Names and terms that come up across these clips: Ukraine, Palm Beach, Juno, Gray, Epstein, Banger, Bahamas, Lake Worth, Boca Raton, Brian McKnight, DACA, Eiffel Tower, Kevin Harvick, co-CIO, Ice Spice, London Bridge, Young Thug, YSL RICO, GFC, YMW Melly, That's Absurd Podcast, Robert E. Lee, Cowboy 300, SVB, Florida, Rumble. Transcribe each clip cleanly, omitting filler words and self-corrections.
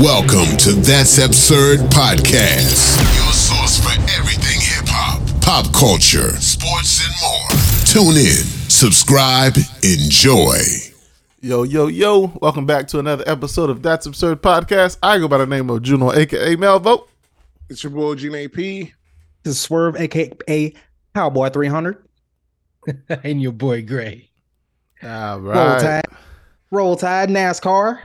Welcome to That's Absurd Podcast, your source for everything hip-hop, pop culture, sports, and more. Tune in, subscribe, enjoy. Yo, welcome back to another episode of That's Absurd Podcast. I go by the name of Juno, a.k.a. Malvo. It's your boy, G-N-A-P. This is Swerve, a.k.a. Cowboy 300. And your boy, Gray. All right. Roll Tide, NASCAR.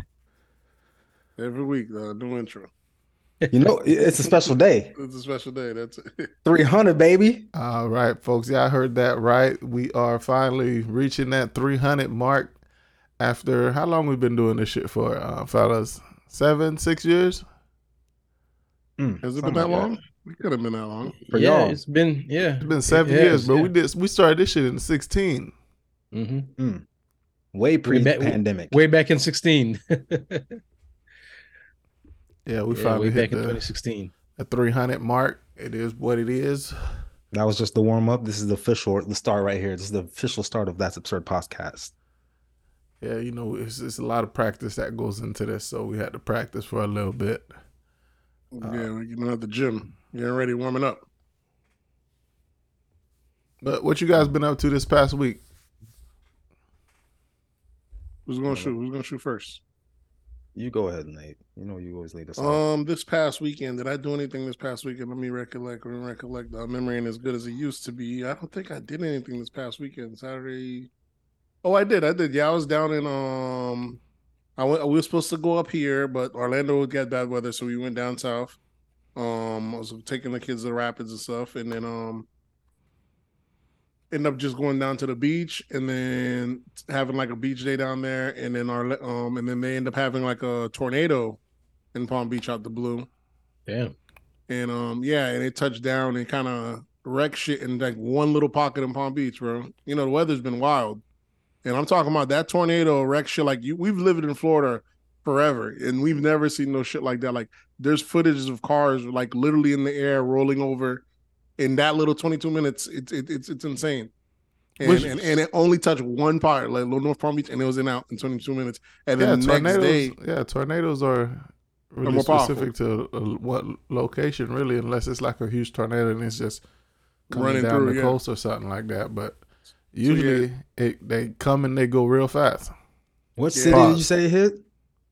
Every week, new intro. You know, it's a special day. It's a special day. That's it. 300, baby. All right, folks. Y'all heard that right. We are finally reaching that 300 mark after how long we've been doing this shit for, fellas? 7, 6 years? Has it been that long? We could have been that long. For y'all. It's been 7 years, but we started this shit in 2016. Mm-hmm. Mm. Way pre-pandemic. Way back in 2016. Yeah, we finally hit back in 2016. The 300 mark. It is what it is. That was just the warm up. This is the start right here. This is the official start of That's Absurd Podcast. Yeah, you know, it's a lot of practice that goes into this, so we had to practice for a little bit. Yeah, you know, at the gym, getting ready, warming up. But what you guys been up to this past week? Who's gonna shoot? Who's gonna shoot first? You go ahead, Nate. You know you always lead us. This past weekend, did I do anything this past weekend? Let me recollect. Memory ain't as good as it used to be. I don't think I did anything this past weekend. Saturday. Oh, I did. Yeah, I was down in. We were supposed to go up here, but Orlando got bad weather, so we went down south. I was taking the kids to the rapids and stuff, and then end up just going down to the beach and then having like a beach day down there, and then and then they end up having like a tornado in Palm Beach out the blue. Damn. And and it touched down and kind of wrecked shit in like one little pocket in Palm Beach, bro. You know, the weather's been wild, and I'm talking about that tornado wrecked shit like we've lived in Florida forever, and we've never seen no shit like that. Like there's footages of cars like literally in the air rolling over. In that little 22 minutes, it's insane. And it only touched one part, like North Palm Beach, and it was in out in 22 minutes. And then the next day, tornadoes are really more specific powerful. To what location, really, unless it's like a huge tornado and it's just running down through the coast or something like that. But usually they come and they go real fast. What city did you say it hit?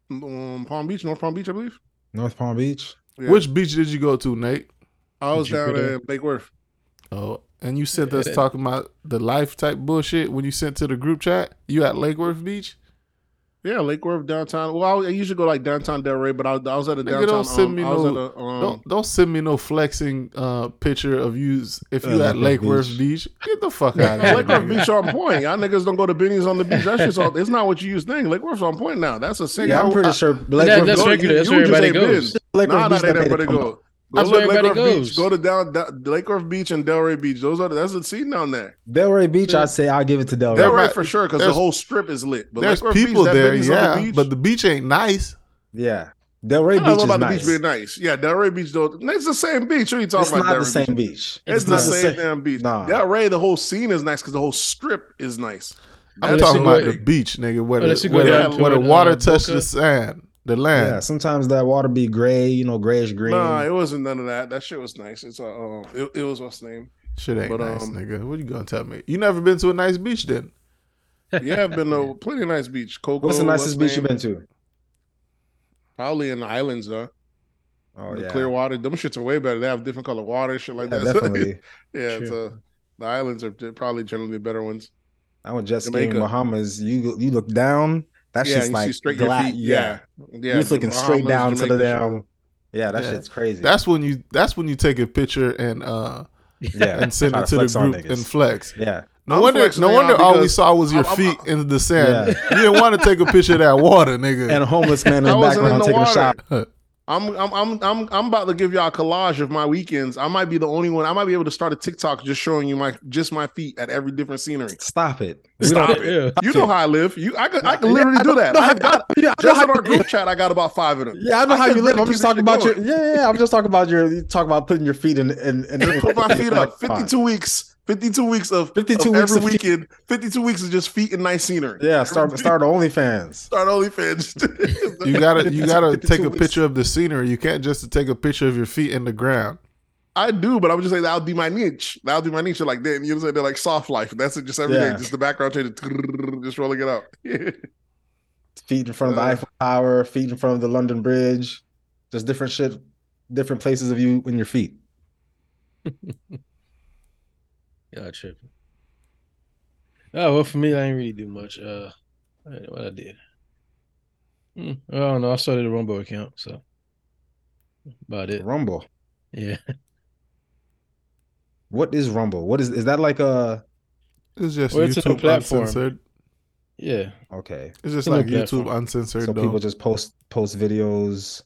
Palm Beach, North Palm Beach, I believe. North Palm Beach. Yeah. Which beach did you go to, Nate? I was down at Lake Worth. Oh, and you sent us talking about the life type bullshit when you sent to the group chat? You at Lake Worth Beach? Yeah, Lake Worth downtown. Well, I usually go like downtown Delray, but I was at a downtown. Don't send me no flexing picture of you if you at Lake Worth Beach. Get the fuck out of here. Lake Worth Beach on point. Y'all niggas don't go to Benny's on the beach. That shit's all. It's not what you used to think. Lake Worth's on point now. That's a single. Yeah, I'm pretty sure. That's regular. That's where everybody goes. Not everybody goes. That's where everybody goes. Beach. Go to Lake Worth Beach and Delray Beach. That's the scene down there. Delray Beach, yeah. I'd say I'll give it to Delray. Delray for sure, because the whole strip is lit. But there's people Beach, there, the but the beach ain't nice. Yeah, Delray Beach is nice. I don't know about the beach being nice. Yeah, Delray Beach though. It's the same beach. What are you talking about? It's not Delray the same beach. It's the same damn beach. Nah. Delray, the whole scene is nice because the whole strip is nice. I'm talking about the beach, nigga. Where the water touches the sand. The land. Yeah, sometimes that water be gray, you know, grayish green. Nah, it wasn't none of that. That shit was nice. It's it was what's name. Shit ain't nice, nigga. What you gonna tell me? You never been to a nice beach then? Yeah, I've been to plenty of nice beach. Cocoa, what's the nicest beach you've been to? Probably in the islands, though. Oh the clear water. Them shits are way better. They have different color water, shit like that. Definitely. The islands are probably generally better ones. I went jet skiing in the Bahamas. You look down. That's just like straight flat. Yeah. You're looking straight down to the down. Yeah, that shit's crazy. That's when you take a picture and send it to the group and flex. Yeah. No wonder all we saw was your feet in the sand. Yeah. You didn't want to take a picture of that water, nigga. And a homeless man in the background taking a shot. I'm about to give y'all a collage of my weekends. I might be the only one. I might be able to start a TikTok just showing you my feet at every different scenery. Stop it. Yeah. You know how I live. I can literally do that. Just in our group chat, I got about 5 of them. Yeah, I know how you live. I'm just talking about your. I'm just talking about putting your feet in. Put my feet up. 52 weeks. 52 weeks of every weekend. 52 weeks of just feet and nice scenery. Yeah, start OnlyFans. Start OnlyFans. you gotta take a picture of the scenery. You can't just take a picture of your feet in the ground. I do, but I'm just saying that'll be my niche. That'll be my niche. Like then you know what I'm saying? They're like soft life. That's it. Just every day, just the background change, just rolling it out. Feet in front of the Eiffel Tower, feet in front of the London Bridge, just different shit, different places of you in your feet. Y'all tripping. Oh, well, for me, I ain't really do much. I don't know what I did. I don't know. I started a Rumble account, so about it. Rumble? Yeah. What is Rumble? What is that like a... It's just YouTube uncensored. Yeah. Okay. It's just like YouTube uncensored. So people just post videos.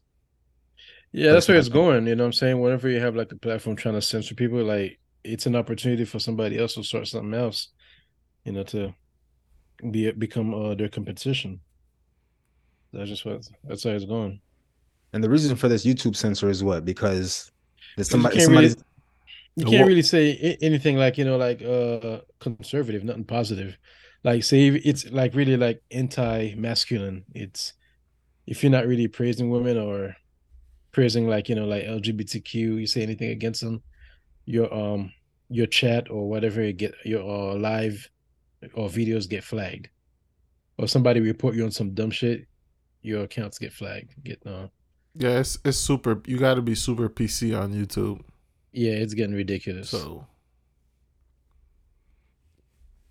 Yeah, that's where it's going. You know what I'm saying? Whenever you have like a platform trying to censor people, like it's an opportunity for somebody else to start something else, you know, to become their competition. That's just that's how it's going. And the reason for this YouTube censor is what? Because there's you can't really say anything like, you know, like conservative, nothing positive. Like say it's like really like anti-masculine. It's if you're not really praising women or praising like, you know, like LGBTQ, you say anything against them, your chat or whatever you get, your live or videos get flagged, or somebody report you on some dumb shit, your accounts get flagged. Yeah, it's super. You got to be super PC on YouTube. Yeah, it's getting ridiculous. So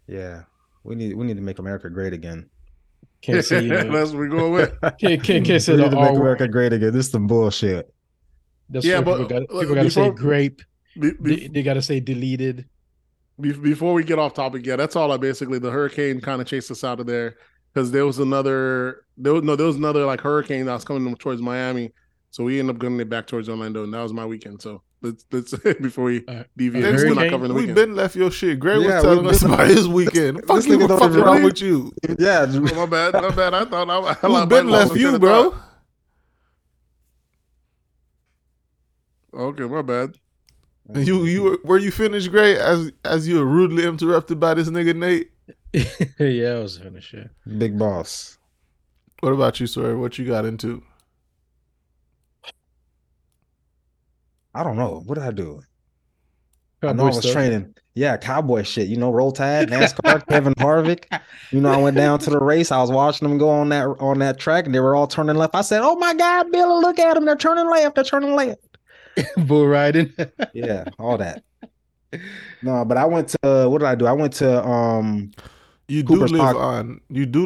yeah. We need to make America great again. Can't say, you know, that's what we're going with. Can't say that. Make America great again. This is some bullshit. That's people gotta say grape. They gotta say deleted. Before we get off topic, yeah, that's all. The hurricane kind of chased us out of there because there was another like hurricane that was coming towards Miami, so we ended up getting it back towards Orlando, and that was my weekend. So. Let's before we deviate, we're not covering the weekend. We've been left your shit. Gray was telling us about his weekend. Fuck you, what's wrong with you? Yeah, my bad. I thought I've been left you, bro. Okay, my bad. Were you finished, Gray? As you were rudely interrupted by this nigga Nate. Yeah, I was finished. Yeah. Big boss. What about you, sir? What you got into? I don't know. What did I do? Cowboy stuff. Training. Yeah, cowboy shit. You know, Roll Tide, NASCAR, Kevin Harvick. You know, I went down to the race. I was watching them go on that track, and they were all turning left. I said, "Oh my God, Bill, look at them! They're turning left. They're turning left." Bull riding. Yeah, all that. No, but I went to. What did I do? I went to. You do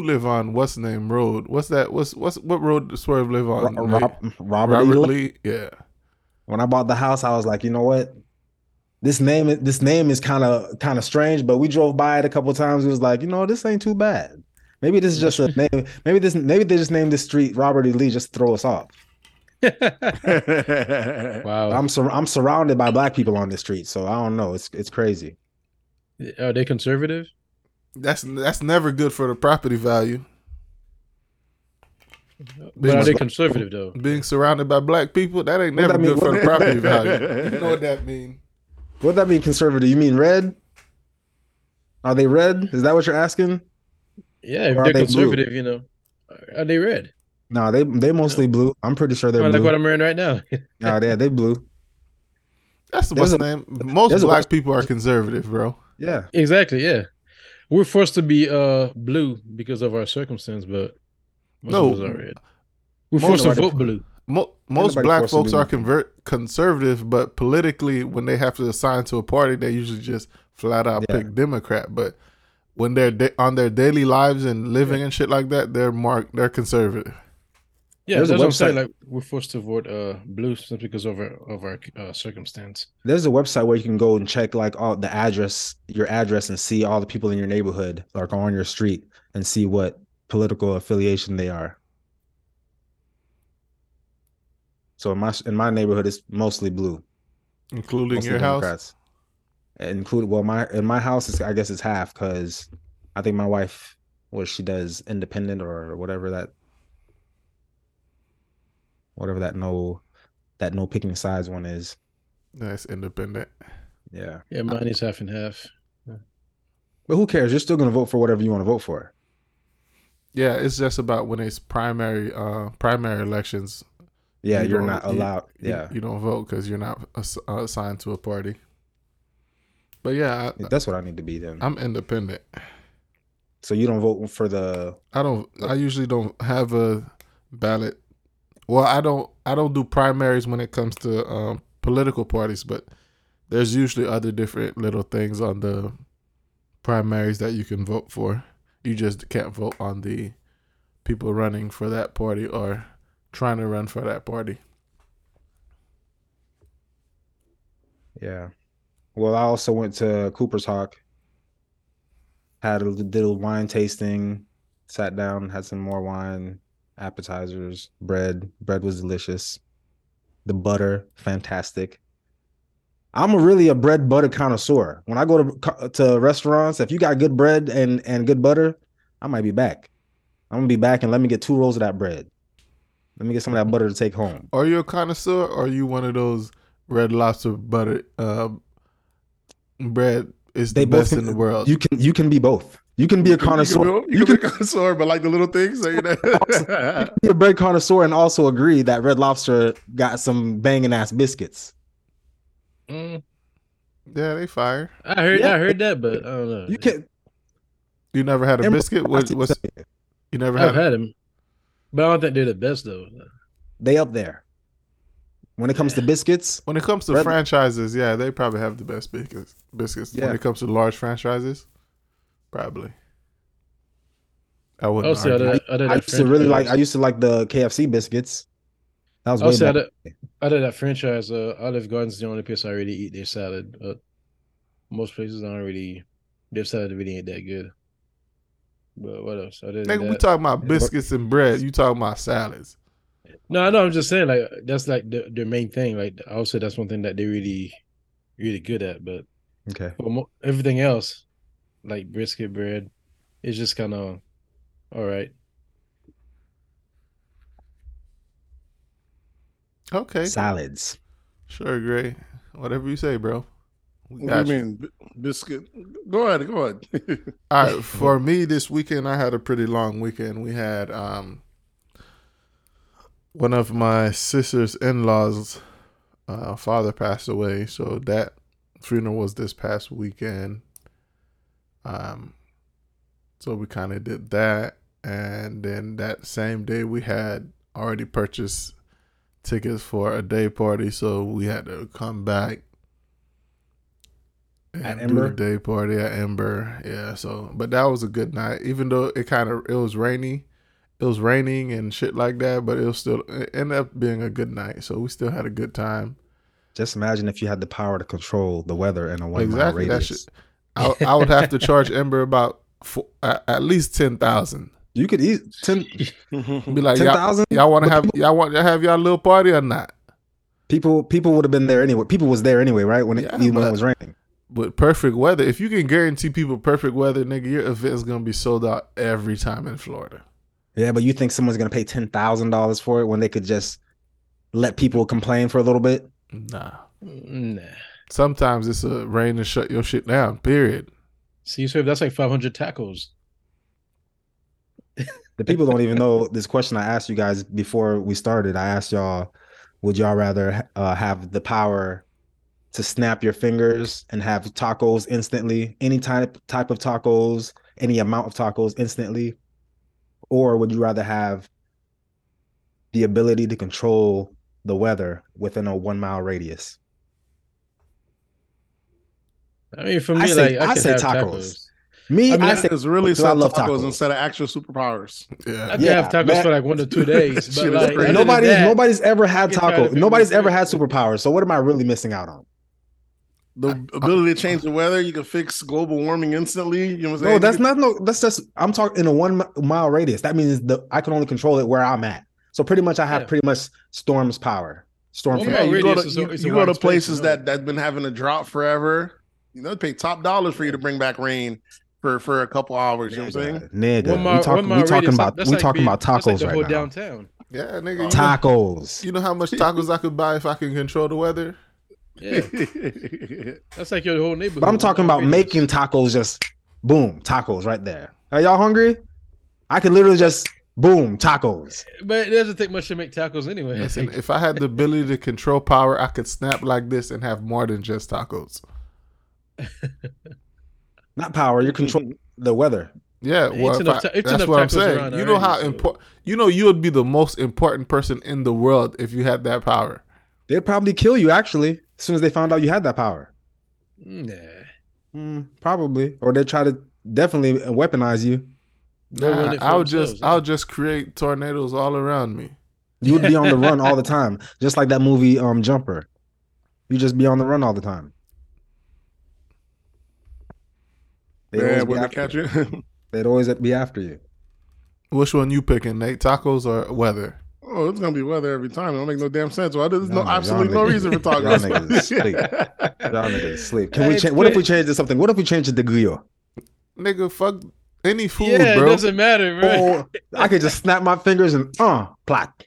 live on what's name road? What's that? What road does Swerve live on? Robert Lee. Yeah. When I bought the house, I was like, you know what? This name is kind of strange, but we drove by it a couple of times. It was like, you know, this ain't too bad. Maybe this is just a name. Maybe they just named this street Robert E. Lee just to throw us off. Wow. I'm surrounded by black people on this street, so I don't know. It's crazy. Are they conservative? That's never good for the property value. But are they conservative though? Being surrounded by black people, that ain't never good for the property value. You know what that mean? What that mean, conservative? You mean red? Are they red? Is that what you're asking? Yeah, if they're conservative, you know. Are they red? No, they mostly blue. I'm pretty sure they're blue. Like what I'm wearing right now. No, they blue. That's what's the name. Most black people are conservative, bro. Yeah. Exactly, yeah. We're forced to be blue because of our circumstance, but we're forced to vote blue. Most black folks are conservative, but politically, when they have to assign to a party, they usually just flat out pick Democrat. But when they're on their daily lives and living and shit like that, they're conservative. Yeah, that's what I'm saying. Like we're forced to vote blue simply because of our circumstance. There's a website where you can go and check like all the your address, and see all the people in your neighborhood, like on your street, and see what political affiliation they are. So in my neighborhood, it's mostly blue, including mostly your Democrats. House. Including my house is, I guess it's half, because I think my wife, she does independent or whatever that no picking sides one is. That's independent. Yeah, mine is half and half. But who cares? You're still going to vote for whatever you want to vote for. Yeah, it's just about when it's primary elections. Yeah, you're not allowed. Yeah, you don't vote because you're not assigned to a party. But yeah, that's what I need to be then. I'm independent. So you don't vote for the? I don't. I usually don't have a ballot. Well, I don't do primaries when it comes to political parties, but there's usually other different little things on the primaries that you can vote for. You just can't vote on the people running for that party or trying to run for that party. Yeah. Well, I also went to Cooper's Hawk, had a little wine tasting, sat down, had some more wine, appetizers, bread. Bread was delicious. The butter, fantastic. I'm really a bread butter connoisseur. When I go to restaurants, if you got good bread and good butter, I might be back. I'm gonna be back and let me get 2 rolls of that bread. Let me get some of that butter to take home. Are you a connoisseur, or are you one of those Red Lobster butter bread is the best in the world? You can be both. You can be a connoisseur. You can be a connoisseur, but like the little things. Say that. Also, you can be a bread connoisseur and also agree that Red Lobster got some banging ass biscuits. Mm. Yeah, they fire. I heard that, but I don't know. You can. You never had a biscuit? What's you never had? I've had them, but I don't think they're the best though. They up there. When it comes to biscuits, when it comes to franchises, yeah, they probably have the best biscuits. Yeah. When it comes to large franchises, probably. I wouldn't. I used to like the KFC biscuits. That was way better. Out of that franchise, Olive Garden's the only place I really eat their salad. Most places I don't really, their salad really ain't that good. But what else? Nigga, we talking about biscuits and bread. You talking about salads? No, I know. I'm just saying, like that's like their main thing. Like I would say that's one thing that they really, really good at. But okay, everything else, like brisket, bread, it's just kind of all right. Okay. Salads. Sure, Gray. Whatever you say, bro. What do you mean, biscuit? Go ahead. All right. For me, this weekend, I had a pretty long weekend. We had one of my sister's in-laws' father passed away. So that funeral was this past weekend. So we kind of did that. And then that same day, we had already purchased tickets for a day party, so we had to come back and do a day party at Ember. Yeah, so but that was a good night, even though it was raining and shit like that, but it ended up being a good night. So we still had a good time. Just imagine if you had the power to control the weather in a one-mile radius. Exactly. I would have to charge Ember about at least 10,000. You could eat 10. Be like 10,000. Y'all want to have y'all little party or not? People would have been there anyway. People was there anyway, right? When it was raining. But perfect weather. If you can guarantee people perfect weather, nigga, your event's gonna be sold out every time in Florida. Yeah, but you think someone's gonna pay $10,000 for it when they could just let people complain for a little bit? Nah. Sometimes it's a rain to shut your shit down. Period. See, so that's like 500 tacos. The people don't even know this question I asked you guys before we started. I asked y'all, would y'all rather have the power to snap your fingers and have tacos instantly, any type of tacos, any amount of tacos instantly, or would you rather have the ability to control the weather within a 1 mile radius? I mean, for me, I say tacos. I love tacos instead of actual superpowers. Yeah, I have tacos for like 1 to 2 days. But like, nobody's ever had tacos. Nobody's ever had superpowers. So what am I really missing out on? The ability to change the weather. You can fix global warming instantly. You know what I'm saying? No, that's not. No, that's just. I'm talking in a 1 mile radius. That means I can only control it where I'm at. So pretty much, I have pretty much storm's power. You go to places that's been having a drought forever. You know, pay top dollars for you to bring back rain. For a couple hours, you know what I'm saying? Nigga, we talking about tacos right now. Downtown. Yeah, nigga. Tacos. You know how much tacos I could buy if I can control the weather? Yeah. That's like your whole neighborhood. But I'm talking about making tacos just boom, tacos right there. Are y'all hungry? I could literally just boom, tacos. But it doesn't take much to make tacos anyway. Listen, if I had the ability to control power, I could snap like this and have more than just tacos. Not power. You control the weather. Yeah, well, that's what I'm saying. You know how important. You know you would be the most important person in the world if you had that power. They'd probably kill you actually as soon as they found out you had that power. Nah, probably, or they try to definitely weaponize you. Nah, I'll just create tornadoes all around me. You would be on the run all the time, just like that movie Jumper. You just be on the run all the time. They'd always be after you. Which one you picking, Nate? Tacos or weather? Oh, it's gonna be weather every time. It don't make no damn sense. Well, there's no absolutely no reason for tacos. Y'all niggas sleep. Can we change? What if we change to something? What if we change it to grill? Nigga, fuck any food, bro. It doesn't matter, bro. Or I could just snap my fingers and plat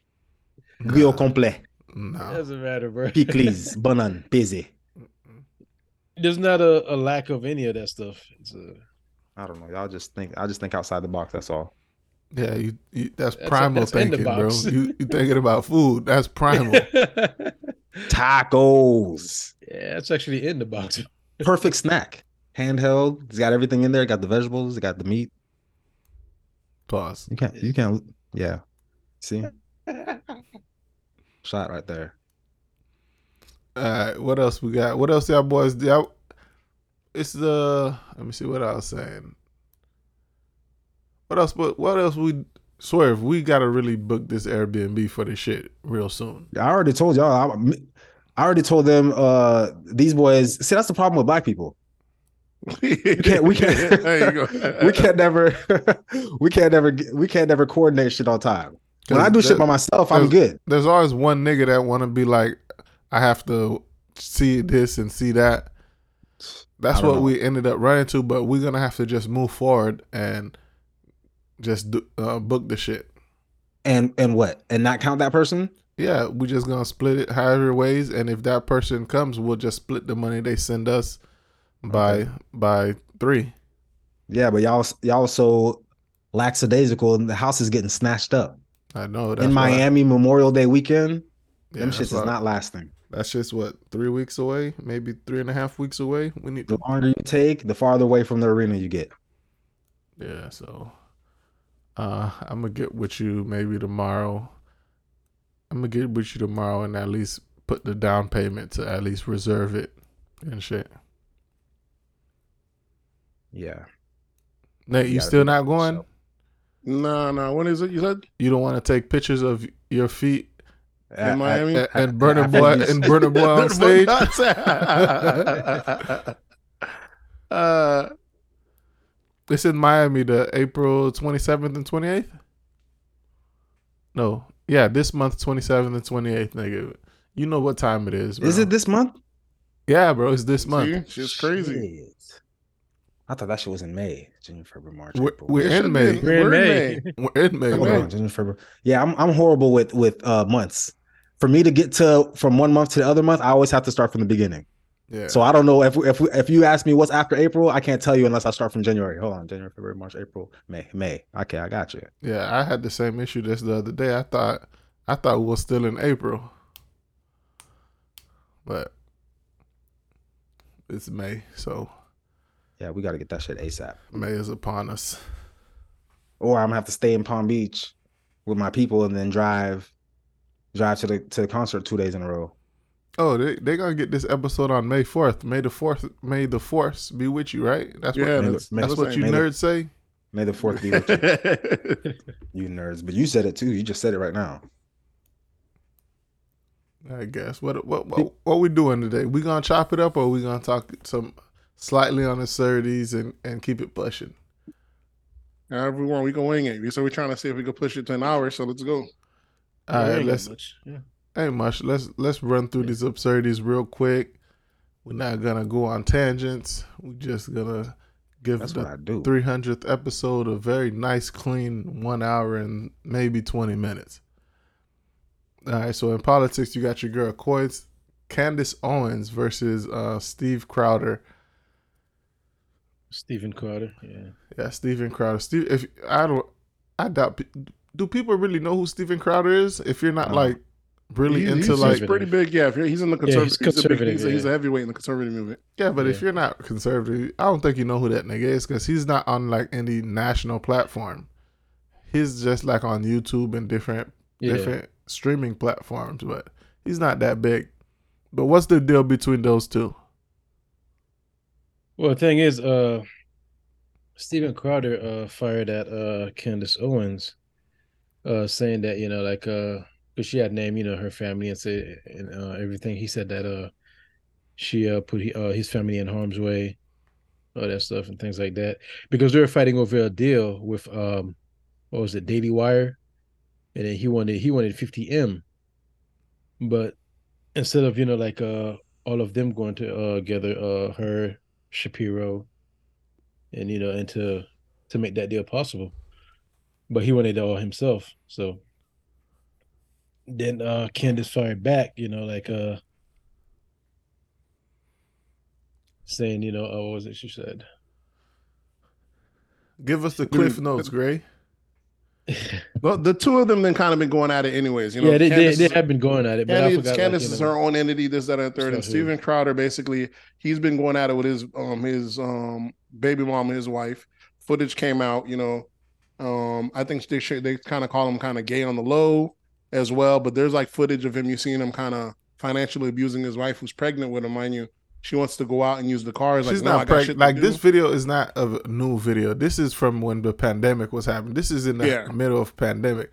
grill complet. No, it doesn't matter, bro. Pickles, banan, busy. There's not a lack of any of that stuff. I don't know. Y'all just think. I just think outside the box. That's all. Yeah, that's primal thinking, bro. You thinking about food. That's primal. Tacos. Yeah, that's actually in the box. Perfect snack. Handheld. It's got everything in there. It got the vegetables. It got the meat. Pause. You can't. Yeah. See. Shot right there. All right, what else we got? What else y'all boys do? Let me see what I was saying. What else we swerve? We got to really book this Airbnb for this shit real soon. I already told y'all. I already told them these boys. See, that's the problem with black people. We can't. There you go. We can't never coordinate shit on time. When I do shit by myself, I'm good. There's always one nigga that want to be like, I have to see this and see that. That's what we ended up running to, but we're going to have to just move forward and just book the shit. And what? And not count that person? Yeah, we're just going to split it however ways, and if that person comes, we'll just split the money they send us by 3. Yeah, but y'all so lackadaisical, and the house is getting snatched up. I know. That's in Miami Memorial Day weekend, yeah, them shits is not lasting. That's just 3 weeks away, maybe 3.5 weeks away. We need the longer you take, the farther away from the arena you get. Yeah, so I'm gonna get with you maybe tomorrow. And at least put the down payment to at least reserve it and shit. Yeah. Nate, you still not going? Yourself. No. When is it? You said you don't want to take pictures of your feet. In Miami and Burner Boy on stage. It's in Miami, the April 27th and 28th. No, yeah, this month 27th and 28th, nigga. You know what time it is? Bro. Is it this month? Yeah, bro, it's this month. Shit's crazy. Shit. I thought that shit was in May, January, February, March. We're in May. Hold on, January, February. Yeah, I'm horrible with months. For me to get to from one month to the other month, I always have to start from the beginning. Yeah. So I don't know if you ask me what's after April, I can't tell you unless I start from January. Hold on, January, February, March, April, May. Okay, I got you. Yeah, I had the same issue just the other day. I thought we were still in April, but it's May, so. Yeah, we got to get that shit ASAP. May is upon us. Or I'm going to have to stay in Palm Beach with my people and then drive to the concert 2 days in a row. Oh, they're going to get this episode on May 4th. May the 4th be with you, right? That's what you nerds say? May the 4th be with you. You nerds. But you said it too. You just said it right now. I guess. What we doing today? We going to chop it up or we going to talk some... Slightly on the 30s and keep it pushing. Everyone, we can wing it. So we're trying to see if we can push it to an hour. So let's go. All right, ain't much. Let's run through these absurdities real quick. We're not gonna go on tangents. We're just gonna give the 300th episode a very nice, clean 1 hour and maybe 20 minutes. All right. So in politics, you got your girl Candace Owens versus Steve Crowder. Stephen Crowder. Yeah, Stephen Crowder. I doubt. Do people really know who Stephen Crowder is? If you're not he's pretty big. Yeah, if he's in the conservative. He's a heavyweight in the conservative movement. Yeah, but if you're not conservative, I don't think you know who that nigga is, because he's not on like any national platform. He's just like on YouTube and different streaming platforms, but he's not that big. But what's the deal between those two? Well, the thing is, Stephen Crowder fired at Candace Owens, saying that, you know, like, because she had named, you know, her family and said and everything. He said that she put his family in harm's way, all that stuff and things like that, because they were fighting over a deal with what was it, Daily Wire, and then he wanted 50M, but instead of, you know, like all of them going to gather her, Shapiro, and, you know, and to make that deal possible, but he wanted it all himself. So then Candace fired back, you know, like saying, you know, what was it she said? Give us the Cliff Notes, Gray. Well, the two of them then kind of been going at it anyways, you know. Yeah, they have been going at it. But Candace is her own entity, this, that, and third. And Stephen Crowder, basically, he's been going at it with his baby mom and his wife. Footage came out, you know. I think they kind of call him kind of gay on the low as well. But there's like footage of him. You've seen him kind of financially abusing his wife, who's pregnant with him, mind you. She wants to go out and use the cars. She's like, not pregnant. Like, this video is not a new video. This is from when the pandemic was happening. This is in the middle of pandemic.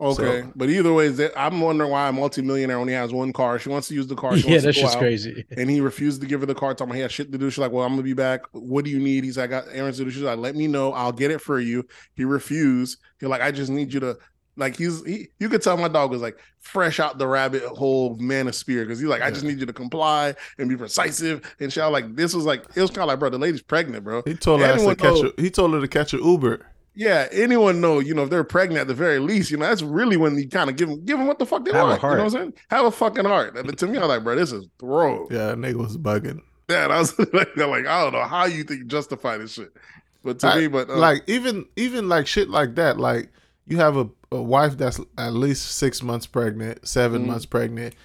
Okay, so, but either way, I'm wondering why a multimillionaire only has one car. She wants to use the car. She wants to go out. Just crazy. And he refused to give her the car. Talking about he had shit to do. She's like, "Well, I'm gonna be back. What do you need?" He's like, "I got errands to do." She's like, "Let me know. I'll get it for you." He refused. He's like, "I just need you to." Like you could tell my dog was like fresh out the rabbit hole, man of spear, because he's like, I just need you to comply and be precisive and shout. Like this was like, it was kind of like, bro, the lady's pregnant, bro. He told her to catch an Uber. Yeah, anyone know, you know, if they're pregnant at the very least, you know, that's really when you kind of give them what the fuck they want. You know what I'm saying? Have a fucking heart. And to me, I was like, bro, this is throw. Yeah, nigga was bugging. Yeah, I was like, I don't know how you think justify this shit, but even like shit like that, like. You have a wife that's at least 6 months pregnant, seven months pregnant.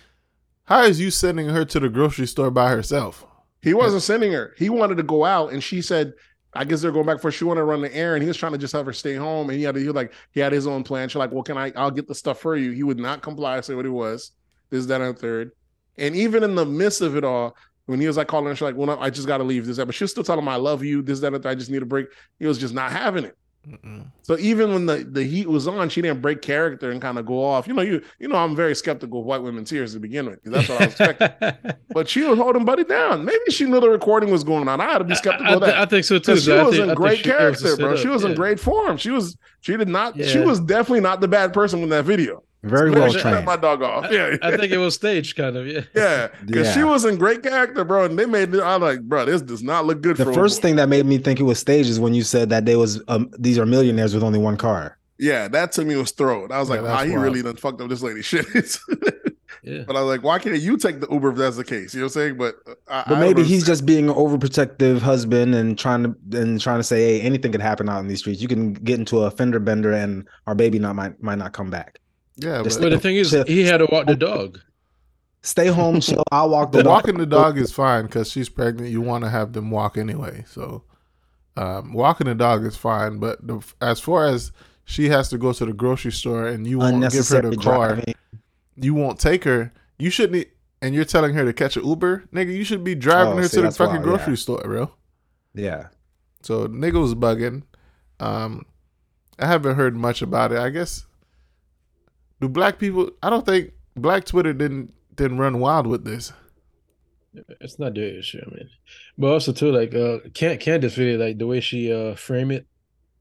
How is you sending her to the grocery store by herself? He wasn't sending her. He wanted to go out, and she said, I guess they're going back for, she wanted to run the errand. He was trying to just have her stay home, and he had his own plan. She's like, well, I'll get the stuff for you. He would not comply, say what it was. This, that, and third. And even in the midst of it all, when he was like calling her, she's like, well, no, I just got to leave. This, that. But she was still telling him, I love you. This, that, and third. I just need a break. He was just not having it. Mm-mm. So even when the heat was on, she didn't break character and kind of go off. You know, you know, I'm very skeptical of white women's tears to begin with, because that's what I was expecting. But she was holding buddy down. Maybe she knew the recording was going on. I had to be skeptical of that. I think so too. She was in great character, bro. She was in great form. She was definitely not the bad person in that video. Very well trained. My dog off. Yeah, I think it was staged, kind of. Yeah, yeah, because she was in great character, bro. And they made it. I'm like, bro, this does not look good. The first thing that made me think it was staged is when you said that they was these are millionaires with only one car. Yeah, that to me was thrown. I was like, wow, he really done fucked up this lady shit. Yeah. But I was like, why can't you take the Uber if that's the case? You know what I'm saying? But maybe he's just being an overprotective husband and trying to say, hey, anything could happen out in these streets. You can get into a fender bender, and our baby might not come back. Yeah, but the thing is, he had to walk the dog. Stay home, chill. I'll walk the dog. Walking the dog is fine because she's pregnant. You want to have them walk anyway. So walking the dog is fine. But as far as she has to go to the grocery store and you won't give her the car, you won't take her, you shouldn't, and you're telling her to catch an Uber? Nigga, you should be driving her to the fucking grocery store, bro. Yeah. So nigga was bugging. I haven't heard much about it. I guess... Do black people? I don't think black Twitter didn't run wild with this. It's not their issue, man. But also too, like Candace really, like the way she framed it.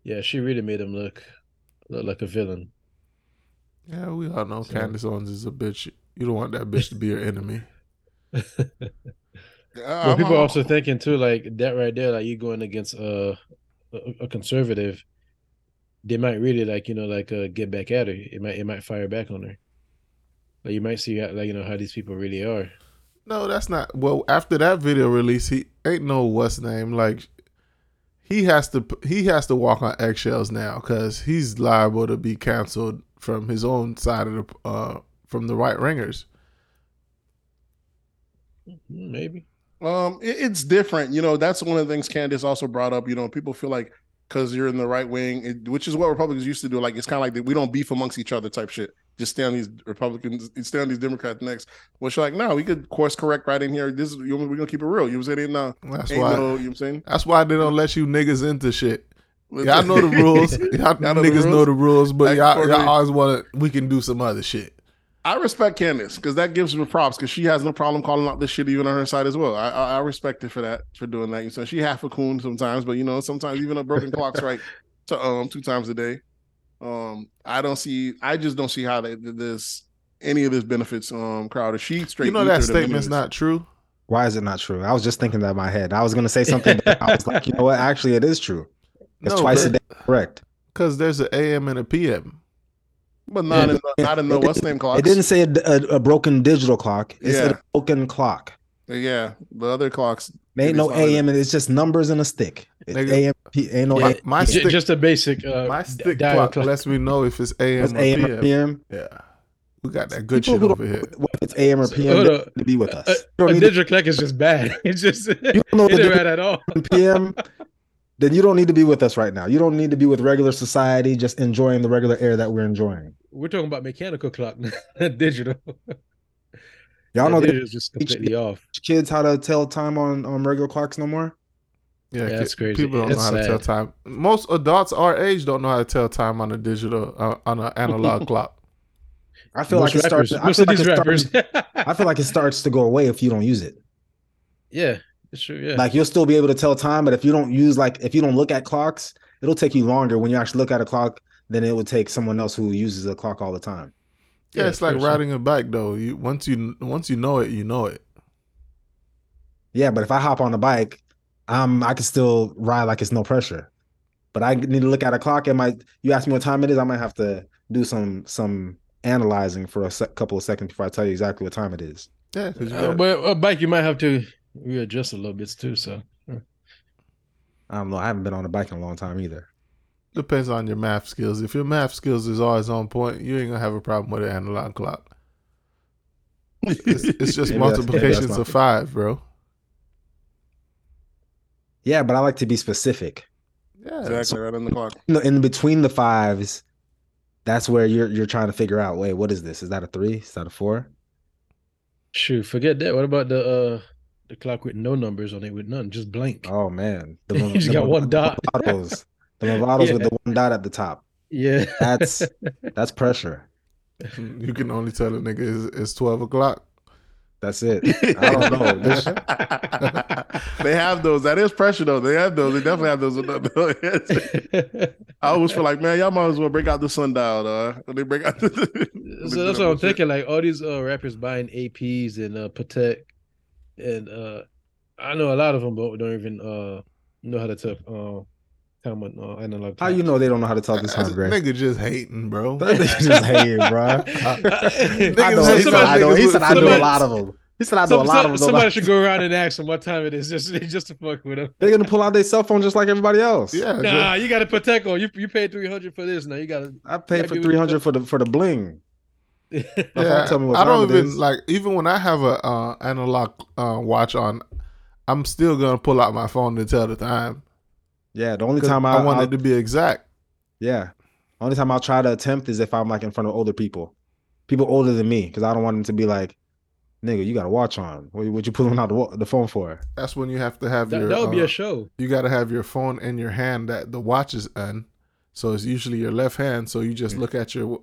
Yeah, she really made him look like a villain. Yeah, we all know Candace Owens is a bitch. You don't want that bitch to be your enemy. But people are also thinking too, like that right there, like you going against a conservative. They might really like, you know, like get back at her. It might fire back on her. Like you might see how, like, you know, how these people really are. No, that's not. Well, after that video release, he ain't no what's name. Like he has to walk on eggshells now because he's liable to be canceled from his own side of the from the right ringers. Maybe. It's different, you know. That's one of the things Candace also brought up. You know, people feel like because you're in the right wing, which is what Republicans used to do. Like, it's kind of like we don't beef amongst each other type shit. Just stay on these Republicans, stay on these Democrats next. Well, you're like, no, we could course correct right in here. This is, we're gonna keep it real. You know what I'm saying? You know what I'm saying? That's why they don't let you niggas into shit. Y'all know the rules. Y'all know the rules, but y'all always want to. We can do some other shit. I respect Candace because that gives her props because she has no problem calling out this shit even on her side as well. I respect her for doing that. You know, she half a coon sometimes, but you know, sometimes even a broken clock's right to 2 times a day. I just don't see how any of this benefits Crowder. She straight. You know that statement's not true. Why is it not true? I was just thinking that in my head. I was gonna say something, but I was like, you know what? Actually, it is true. It's twice a day, correct? Because there's an AM and a PM. But not in the what's name clock. It didn't say a broken digital clock. It said a broken clock. Yeah, the other clocks. There ain't no AM, and it's just numbers and a stick. It's AM, ain't no AM. My stick, just a basic. My stick clock lets me know if it's AM or PM. Yeah, we got that good shit over here. If it's AM or PM, to be with us. A digital clock is just bad. It's just you don't know it ain't right at all. PM. Then you don't need to be with us right now. You don't need to be with regular society, just enjoying the regular air that we're enjoying. We're talking about mechanical clock, not digital. Y'all know they're just completely off. Kids how to tell time on regular clocks no more? Yeah, that's crazy. People don't know how to tell time. Most adults our age don't know how to tell time on a digital, on an analog clock. I feel like it starts to go away if you don't use it. Yeah. Sure, yeah. Like you'll still be able to tell time, but if you don't look at clocks, it'll take you longer when you actually look at a clock than it would take someone else who uses a clock all the time. Yeah, it's like riding a bike though. Once you know it, you know it. Yeah, but if I hop on the bike, I can still ride like it's no pressure. But I need to look at a clock. You ask me what time it is, I might have to do some analyzing for a couple of seconds before I tell you exactly what time it is. Yeah, but a bike you might have to. We adjust a little bit too, so I don't know. I haven't been on a bike in a long time either. Depends on your math skills. If your math skills is always on point, you ain't gonna have a problem with an analog clock. It's just multiplications of 5, bro. Yeah, but I like to be specific. Yeah, exactly. So right on the clock. In between the 5s, that's where you're trying to figure out. Wait, what is this? Is that a 3? Is that a 4? Shoot, forget that. What about the clock with no numbers on it, with none, just blank. Oh man, you just got one dot. The Movados with the one dot at the top. Yeah, that's pressure. You can only tell a nigga it's 12 o'clock. That's it. I don't know. They have those. That is pressure though. They have those. They definitely have those. I always feel like, man, y'all might as well break out the sundial. They break out. So that's what I'm thinking. Like all these rappers buying APs and Patek. And I know a lot of them, but don't even know how to tell time on analog. How you know they don't know how to tell this time, Gray? Nigga just hating, bro. Nigga just hating, bro. He said I know a lot of them. Somebody should go around and ask them what time it is, just to fuck with them. They're gonna pull out their cell phone just like everybody else. Yeah. Nah, you got to protect them. You paid $300 for this. Now you got to. I paid for $300 for the bling. Yeah, tell me what I don't even like. Even when I have a analog watch on, I'm still gonna pull out my phone to tell the time. Yeah, the only time I want it to be exact. Yeah, the only time I'll try to attempt is if I'm like in front of older people older than me, because I don't want them to be like, "Nigga, you got a watch on. What you pulling out the phone for?" That's when you have to have that. That would be a show. You got to have your phone in your hand that the watch is in, so it's usually your left hand. So you just look at your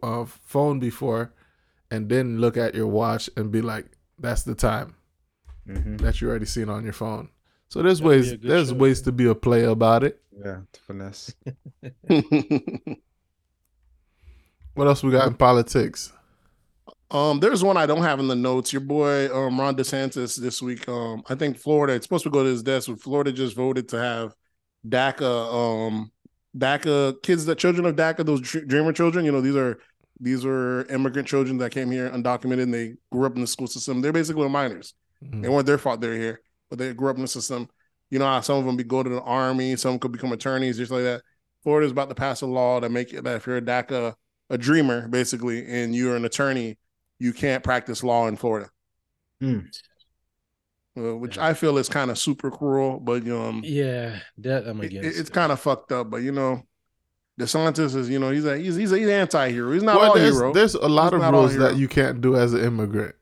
phone before. And then look at your watch and be like, "That's the time that you already seen on your phone." So there's ways. There's ways to be a player about it. Yeah, to finesse. What else we got in politics? There's one I don't have in the notes. Your boy Ron DeSantis this week. I think Florida. It's supposed to go to his desk, but Florida just voted to have DACA. DACA kids, the children of DACA, those dreamer children. You know, these were immigrant children that came here undocumented, and they grew up in the school system. They're basically minors. Mm-hmm. It weren't their fault they're here, but they grew up in the system. You know how some of them go to the army, some could become attorneys, just like that. Florida's about to pass a law to make it that if you're a DACA, a dreamer, basically, and you're an attorney, you can't practice law in Florida. Mm. Which I feel is kind of super cruel, but it's kind of fucked up. But DeSantis is, he's a he's anti-hero. He's not all hero. There's a lot of rules that you can't do as an immigrant.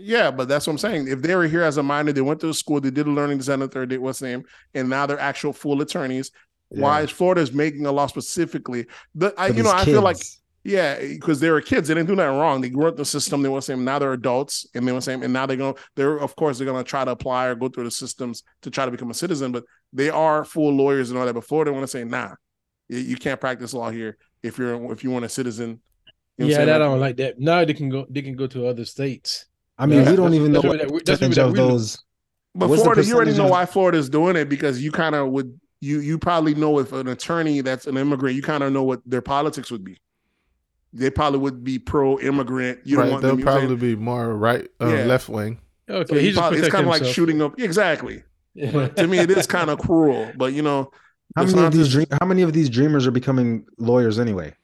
Yeah, but that's what I'm saying. If they were here as a minor, they went to school, they did a learning design and third date, what's the name, and now they're actual full attorneys. Yeah. Why is Florida's making a law specifically? I feel like. Yeah, because they were kids. They didn't do nothing wrong. They grew up in the system. They were saying now they're adults, and they were saying, and now they're gonna try to apply or go through the systems to try to become a citizen. But they are full lawyers and all that. Before they want to say, nah, you can't practice law here if you want a citizen. I don't like that. Now they can go to other states. I mean, we don't even know those. But Florida, you already know why Florida's doing it, because you kind of would you probably know if an attorney that's an immigrant, you kind of know what their politics would be. They probably would be pro-immigrant. They'll probably be more right, left wing. Okay, so it's kind of like shooting up. Exactly. Yeah. But to me, it is kind of cruel. But how many of these dreamers are becoming lawyers anyway?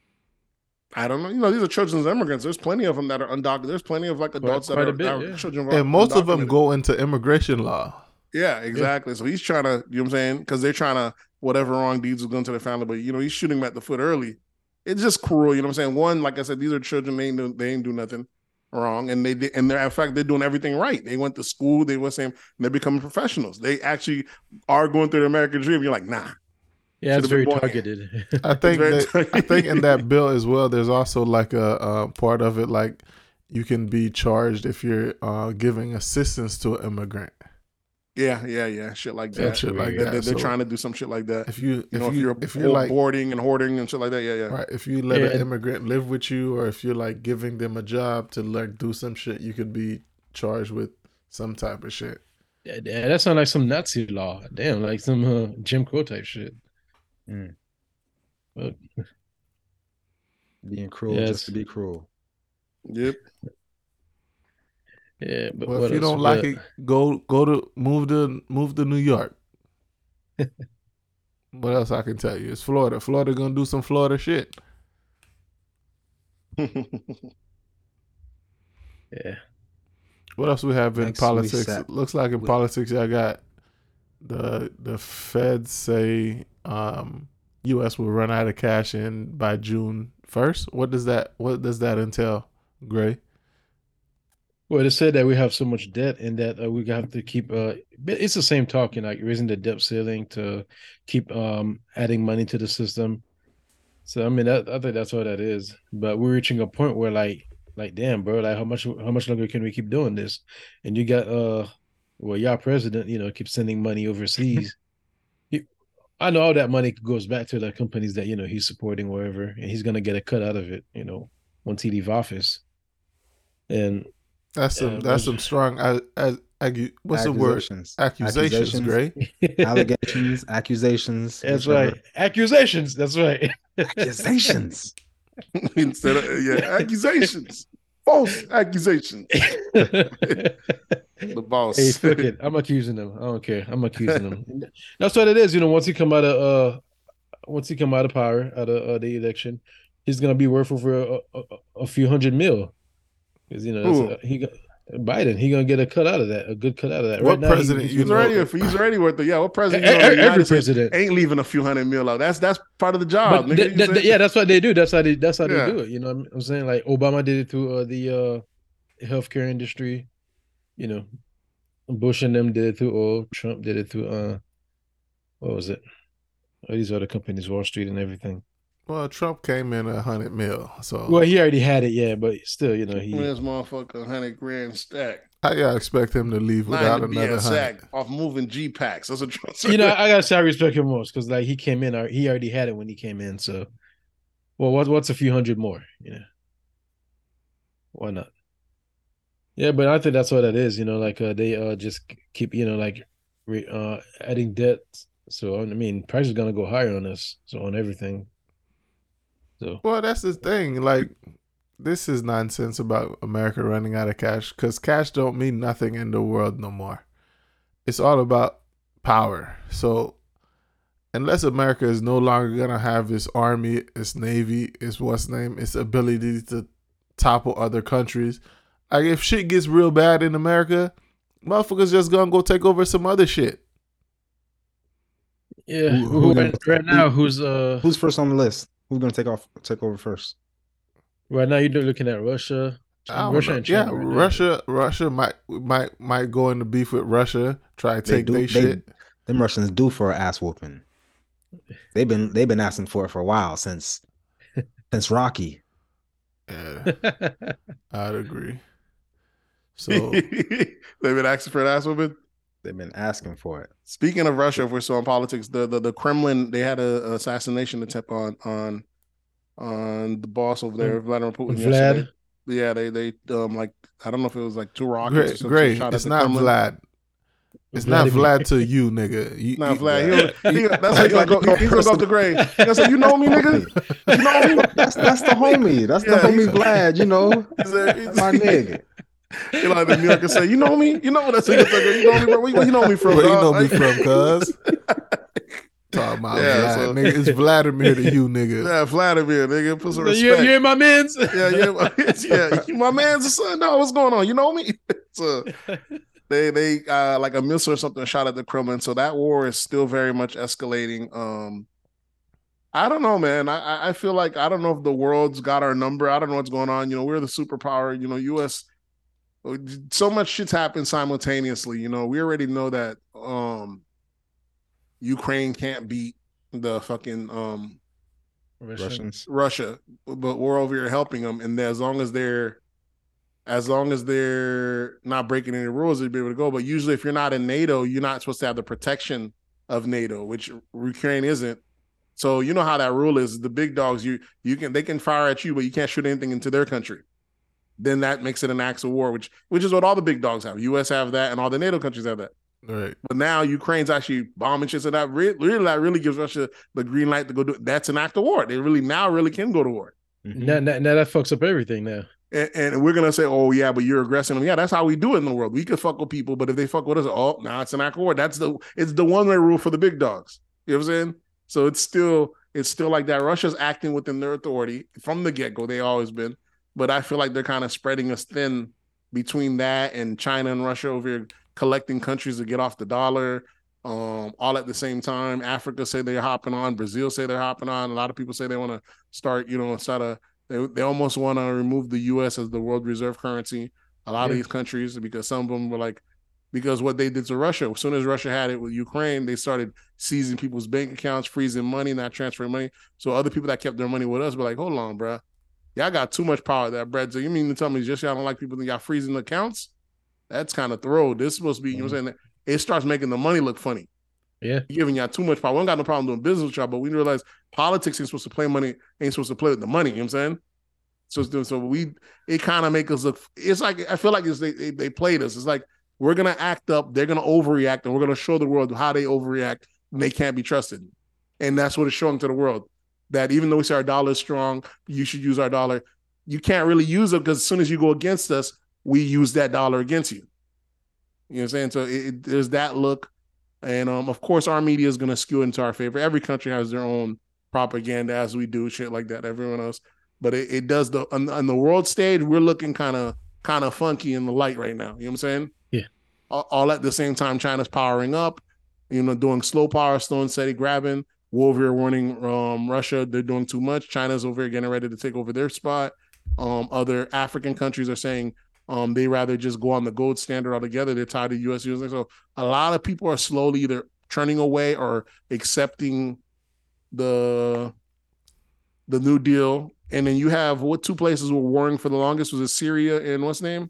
I don't know. These are children of immigrants. There's plenty of them that are undocumented. There's plenty of adults that are children. And most of them go into immigration law. Yeah, exactly. Yeah. So he's trying to, because they're trying to whatever wrong deeds will go into their family. But he's shooting them at the foot early. It's just cruel, One, like I said, these are children. They ain't do nothing wrong, and they're doing everything right. They went to school. They were saying they're becoming professionals. They actually are going through the American dream. You're like, nah. Yeah, it's very targeted. I think in that bill as well, there's also like a part of it like you can be charged if you're giving assistance to an immigrant. Yeah, shit like that. They're trying to do some shit like that. If you're like boarding and hoarding and shit like that, yeah. Right. If you let an immigrant live with you, or if you're like giving them a job to like do some shit, you could be charged with some type of shit. Yeah, that sounds like some Nazi law. Damn, like some Jim Crow type shit. Mm. But being cruel just to be cruel. Yep. Yeah, but if you don't like it, move to New York. What else I can tell you? It's Florida. Florida gonna do some Florida shit. Yeah. What else we have in politics? Looks like in politics, I got the Fed say U.S. will run out of cash in by June 1st. What does that entail, Gray? Well, they said that we have so much debt and that we have to keep. It's the same talking, like raising the debt ceiling to keep adding money to the system. So I think that's all that is. But we're reaching a point where, like damn, bro, like how much longer can we keep doing this? And you got your president, keeps sending money overseas. I know all that money goes back to the companies that he's supporting, wherever, and he's gonna get a cut out of it, once he leaves office, and. That's some strong. Accusations, Gray. Allegations, accusations. That's right. Accusations. That's right. Accusations. Instead of accusations, false accusations. The boss. Hey, fuck it. I'm accusing them. I don't care. I'm accusing them. That's what it is. Once he come out of power, out of the election, he's gonna be worth for a few $100 million. Because Biden, he gonna get a good cut out of that. What right president? Now, he's already worth it. Yeah, what president? Every president ain't leaving a few $100 million out. That's part of the job. That's what they do. That's how they do it. You know what I'm saying? Like Obama did it through the healthcare industry. Bush and them did it through oil. Trump did it through what was it? Oh, these other companies, Wall Street and everything. Well, Trump came in $100 million, so... Well, he already had it, but still, he... This motherfucker, $100 grand stack. How y'all expect him to leave without another $100? Off moving G-Packs. That's a Trump... I gotta say I respect him most, because, he came in, he already had it when he came in, so... Well, what's a few hundred more, Why not? Yeah, but I think that's what that is, they just keep, adding debt. So, price is gonna go higher on us, so on everything. So. Well, that's the thing. This is nonsense about America running out of cash, because cash don't mean nothing in the world no more. It's all about power. So unless America is no longer going to have its army, its navy, its what's name, its ability to topple other countries, like if shit gets real bad in America, motherfuckers just going to go take over some other shit. Yeah, who's first on the list? Who's going to take over first? Right now, you're looking at Russia. Russia and China. Yeah, right? Russia might go into beef with Russia. Try to take their shit. Them Russians do for an ass whooping. They've been asking for it for a while since Rocky. Yeah, I'd agree. So they've been asking for an ass whooping. They've been asking for it. Speaking of Russia, if we're still on politics, the Kremlin, they had an assassination attempt on the boss over there, Vladimir Putin. Yesterday. Yeah, they like, I don't know if it was like two rockets. Gray, it's not Vlad. It's not Vlad to you, nigga. Not Vlad. That's how he's gonna go up to Gray. That's how you know me, nigga. You know me. That's the homie. That's the homie Vlad. You know, that's my nigga. You know, the New Yorker say, you know me. You know what that's like. You know me, bro. Where you know me from? Where you know me from, cuz? Talking about Vlad, so, nigga, it's Vladimir to you, nigga. Yeah, Vladimir, nigga. Put some respect. You ain't my man's. Yeah. You my man's son. No, what's going on? You know me. So they like a missile or something shot at the Kremlin. So that war is still very much escalating. I don't know, man. I feel like I don't know if the world's got our number. I don't know what's going on. You know, we're the superpower. You know, U.S. So much shit's happened simultaneously. You know, we already know that. Ukraine can't beat the fucking Russia, but we're over here helping them, and as long as they're not breaking any rules, they'd be able to go. But usually, if you're not in NATO, you're not supposed to have the protection of NATO, which Ukraine isn't. So you know how that rule is: the big dogs, they can fire at you, but you can't shoot anything into their country. Then that makes it an axe of war, which is what all the big dogs have. U.S. have that, and all the NATO countries have that. Right. But now Ukraine's actually bombing shit, so that really gives Russia the green light to go do it. That's an act of war. They really can go to war. Mm-hmm. Now that fucks up everything now. And we're going to say, oh, yeah, but you're aggressing them. Yeah, that's how we do it in the world. We could fuck with people, but if they fuck with us, it's an act of war. It's the one-way rule for the big dogs. You know what I'm saying? So it's still like that. Russia's acting within their authority from the get-go. They always been. But I feel like they're kind of spreading us thin between that and China and Russia over here, collecting countries to get off the dollar, all at the same time. Africa say they're hopping on. Brazil say they're hopping on. A lot of people say they want to start, they almost want to remove the U.S. as the world reserve currency. A lot of these countries, because some of them were like, because what they did to Russia, as soon as Russia had it with Ukraine, they started seizing people's bank accounts, freezing money, not transferring money. So other people that kept their money with us were like, hold on, bro. Y'all got too much power there, Brad. So you mean to tell me just y'all don't like people that got freezing accounts? That's kind of throw. This is supposed to be, you know what I'm saying? It starts making the money look funny. Yeah. You're giving y'all too much power. We don't got no problem doing business with y'all, but we realize politics ain't supposed to play with the money, you know what I'm saying? So it kind of make us look, it's like, I feel like they played us. It's like, we're going to act up, they're going to overreact, and we're going to show the world how they overreact and they can't be trusted. And that's what it's showing to the world, that even though we say our dollar is strong, you should use our dollar. You can't really use it because as soon as you go against us, we use that dollar against you. You know what I'm saying? So there's that look. And of course, our media is going to skew into our favor. Every country has their own propaganda, as we do, shit like that, everyone else. But it does, on the world stage, we're looking kind of funky in the light right now. You know what I'm saying? Yeah. All at the same time, China's powering up, doing slow power, slow and steady grabbing. We're over here warning Russia, they're doing too much. China's over here getting ready to take over their spot. Other African countries are saying, they rather just go on the gold standard altogether. They're tired of U.S. using. So a lot of people are slowly either turning away or accepting the New Deal. And then you have what two places were warring for the longest? Was it Syria and what's name?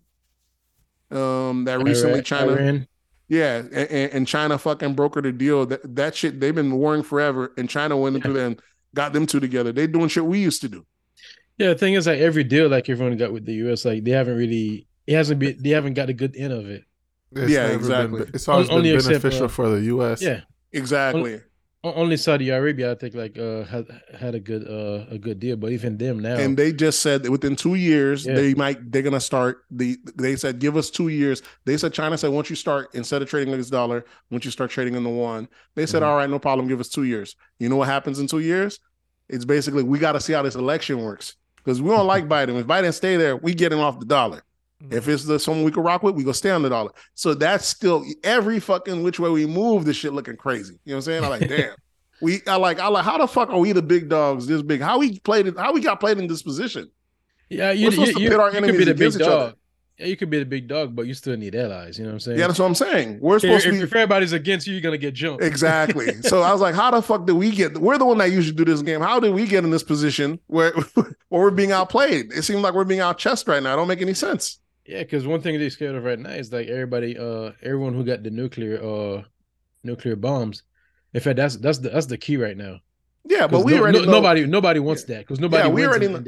That recently China. Iran. Yeah, and China fucking brokered a deal. That shit, they've been warring forever. And China went into them, got them two together. They doing shit we used to do. Yeah, the thing is, like every deal, like everyone got with the U.S., like they haven't got a good end of it. It's exactly. It's always been beneficial for the U.S. Yeah, exactly. Only Saudi Arabia, I think, like had a good deal, but even them now. And they just said that within 2 years they're gonna start. They said give us 2 years. They said China said once you start, instead of trading this dollar, once you start trading in the yuan, they said all right, no problem, give us 2 years. You know what happens in 2 years? It's basically we got to see how this election works because we don't like Biden. If Biden stay there, we get him off the dollar. If it's someone we can rock with, we go stay on the dollar. So that's still every fucking which way we move, this shit looking crazy. You know what I'm saying? I'm like, damn. I like how the fuck are we the big dogs this big? How we got played in this position? Yeah, you could be the big dog. Yeah, you could be the big dog, but you still need allies. You know what I'm saying? Yeah, that's what I'm saying. We're supposed to be. If everybody's against you, you're gonna get jumped. Exactly. So I was like, how the fuck did we get? We're the one that usually do this game. How did we get in this position where we're being outplayed? It seems like we're being outchessed right now. It don't make any sense. Yeah, because one thing they're scared of right now is like everyone who got the nuclear bombs. In fact, that's the key right now. Yeah, but nobody wants that because nobody.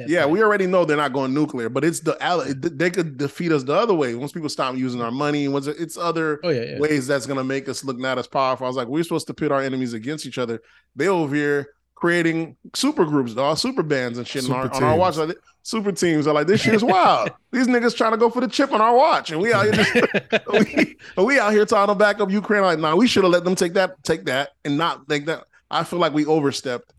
Yeah, we already know they're not going nuclear, but it's they could defeat us the other way once people stop using our money. Once it's other ways that's gonna make us look not as powerful. I was like, we're supposed to pit our enemies against each other. They over here creating super groups, dog, super bands and shit on our watch. Like, super teams are like, this shit is wild. These niggas trying to go for the chip on our watch, and we out here we out here trying to back up Ukraine. Like, nah, we should have let them take that, and not take that. I feel like we overstepped,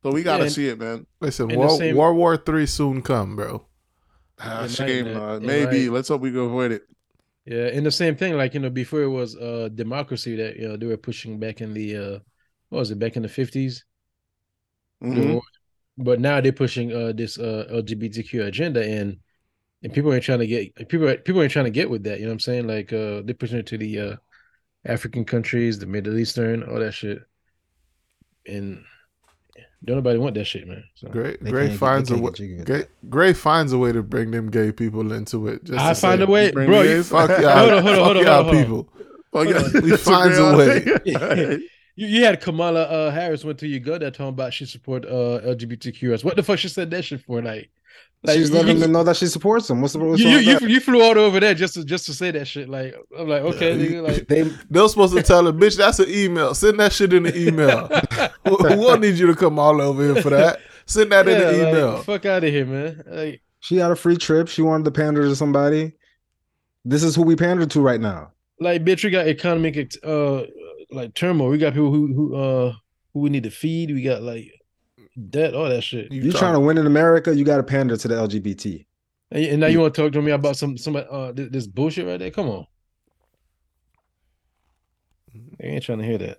so we gotta see it, man. Listen, World War III soon come, bro. Shame, maybe. Like, let's hope we can avoid it. Yeah, and the same thing, like before it was democracy that they were pushing back in the back in the 50s. Mm-hmm. But now they're pushing this LGBTQ agenda, and people ain't trying to get people ain't trying to get with that. You know what I'm saying? Like they're pushing it to the African countries, the Middle Eastern, all that shit. And don't nobody want that shit, man. So Gray finds a way to bring them gay people into it. Just I find a way, bro. Fuck y'all, hold on, y'all people. He finds a way. You had Kamala Harris went to Uganda talking about she support LGBTQ. What the fuck she said that shit for? Like she's letting them know that she supports them. What's the problem? You flew all over there just to say that shit. Like I'm like, okay, nigga, like they're supposed to tell her, bitch, that's an email. Send that shit in the email. We'll need you to come all over here for that. Send that in the email. Like, fuck out of here, man. Like, she had a free trip. She wanted to pander to somebody. This is who we pander to right now. Like, bitch, we got economic like turmoil. We got people who we need to feed. We got like debt, all that shit. You're trying to win in America, you got to pander to the LGBT. And now you want to talk to me about this bullshit right there? Come on. They ain't trying to hear that.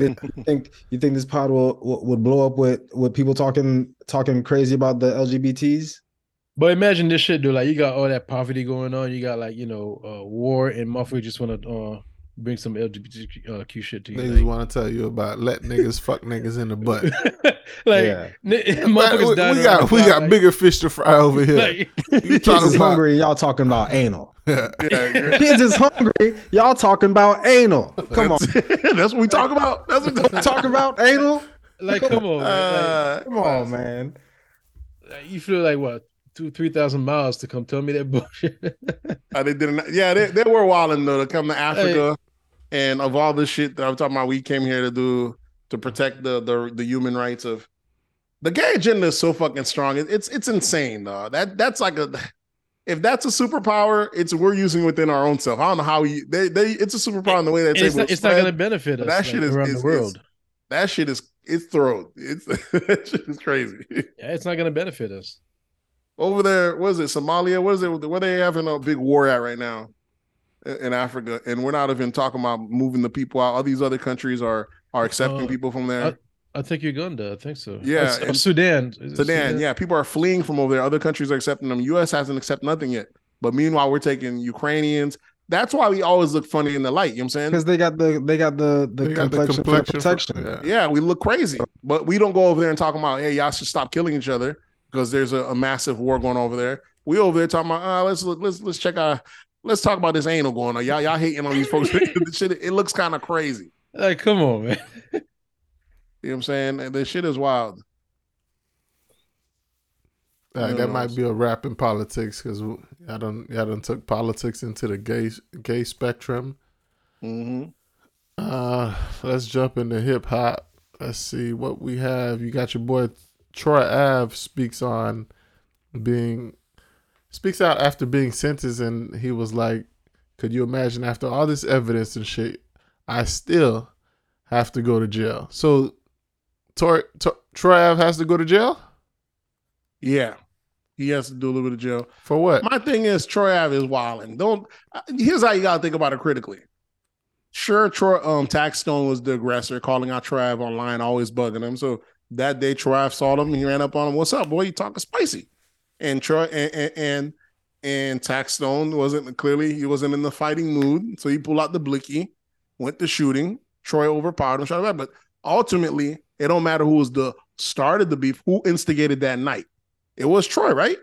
You think this pod would blow up with people talking crazy about the LGBTs? But imagine this shit, dude. Like, you got all that poverty going on. You got, like, war, and motherfuckers just want to bring some LGBTQ shit to you. Niggas want to tell you about let niggas fuck niggas in the butt. Like, we got bigger fish to fry over here. Like, kids is hungry, y'all talking about anal. Kids is hungry, y'all talking about anal. Come on. That's what we talk about? That's what we talk about? Anal? Like, come on, man. Like, come on, man. You feel like what? 2,000-3,000 miles to come tell me that bullshit. They didn't. Yeah, they were wilding though to come to Africa, and of all this shit that I'm talking about, we came here to protect the human rights of the gay agenda is so fucking strong. It's insane though. That's like if that's a superpower, it's we're using within our own self. I don't know how it's a superpower in the way that it's not going to benefit us. That shit is around the world. That shit is that shit is crazy. Yeah, it's not going to benefit us. Over there, what is it, Somalia? What is it? Where they having a big war at right now in Africa? And we're not even talking about moving the people out. All these other countries are accepting people from there. I think Uganda. I think so. Yeah, Sudan. Sudan. Yeah, people are fleeing from over there. Other countries are accepting them. U.S. hasn't accepted nothing yet. But meanwhile, we're taking Ukrainians. That's why we always look funny in the light. You know what I'm saying? Because they got the complexion for protection. Yeah, we look crazy, but we don't go over there and talk about, hey, y'all should stop killing each other. Because there's a massive war going over there. We over there talking about let's talk about this anal going on. Y'all hating on these folks. Shit, it looks kind of crazy. Like, come on, man. You know what I'm saying? This shit is wild. That might be a wrap in politics because y'all done took politics into the gay spectrum. Mm-hmm. Let's jump into hip hop. Let's see what we have. You got your boy Troy Ave speaks out after being sentenced, and he was like, could you imagine after all this evidence and shit, I still have to go to jail? So Troy Ave has to go to jail? Yeah. He has to do a little bit of jail. For what? My thing is, Troy Ave is wilding. Here's how you got to think about it critically. Sure, Troy Taxstone was the aggressor, calling out Troy Ave online, always bugging him. So that day, Troy Ave saw him, and he ran up on him. What's up, boy? You talking spicy? And Troy and Taxstone wasn't in the fighting mood, so he pulled out the blicky, went to shooting. Troy overpowered him, shot him back. But ultimately, it don't matter who was the started the beef, who instigated that night. It was Troy, right?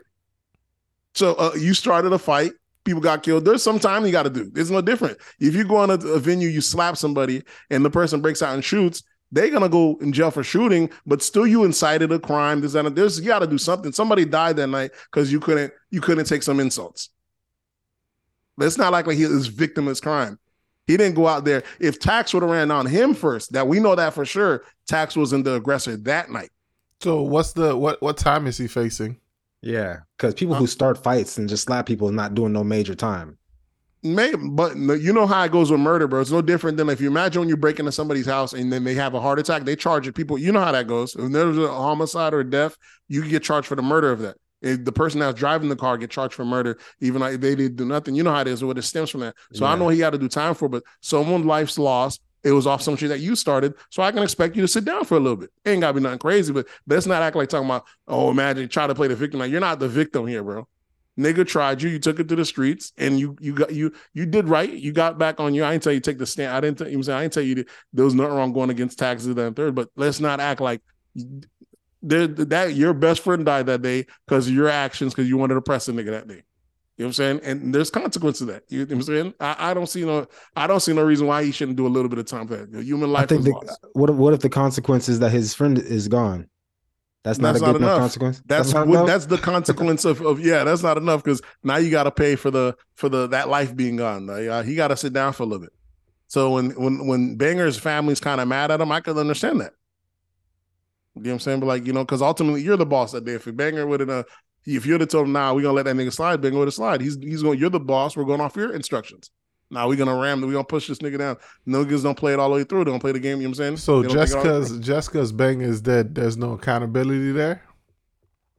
So you started a fight. People got killed. There's some time you got to do. It's no different. If you go on a venue, you slap somebody, and the person breaks out and shoots, they're going to go in jail for shooting, but still you incited a crime. There's you got to do something. Somebody died that night because you couldn't take some insults. But it's not like he is victimless crime. He didn't go out there. If Tax would have ran on him first, that we know that for sure, Tax wasn't the aggressor that night. So what time is he facing? Yeah, because people who start fights and just slap people is not doing no major time. Maybe, but you know how it goes with murder, bro. It's no different than if you imagine when you break into somebody's house and then they have a heart attack, they charge people. You know how that goes. If there's a homicide or a death, you can get charged for the murder of that. If the person that's driving the car get charged for murder, even like they didn't do nothing. You know how it is, what it stems from that. So yeah. I know he had to do time for, but someone's life's lost. It was off some shit that you started, so I can expect you to sit down for a little bit. Ain't gotta be nothing crazy, but let's not act like talking about, oh, imagine try to play the victim. Like, you're not the victim here, bro. Nigga tried you took it to the streets, and you did right. You got back on you. I didn't tell you to take the stand. I didn't tell you that there was nothing wrong going against taxes and third, but let's not act like that your best friend died that day because of your actions, because you wanted to press a nigga that day. You know what I'm saying? And there's consequences to that. You know what I'm saying? I don't see no reason why he shouldn't do a little bit of time for that. The human life is lost. What if the consequence is that his friend is gone? That's not enough. Consequence. That's the consequence of that's not enough, because now you gotta pay for that life being gone. Like, he gotta sit down for a little bit. So when Banger's family's kind of mad at him, I could understand that. You know what I'm saying? But like, you know, because ultimately you're the boss that day. If Banger would have If you'd have told him, nah, we're gonna let that nigga slide, Banger would have slide. He's going, you're the boss, we're going off your instructions. Now we're gonna ram, we're gonna push this nigga down. Niggas don't play it all the way through, they don't play the game, you know what I'm saying? So just because Banger is dead, there's no accountability there?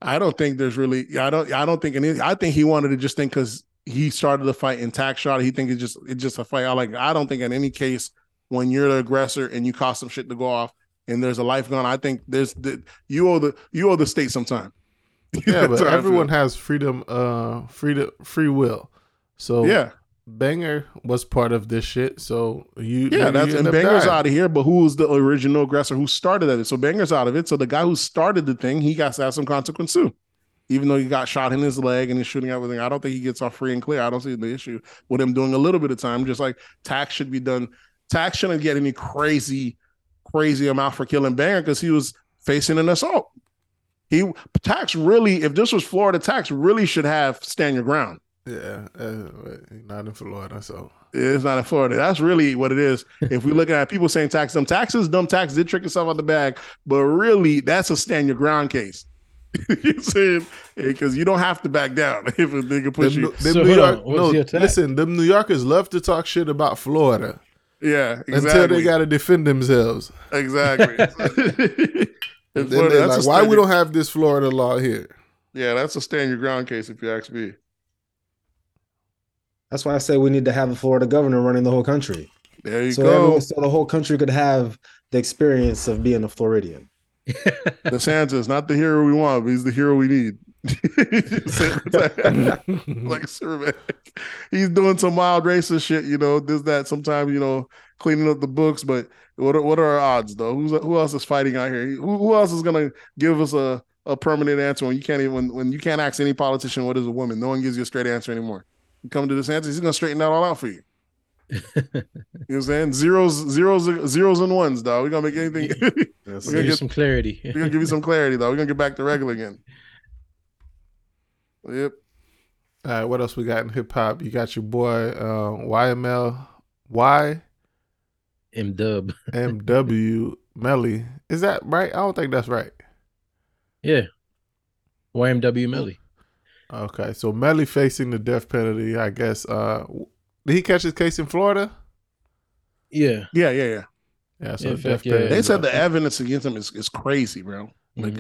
I don't think there's really I think he wanted to just think because he started the fight in Tax shot, he think it's just a fight. I don't think in any case when you're the aggressor and you cause some shit to go off and there's a life gone, I think you owe the state some time. Yeah, but everyone has free will. So yeah, Banger was part of this shit. So and Banger's out of here. But who's the original aggressor who started at it? So Banger's out of it. So the guy who started the thing, he got to have some consequence too. Even though he got shot in his leg and he's shooting everything, I don't think he gets off free and clear. I don't see the issue with him doing a little bit of time. Just like Tax should be done. Tax shouldn't get any crazy amount for killing Banger because he was facing an assault. If this was Florida, Tax really should have stand your ground. Yeah, not in Florida, so. It's not in Florida. That's really what it is. If we look at people saying Tax, dumb tax did trick himself out the bag, but really, that's a stand your ground case. You saying? Because you don't have to back down if a nigga push you. Them New Yorkers love to talk shit about Florida. Yeah, exactly. Until they got to defend themselves. Exactly. And then Florida, like, why we don't have this Florida law here? Yeah, that's a stand your ground case if you ask me. That's why I say we need to have a Florida governor running the whole country. There you go. So the whole country could have the experience of being a Floridian. DeSantis, not the hero we want, but he's the hero we need. He's doing some wild racist shit, you know, this, that, sometimes, you know, cleaning up the books, but what are our odds though? Who else is fighting out here? Who else is gonna give us a permanent answer when you can't even when you can't ask any politician what is a woman? No one gives you a straight answer anymore. You come to DeSantis, he's gonna straighten that all out for you. You know what I'm saying? Zeros and ones, dog. We're gonna make anything. We're gonna give some clarity. We're gonna give you some clarity, though. We're gonna get back to regular again. Yep. All right, what else we got in hip hop? You got your boy YML. M-Dub. M.W. Melly. Is that right? I don't think that's right. Yeah. YMW Melly. Okay, so Melly facing the death penalty, I guess. Did he catch his case in Florida? Yeah. Yeah, so death penalty. They said the evidence against him is crazy, bro. Like,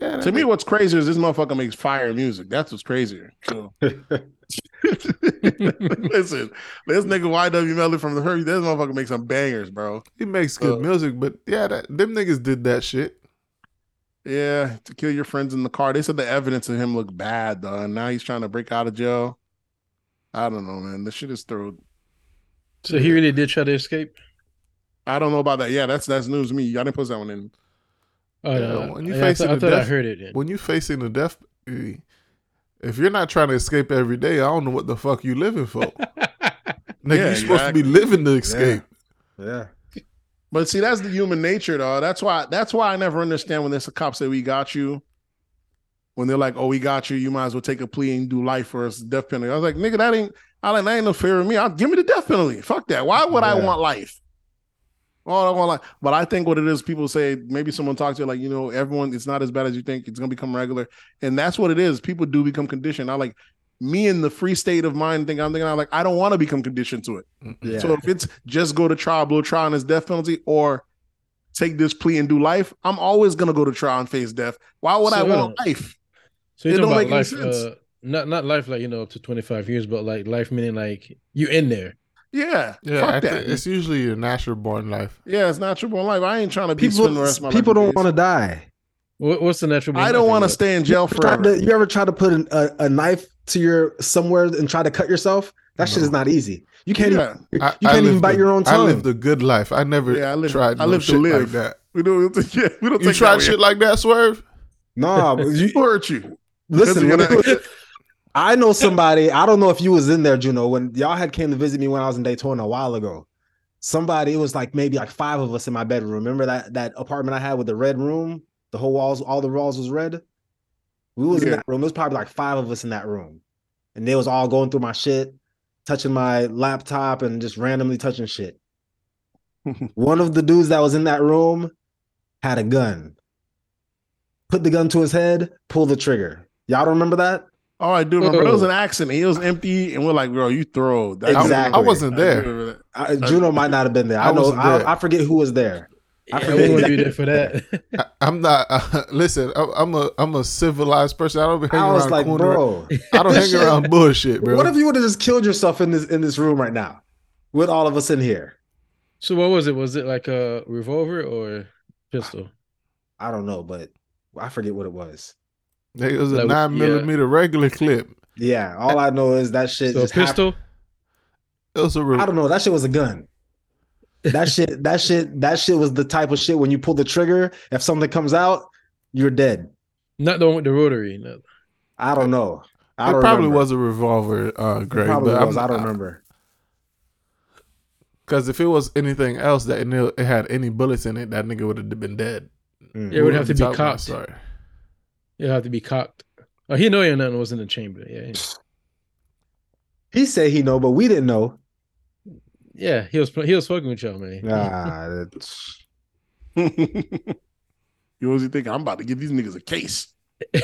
yeah, to me, what's crazier is this motherfucker makes fire music. That's what's crazier. So. Listen, this nigga YW Melly from the Herb, this motherfucker makes some bangers, bro. He makes good music, but yeah, them niggas did that shit. Yeah, to kill your friends in the car. They said the evidence of him looked bad, though, and now he's trying to break out of jail. I don't know, man. This shit is through. So he really did try to escape? I don't know about that. Yeah, that's news to me. Y'all didn't post that one in. Oh, no. When you I thought I heard it. Then. When you facing the death, if you're not trying to escape every day, I don't know what the fuck you living for. Nigga, you're supposed to be living to escape. Yeah. But see, that's the human nature, though. That's why I never understand when there's a cop say, we got you. When they're like, oh, we got you. You might as well take a plea and do life for us, death penalty. I was like, nigga, that ain't no fear of me. Give me the death penalty. Fuck that. Why would I want life? Oh, I want life. But I think what it is, people say, maybe someone talks to you like, everyone, it's not as bad as you think. It's going to become regular. And that's what it is. People do become conditioned. I like me in the free state of mind thing. I'm thinking, I'm like, I don't want to become conditioned to it. Yeah. So if it's just go to trial, blow trial and it's death penalty or take this plea and do life, I'm always going to go to trial and face death. Why would I want life? So you don't make life, any sense. Not life like, up to 25 years, but like life meaning like you in there. Yeah. Fuck that. It's usually a natural born life. Yeah, it's natural born life. I ain't trying to be spending the rest of my life. People don't want to die. What's the natural born life? I don't want to stay in jail forever. You ever try to put a knife to your somewhere and try to cut yourself? That shit is not easy. You can't even bite your own tongue. I lived a good life. I never tried to live like that. You tried shit like that, Swerve? Nah, you hurt you. Listen, I know somebody, I don't know if you was in there, Juno, when y'all had came to visit me when I was in Daytona a while ago. Somebody, it was like maybe like five of us in my bedroom. Remember that apartment I had with the red room? The whole walls, all the walls was red? We was in that room. It was probably like five of us in that room. And they was all going through my shit, touching my laptop and just randomly touching shit. One of the dudes that was in that room had a gun. Put the gun to his head, pull the trigger. Y'all don't remember that? Oh, I do remember. It was an accident. It was empty, and we're like, "Bro, you throw." Exactly. I wasn't there. Juno might not have been there. I forget who was there. I forget who there for that. I'm not. Listen, I'm a civilized person. I don't hang around. I was like, bro, I don't hang around bullshit, bro. What if you would have just killed yourself in this room right now, with all of us in here? So what was it? Was it like a revolver or pistol? I don't know, but I forget what it was. It was a 9mm regular clip. Yeah, all I know is that shit. So just a pistol. It was I don't know. That shit was a gun. That shit was the type of shit when you pull the trigger. If something comes out, you're dead. Not the one with the rotary. No. I don't know. It probably was a revolver, Gray. I don't remember. Because if it was anything else that it had any bullets in it, that nigga would have been dead. Mm. It would have to be cocked. Sorry. You'll have to be cocked. Oh, he knew nothing was in the chamber. Yeah. He said he know, but we didn't know. Yeah, he was fucking with y'all, man. Nah, that's... You always think I'm about to give these niggas a case.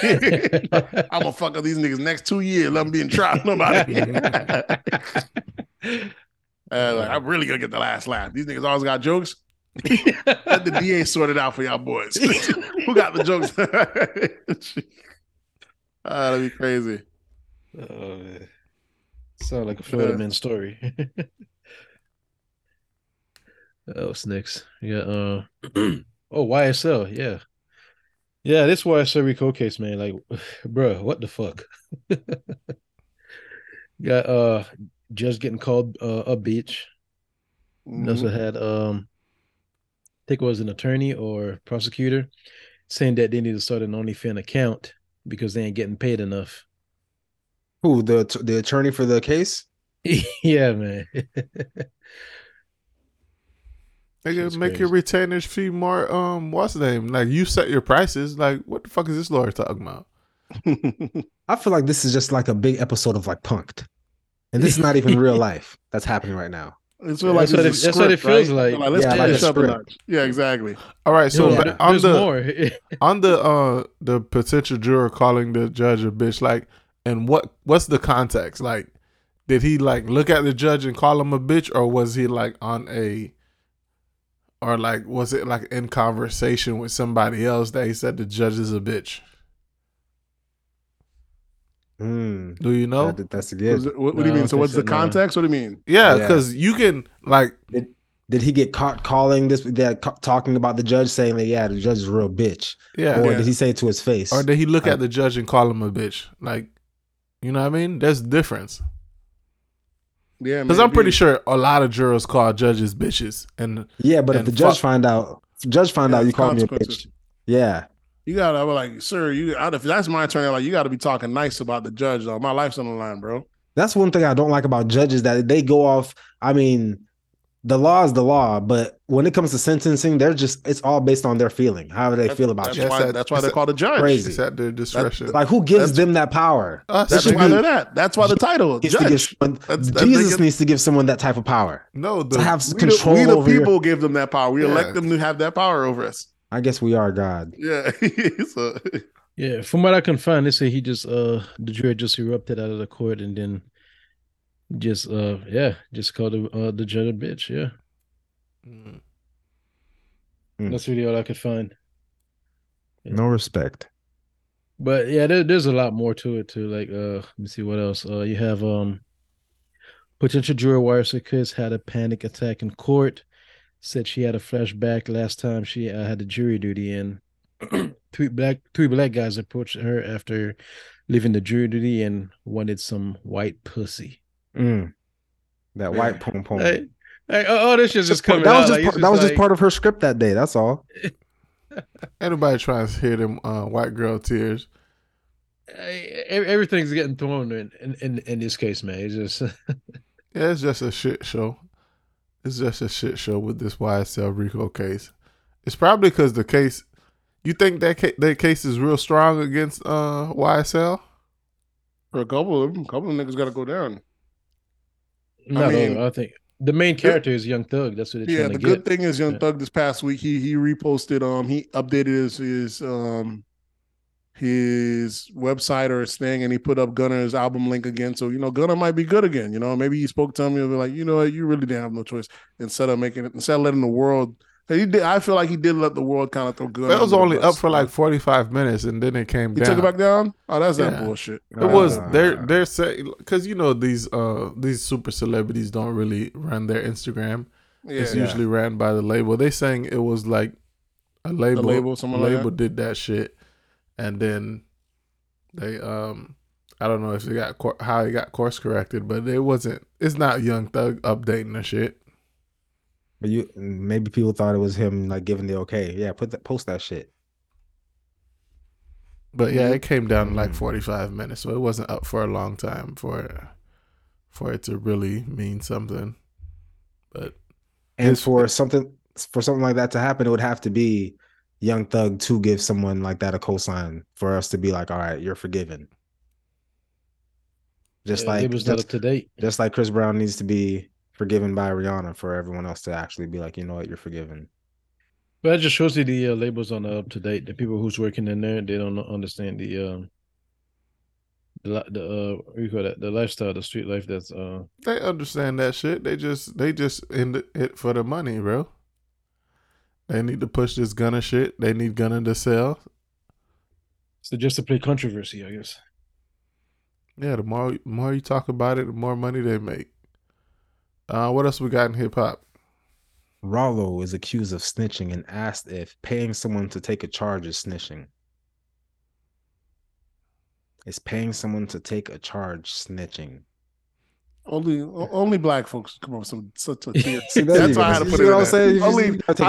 I'm gonna fuck up these niggas next 2 years. Let them be in trial. Nobody. I'm really gonna get the last laugh. These niggas always got jokes. Let the DA sort it out for y'all boys. Who got the jokes? That'd be crazy. Oh, man. Sound like a Florida man story. What's next? Yeah. YSL. Yeah. Yeah. This YSL Rico case, man. Like, bro, what the fuck? Got judge getting called a bitch. Mm-hmm. Also had I think it was an attorney or prosecutor saying that they need to start an OnlyFans account because they ain't getting paid enough. Who, the attorney for the case? Yeah, man. They can make your retainers fee more. What's the name? Like you set your prices. Like what the fuck is this lawyer talking about? I feel like this is just like a big episode of like Punk'd, and this is not even real life that's happening right now. That's what it feels like. Right? Let's push it up a notch. Yeah, exactly. All right. So on the potential juror calling the judge a bitch, like, and what's the context? Like, did he like look at the judge and call him a bitch, or was he like on a, or like was it like in conversation with somebody else that he said the judge is a bitch? Mm. Do you know? That's good. What do you mean? So what's the context? What do you mean? Yeah, because you can like. Did he get caught calling this? Talking about the judge, saying that the judge is a real bitch. Yeah. Or did he say it to his face? Or did he look at the judge and call him a bitch? Like, you know what I mean? There's a difference. Yeah. Because I'm pretty sure a lot of jurors call judges bitches, but if the judge find out you called me a bitch, yeah. You gotta be like, sir, if that's my turn, like, you gotta be talking nice about the judge, though. My life's on the line, bro. That's one thing I don't like about judges, that they go off. I mean, the law is the law, but when it comes to sentencing, it's all based on their feeling. How do they feel about you? That's why they're called a judge. Crazy. It's at their discretion. Like, who gives them that power? That's why they're that. That's why the title judge. Jesus needs to give someone that type of power. No, to have control over the people give them that power. We elect them to have that power over us. I guess we are God. Yeah. Yeah. From what I can find, they say he just the jury just erupted out of the court and then just just called the judge a bitch. Yeah. Mm. That's really all I could find. Yeah. No respect. But yeah, there's a lot more to it too. Like let me see what else. You have potential juror Warissa Kiss had a panic attack in court. Said she had a flashback last time she had the jury duty, and three black guys approached her after leaving the jury duty and wanted some white pussy. Mm. That white pom pom. This shit's just coming out. That was just part of her script that day. That's all. Anybody trying to hear them white girl tears? Everything's getting thrown in this case, man. It's just it's just a shit show. It's just a shit show with this YSL Rico case. It's probably because the case. You think that case is real strong against YSL? For a couple of niggas gotta go down. I think the main character is Young Thug. That's what it's. Yeah, the good thing is Young Thug. This past week, he reposted. He updated his website or his thing, and he put up Gunner's album link again. So, Gunner might be good again. Maybe he spoke to me and be like, you really didn't have no choice. Instead of letting the world, I feel like he did let the world kind of throw good. That was only up for like 45 minutes and then it came down. He took it back down? Oh, that's that bullshit. It was, they're saying, because these super celebrities don't really run their Instagram. Yeah, it's usually ran by the label. They saying it was like a label. The label did that shit. And then they, I don't know if it got course corrected, but it wasn't. It's not Young Thug updating the shit. But maybe people thought it was him like giving the okay. Yeah, post that shit. But yeah, it came down in like 45 minutes, so it wasn't up for a long time for it to really mean something. But for something like that to happen, it would have to be Young Thug to give someone like that a cosign for us to be like, all right, you're forgiven. Just like Chris Brown needs to be forgiven by Rihanna for everyone else to actually be like, you know what, you're forgiven. But that just shows you the labels on the up to date. The people who's working in there, they don't understand the lifestyle, the street life. That's they understand that shit. They just end it for the money, bro. They need to push this Gunner shit. They need Gunner to sell. So just to play controversy, I guess. Yeah, the more you talk about it, the more money they make. What else we got in hip-hop? Rollo is accused of snitching and asked if paying someone to take a charge is snitching. Is paying someone to take a charge snitching? Only black folks come up with such a thing. That's why I had to put it in there. I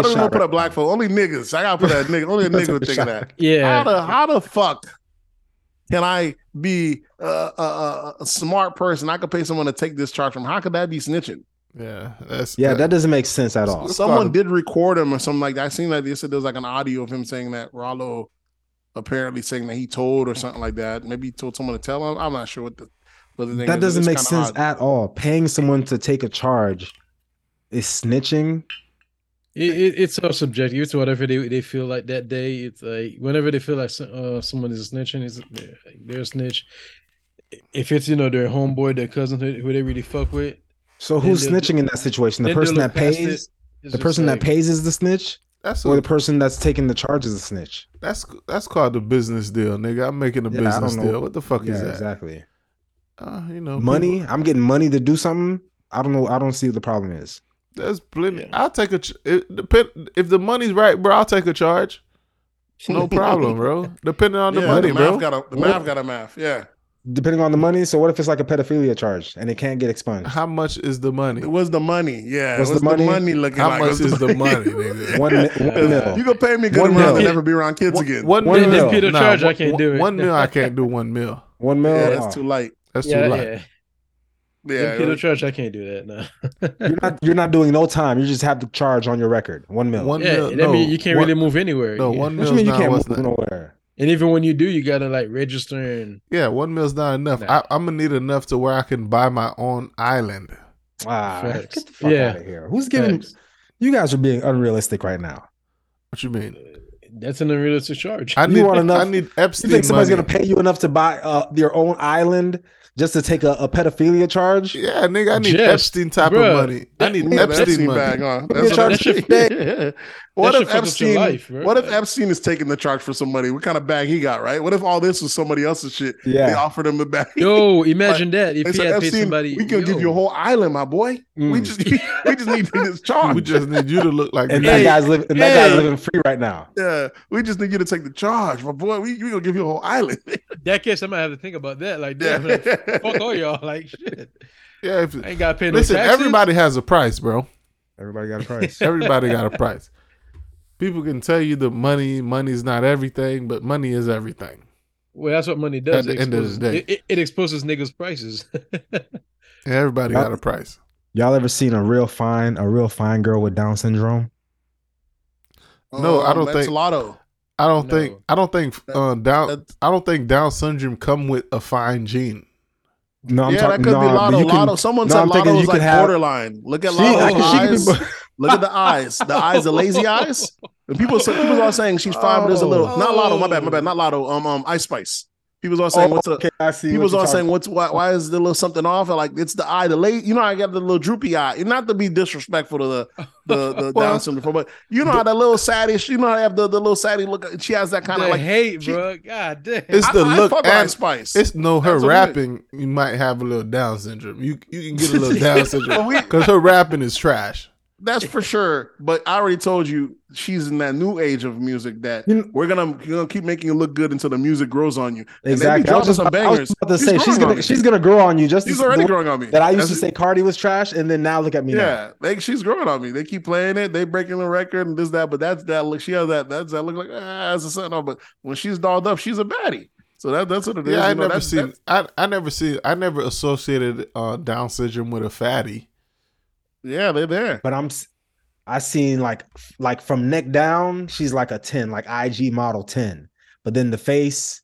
don't even put a black folk. Only niggas. I gotta put a nigga. Only a nigga would think of that. Yeah. How the fuck can I be a smart person? I could pay someone to take this charge from. How could that be snitching? Yeah. That doesn't make sense at all. Someone did record him or something like that. I seen like they said there was like an audio of him saying that Rollo apparently saying that he told or something like that. Maybe he told someone to tell him. I'm not sure what the. That doesn't make sense at all. Paying someone to take a charge is snitching. It's so subjective. It's whatever they feel like that day. It's like whenever they feel like someone is snitching, is they're a snitch. If it's, you know, their homeboy, their cousin, who they really fuck with. So who's snitching in that situation? The person that pays, is the snitch, or the person that's taking the charge is the snitch. That's called the business deal, nigga. I'm making a business deal. What the fuck is that? Exactly. You know, money. People. I'm getting money to do something. I don't know. I don't see what the problem is. There's plenty. Yeah. I'll take a if the money's right, bro. I'll take a charge. No problem, bro. Depending on the money, bro. The math got a math. Yeah. Depending on the money. So what if it's like a pedophilia charge and it can't get expunged? How much is the money? What's the money? Yeah. What's the money looking like? How much is the money, nigga? $1 million. You gonna pay me good amount to never be around kids again. $1 million. If you charge, I can't do it. $1 million. $1 million. Yeah, that's too light. Yeah, in the church, I can't do that. No. You're not doing no time. You just have to charge on your record. $1 million. I mean, you can't really move anywhere. No, $1 million. What you mean you can't move nowhere? And even when you do, you gotta like register and. Yeah, $1 million's not enough. Nah. I'm gonna need enough to where I can buy my own island. Wow, get the fuck out of here! Who's giving? Facts. You guys are being unrealistic right now. What you mean? That's an unrealistic charge. I need Epstein. You think somebody's gonna pay you enough to buy your own island? Just to take a pedophilia charge? Yeah, nigga, I need Epstein type of money. I need Epstein money. Bag on. What if Epstein is taking the charge for some money? What kind of bag he got, right? What if all this was somebody else's shit? Yeah. They offered him the bag. Yo, imagine that. If he had Epstein, paid somebody. We can give you a whole island, my boy. We just need this charge. We just need you to look like and that guy's living. And that guy's living free right now. Yeah, we just need you to take the charge, my boy. We gonna give you a whole island. That case, I might have to think about that. Like that. Fuck all y'all, like shit. Yeah, I ain't got paid. Listen, no taxes. Everybody has a price, bro. Everybody got a price. Everybody got a price. People can tell you the money's not everything, but money is everything. Well, that's what money does. At the end of the day, it exposes niggas' prices. Everybody got a price. Y'all ever seen a real fine girl with Down syndrome? No, I don't think Lotto. I don't think Down syndrome come with a fine gene. No, I'm talking. Yeah, that could be Lotto. Lotto. Someone said Lotto was like borderline. Look at Lotto's eyes. Look at the eyes. The eyes are lazy eyes. And people are saying she's fine, but there's a little. Not Lotto. My bad. Not Lotto. Ice Spice. People are saying what's up. Okay, I see. People are saying why is there a little something off? Like it's the eye, you know, I got the little droopy eye. And not to be disrespectful to the Down syndrome, but you know how that little saddish, you know, I have the little saddy look. She has that kind of like hate, bro. God damn. It's the look at Spice. It's her rapping. You might have a little Down syndrome. You can get a little Down syndrome because her rapping is trash. That's for sure. But I already told you she's in that new age of music that we're gonna keep making you look good until the music grows on you. And exactly. I was about to say she's gonna grow on you. She's already growing on me. That I used to say Cardi was trash, and then now look at me. Yeah, like she's growing on me. They keep playing it. They breaking the record and this that. But that's that look. She has that. That's that look like that's a something. But when she's dolled up, she's a baddie. So that's what it is. Yeah, I never associated Down syndrome with a fatty. Yeah, they're there. But I seen like from neck down, she's like a 10, like IG model 10. But then the face,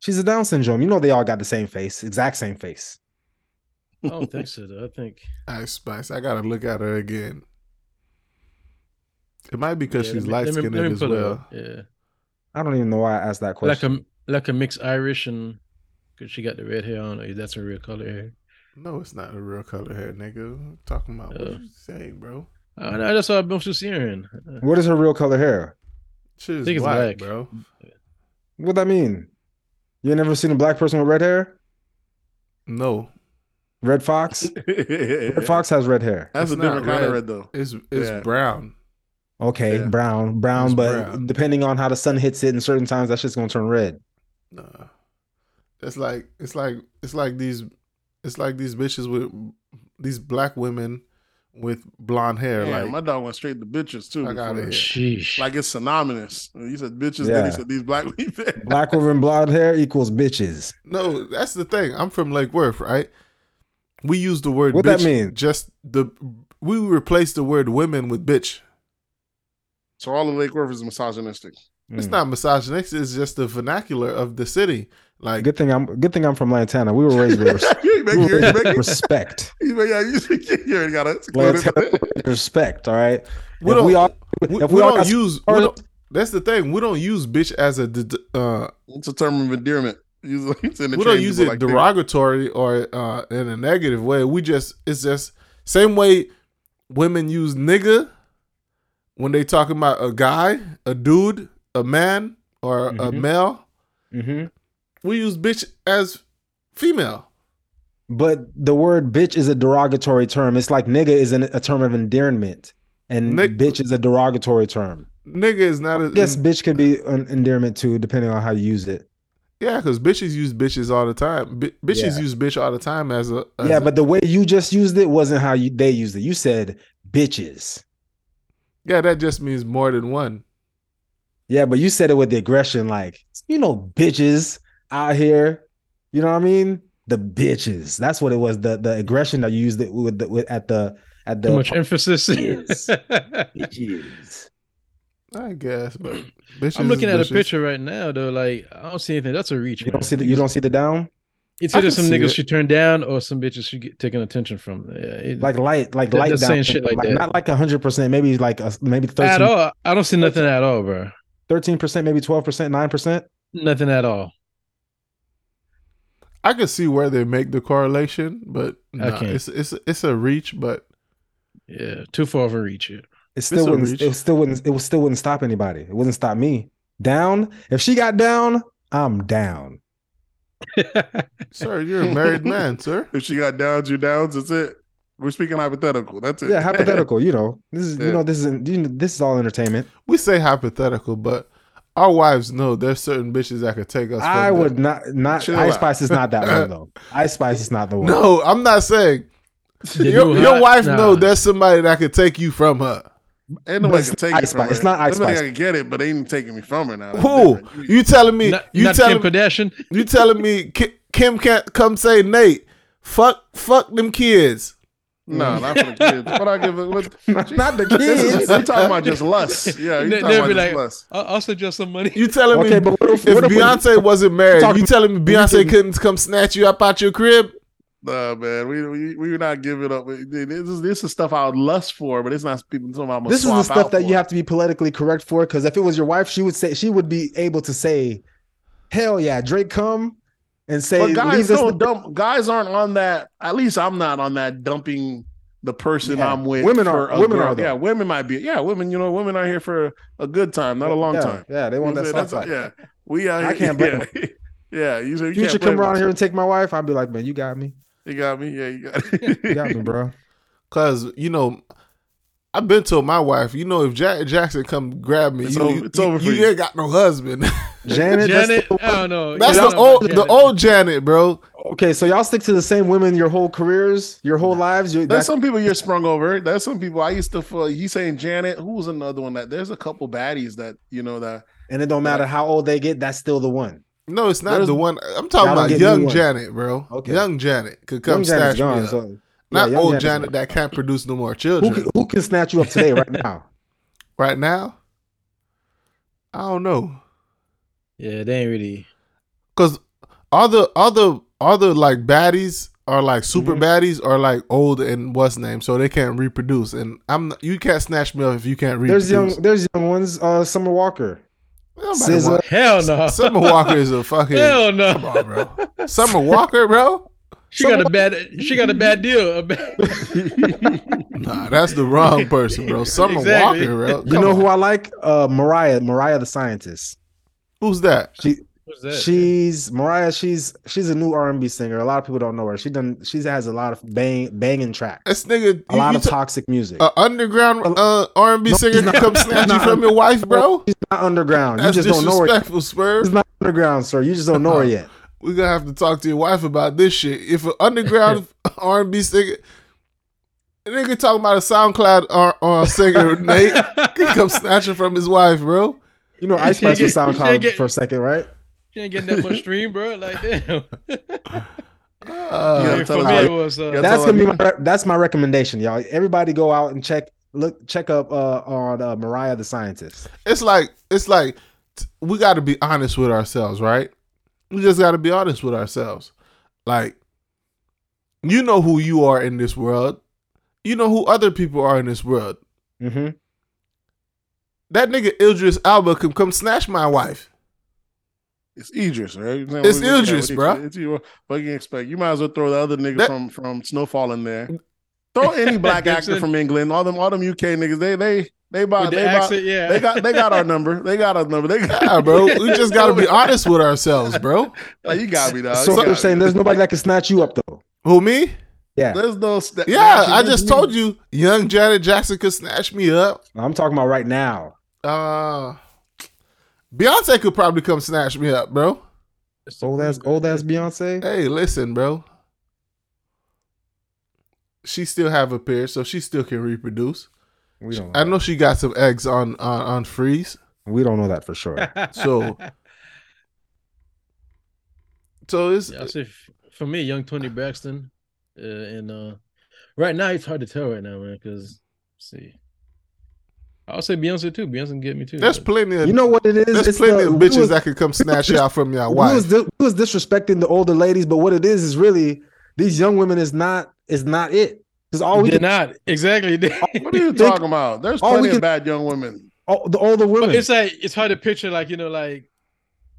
she's a Down syndrome. You know, they all got the same face, exact same face. I don't think so, though. I think Ice Spice. I gotta look at her again. It might be because she's light skinned as well. Yeah, I don't even know why I asked that question. Like a mixed Irish, and because she got the red hair on her, that's her real color hair. No, it's not a real color hair, nigga. I'm talking about what you say, bro. No, that's what I'm supposed to see her in. What is her real color hair? She's black, bro. What that mean? You never seen a black person with red hair? No. Red Fox? Red Fox has red hair. That's a different kind of red, though. It's brown. Okay, yeah. Brown, it's but brown. Depending on how the sun hits it in certain times, that shit's gonna turn red. Nah. It's like these bitches with these black women with blonde hair. Damn, like my dog went straight to bitches too. I got it. Like it's synonymous. You said bitches, then he said these black women. Black women, blonde hair equals bitches. No, that's the thing. I'm from Lake Worth, right? We use the word. What bitch, that mean? We replace the word women with bitch. So all of Lake Worth is misogynistic. It's not misogynistic. It's just the vernacular of the city. Like, good thing I'm from Lantana. We were raised with respect. You already got it. Respect, all right. We don't use that's the thing. We don't use bitch as it's a term of endearment. It's in the we don't use it like derogatory that. Or in a negative way. It's just same way women use nigga when they talking about a guy, a dude, a man, or mm-hmm. a male. Mm-hmm. We use bitch as female. But the word bitch is a derogatory term. It's like nigga is a term of endearment, and bitch is a derogatory term. Nigga is not. I guess bitch could be an endearment too, depending on how you use it. Yeah, because bitches use bitches all the time. Bitches use bitch all the time as a. As but the way you just used it wasn't how they used it. You said bitches. Yeah, that just means more than one. Yeah, but you said it with the aggression, like, you know, bitches out here. You know what I mean? The bitches. That's what it was. The aggression that you used it with at the. Too much emphasis. Bitches. I guess, but I'm looking at a picture right now though. Like, I don't see anything. That's a reach. You don't see the down. It's either some niggas should turn down or some bitches should get taken attention from. Yeah, light down. Saying shit like that. Not like 100%. Maybe like maybe 13%. At all, I don't see nothing at all, bro. 13%, maybe 12%, 9%. Nothing at all. I could see where they make the correlation, but it's a reach. But yeah, too far of a reach. Yeah. It still wouldn't stop anybody. It wouldn't stop me. Down. If she got down, I'm down. Sir, you're a married man, sir. If she got downs, you're downs. That's it. We're speaking hypothetical. That's it. Yeah, hypothetical. You know, this is all entertainment. We say hypothetical, but our wives know there's certain bitches that could take us. I would not. Ice Spice is not that one though. Ice Spice is not the one. No, I'm not saying. Your wife know there's somebody that could take you from her. Ain't nobody can take it from her. It's not Ice Spice. Somebody can get it, but they ain't taking me from her now. Who? You telling me? Kim Kardashian? You telling me Kim can't come say, Nate, fuck them kids? No, not for the kids. What I give a not the kids. I'm talking about just lust. Yeah, you talking about just lust. I'll suggest some money. You telling me if Beyonce wasn't married, you telling me Beyonce couldn't come snatch you up out your crib? Nah, man, we not giving up. This is stuff I would lust for, but it's not people. This is the stuff that you have to be politically correct for. Because if it was your wife, she would be able to say, "Hell yeah, Drake come," and say, but guys don't dump. Guys aren't on that. At least I'm not on that dumping the person I'm with. Women are. Though. Yeah, women might be. Yeah, women. You know, women are here for a good time, not a long time. Yeah, they want that soft life. Yeah, we are. I can't blame them. Yeah, you should come around here and take my wife. I'd be like, man, you got me. You got me? Yeah, you got me. You got me, bro. Because, you know, I've been told my wife, you know, if Jackson come grab me, it's over for you. You ain't got no husband. Janet? I don't know. That's the old Janet, bro. Okay, so y'all stick to the same women your whole careers, your whole lives? There's some people you're sprung over. There's some people I used to feel. He's saying Janet. Who was another one? There's a couple baddies that, you know, that. And it don't matter how old they get, that's still the one. No, it's not the one. I'm talking about young Janet, bro. Okay. Young Janet could come snatch me up. So, not old Janet that can't produce no more children. Who can snatch you up today, right now? Right now? I don't know. Yeah, they ain't really. Because all the like baddies are like super baddies are like old and what's name, so they can't reproduce. And you can't snatch me up if you can't reproduce. There's young ones. Summer Walker. Hell no. Summer Walker is a fucking hell no. Come on, bro. Summer Walker, bro. She got a bad deal. Nah, that's the wrong person, bro. Summer Walker, bro. Come on. Who I like? Mariah the scientist. Who's that? She's Mariah. She's a new R&B singer. A lot of people don't know her. She has a lot of banging tracks. This nigga, a lot of toxic music. An underground R&B singer can come snatch you from your wife, bro. She's not underground. That's you just don't know her. Disrespectful, sir. She's not underground, sir. You just don't know her yet. We're gonna have to talk to your wife about this shit. If an underground R&B singer, a nigga talking about a SoundCloud singer, Nate can come snatching from his wife, bro. You know, Ice Spice was SoundCloud for a second, right? You ain't getting that much stream, bro. Like, damn. That's my recommendation, y'all. Everybody go out and check up on Mariah the scientist. It's like we got to be honest with ourselves, right? We just got to be honest with ourselves. Like, you know who you are in this world. You know who other people are in this world. Mm-hmm. That nigga Idris Elba can come snatch my wife. It's Idris, right? You know, it's Idris, bro. What you expect? You might as well throw the other nigga from Snowfall in there. Throw any black actor from England. All them UK niggas. They got our number. Yeah, bro. We just gotta be honest with ourselves, bro. Like, you got me, dog. So I'm saying there's nobody that can snatch you up though. Who, me? Yeah. There's no. I just told you, young Janet Jackson could snatch me up. I'm talking about right now. Beyonce could probably come snatch me up, bro. Old ass Beyonce. Hey, listen, bro. She still have a pair, so she still can reproduce. I know she got some eggs on freeze. We don't know that for sure. So it's. Yeah, I say for me, young Tony Braxton, and right now it's hard to tell right now, man. Because see. I'll say Beyonce too. Beyonce can get me too. There's plenty of, you know what it is? There's plenty of bitches that could come snatch y'all from y'all wife. We was disrespecting the older ladies, but what it is really these young women is not it. Because all we did not exactly. What are you talking about? There's plenty of bad young women. Oh, the older women. But it's like it's hard to picture, like, you know, like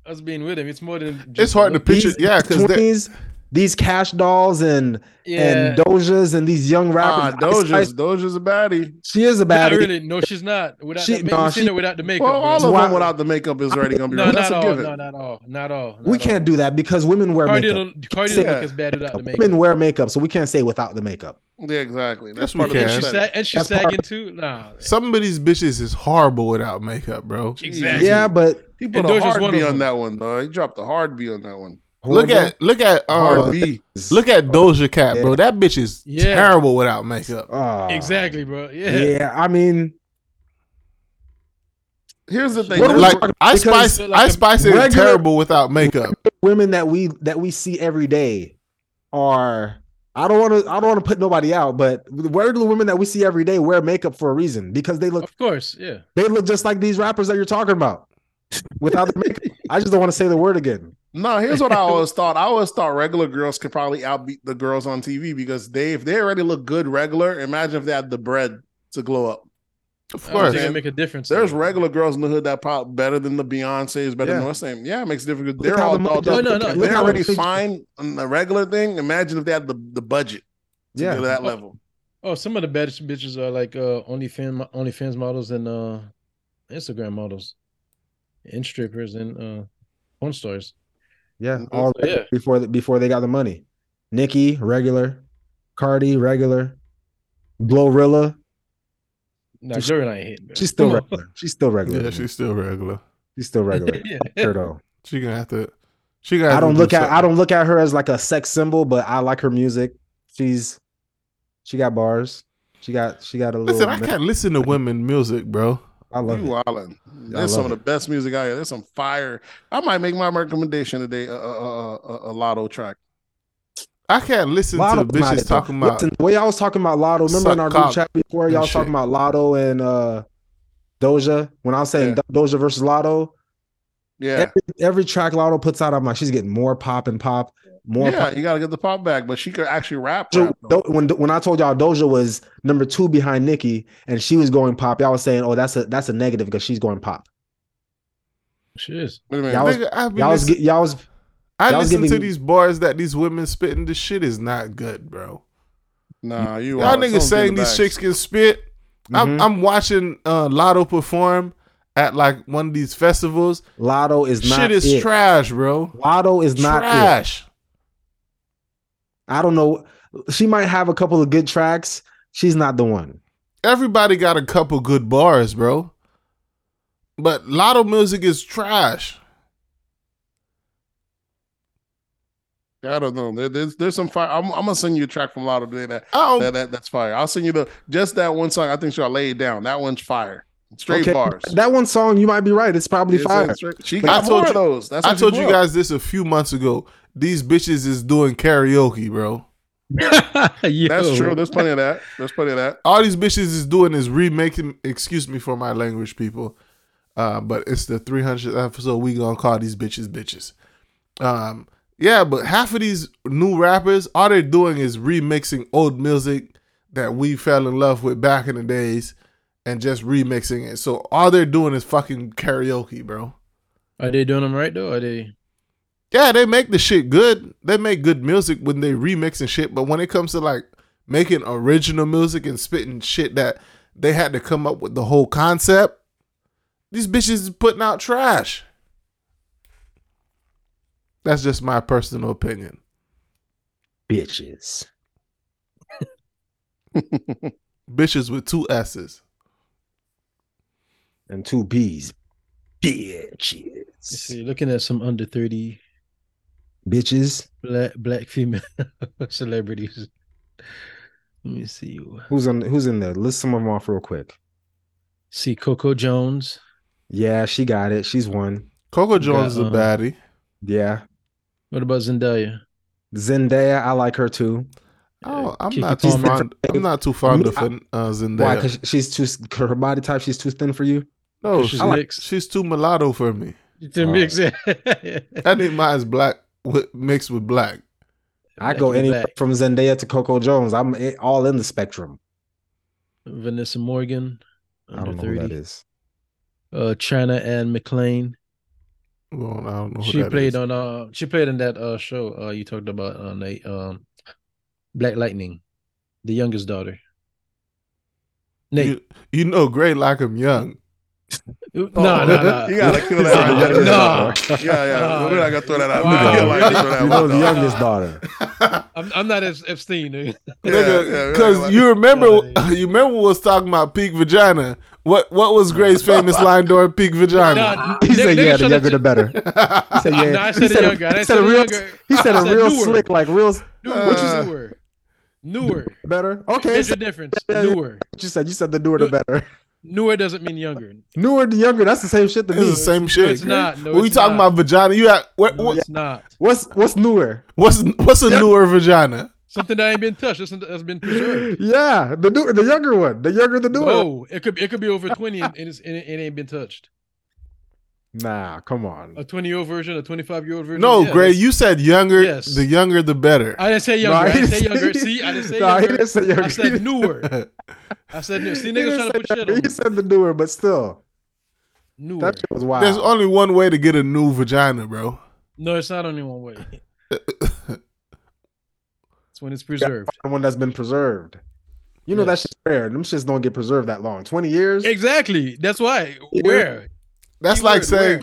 us being with him. It's more than just, it's hard to picture. Yeah, because these Cash Dolls and Dojas and these young rappers. Doja's a baddie. She is a baddie. Not really. No, she's not. Without the makeup. Well, all of them without the makeup is already going to be right. Not all. We can't do that because women wear makeup. Cardi don't look as bad without the makeup. Women wear makeup, so we can't say without the makeup. Yeah, exactly. That's what we can. And she's sagging too? Nah. Some of these bitches is horrible without makeup, bro. Exactly. Yeah, but... He put a hard B on that one, though. He dropped a hard B on that one. Look at Doja Cat, bro. That bitch is terrible without makeup. Exactly, bro. Yeah, I mean, here's the thing. Like, Ice Spice is terrible without makeup. Women that we see every day are. I don't want to put nobody out, but regular women that we see every day wear makeup for a reason because they look. Of course, yeah. They look just like these rappers that you're talking about. Without the makeup, I just don't want to say the word again. No, here's what I always thought. I always thought regular girls could probably outbeat the girls on TV because if they already look good regular, imagine if they had the bread to glow up. Of course, it make a difference. There's regular girls in the hood that pop better than the Beyonce's, better than what's name. Yeah, it makes a difference. They're all dolled up. No. They're already fine on the regular thing. Imagine if they had the budget to go to that level. Oh, some of the baddest bitches are like OnlyFans models and Instagram models. And strippers and porn stars, before they got the money. Nikki, regular. Cardi, regular. Glorilla. No, Glorilla ain't hit. She's still regular. Yeah, she's still regular. Sure though. She gonna have to. I don't look at her as like a sex symbol, but I like her music. She got bars. She got a little. Listen, I can't listen to women music, bro. I love it. There's some of the best music out here. There's some fire. I might make my recommendation today a Lotto track. I can't listen to bitches talking about. Listen, the way y'all was talking about Lotto, remember in our group chat before, y'all was talking about Lotto and Doja. When I was saying Doja versus Lotto, every track Lotto puts out, I'm like, she's getting more pop and pop. You gotta get the pop back, but she could actually rap. When I told y'all Doja was number 2 behind Nicki and she was going pop, y'all was saying, "Oh, that's a negative because she's going pop." She is. Wait a minute. Y'all was listening to these bars that these women spitting. This shit is not good, bro. Nah, y'all niggas saying these chicks can spit. Mm-hmm. I'm watching Lotto perform at like one of these festivals. Lotto is not. Shit is it. Trash, bro. Lotto is not trash. It. I don't know. She might have a couple of good tracks. She's not the one. Everybody got a couple good bars, bro. But Lotto music is trash. I don't know. There's some fire. I'm gonna send you a track from Lotto today. That's fire. I'll send you just that one song. I think she'll lay it down. That one's fire. Straight bars. That one song, you might be right. It's probably fire. She got more of those. I told you guys this a few months ago. These bitches is doing karaoke, bro. That's true. There's plenty of that. All these bitches is doing is remaking, excuse me for my language, people. But it's the 300th episode. We gonna call these bitches. Yeah, but half of these new rappers, all they're doing is remixing old music that we fell in love with back in the days and just remixing it. So all they're doing is fucking karaoke, bro. Are they doing them right, though? Are they... Yeah, they make the shit good. They make good music when they remixing shit. But when it comes to, like, making original music and spitting shit that they had to come up with the whole concept, these bitches is putting out trash. That's just my personal opinion. Bitches. Bitches with two S's. And two B's. Bitches. So you're looking at some under 30... Bitches, black female celebrities. Let me see who's in there. List some of them off real quick. See Coco Jones. Yeah, she got it. She's one. Coco Jones is a baddie. Yeah. What about Zendaya? Zendaya, I like her too. Oh, I'm not too fond of Zendaya. Why? Because she's too. Her body type. She's too thin for you. No, she's too mulatto for me. To mix it. I think mine's black. Mixed with black. I go anywhere from Zendaya to Coco Jones. I'm all in the spectrum. Vanessa Morgan. I don't know 30. Who that is. China and McClain. Well, I don't know who she played in that show you talked about on Black Lightning, the youngest daughter. Nate. You know Gray like him young. No. You gotta kill that out. No. Yeah. We're not gonna throw that out. You know the youngest daughter. I'm not Epstein, dude. Because you remember we was talking about peak vagina. What was Gray's famous line during peak vagina? He said, yeah, the younger the better. He said, yeah. He said a real slick, like real. What's the word? Newer. Better? Okay. There's a difference. Newer. You said the newer the better. Newer doesn't mean younger. Newer to younger, that's the same shit to me. It's the same shit. No, it's not. No, when we talking about vagina, you have... No, it's not. What's newer? What's a newer vagina? Something that ain't been touched. That's been preserved. Yeah, the younger one. The younger the newer. Oh, it could be over 20 and it ain't been touched. Nah, come on. A 20-year-old version, a 25-year-old version. No, yeah, Gray, you said younger. Yes. The younger, the better. I didn't say younger. No, I didn't say younger. See, I didn't say younger. He didn't say younger. I said newer. I said newer. See, niggas trying to put shit on. He said the newer, but still. Newer. That shit was wild. There's only one way to get a new vagina, bro. No, it's not only one way. It's when it's preserved. The one that's been preserved. You know, yes. That shit's rare. Them shits don't get preserved that long. 20 years? Exactly. That's why. Where? That's you like saying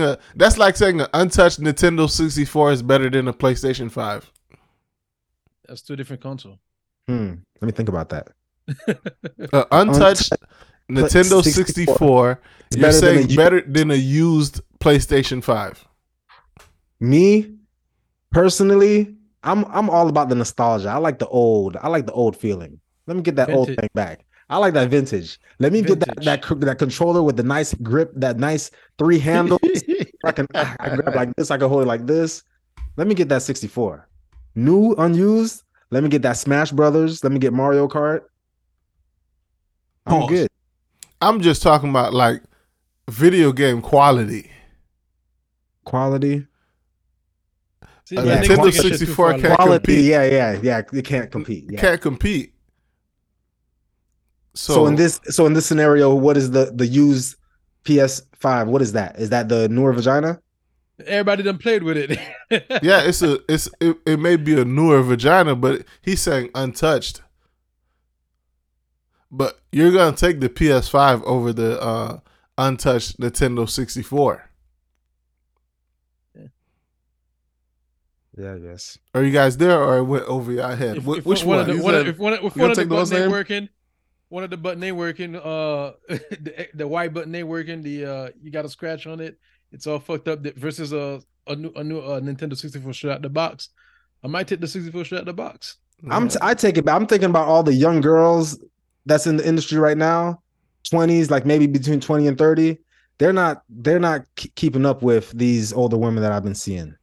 an untouched Nintendo 64 is better than a PlayStation 5. That's two different consoles. Let me think about that. Untouched Nintendo 64 is better than a used PlayStation 5. Me personally, I'm all about the nostalgia. I like the old feeling. Let me get that vintage. Old thing back. I like that vintage. Let me get that controller with the nice grip, that nice three handles. I grab like this. I can hold it like this. Let me get that 64. New, unused. Let me get that Smash Brothers. Let me get Mario Kart. I'm good. I'm just talking about like video game quality. Quality? See, Nintendo 64 can't compete. Yeah. It can't compete. Yeah. Can't compete. So in this scenario, what is the used PS5? What is that? Is that the newer vagina? Everybody done played with it. Yeah, it may be a newer vagina, but he's saying untouched. But you're gonna take the PS5 over the untouched Nintendo 64. Yeah, yes. Are you guys there, or it went over your head? Which one? If one of the buttons ain't working. One of the button ain't working, the white button ain't working. You got a scratch on it. It's all fucked up. Versus a new Nintendo 64 shit out the box. I might take the 64 shit out the box. I take it back. I'm thinking about all the young girls that's in the industry right now, 20s, like maybe between 20 and 30. They're not keeping up with these older women that I've been seeing.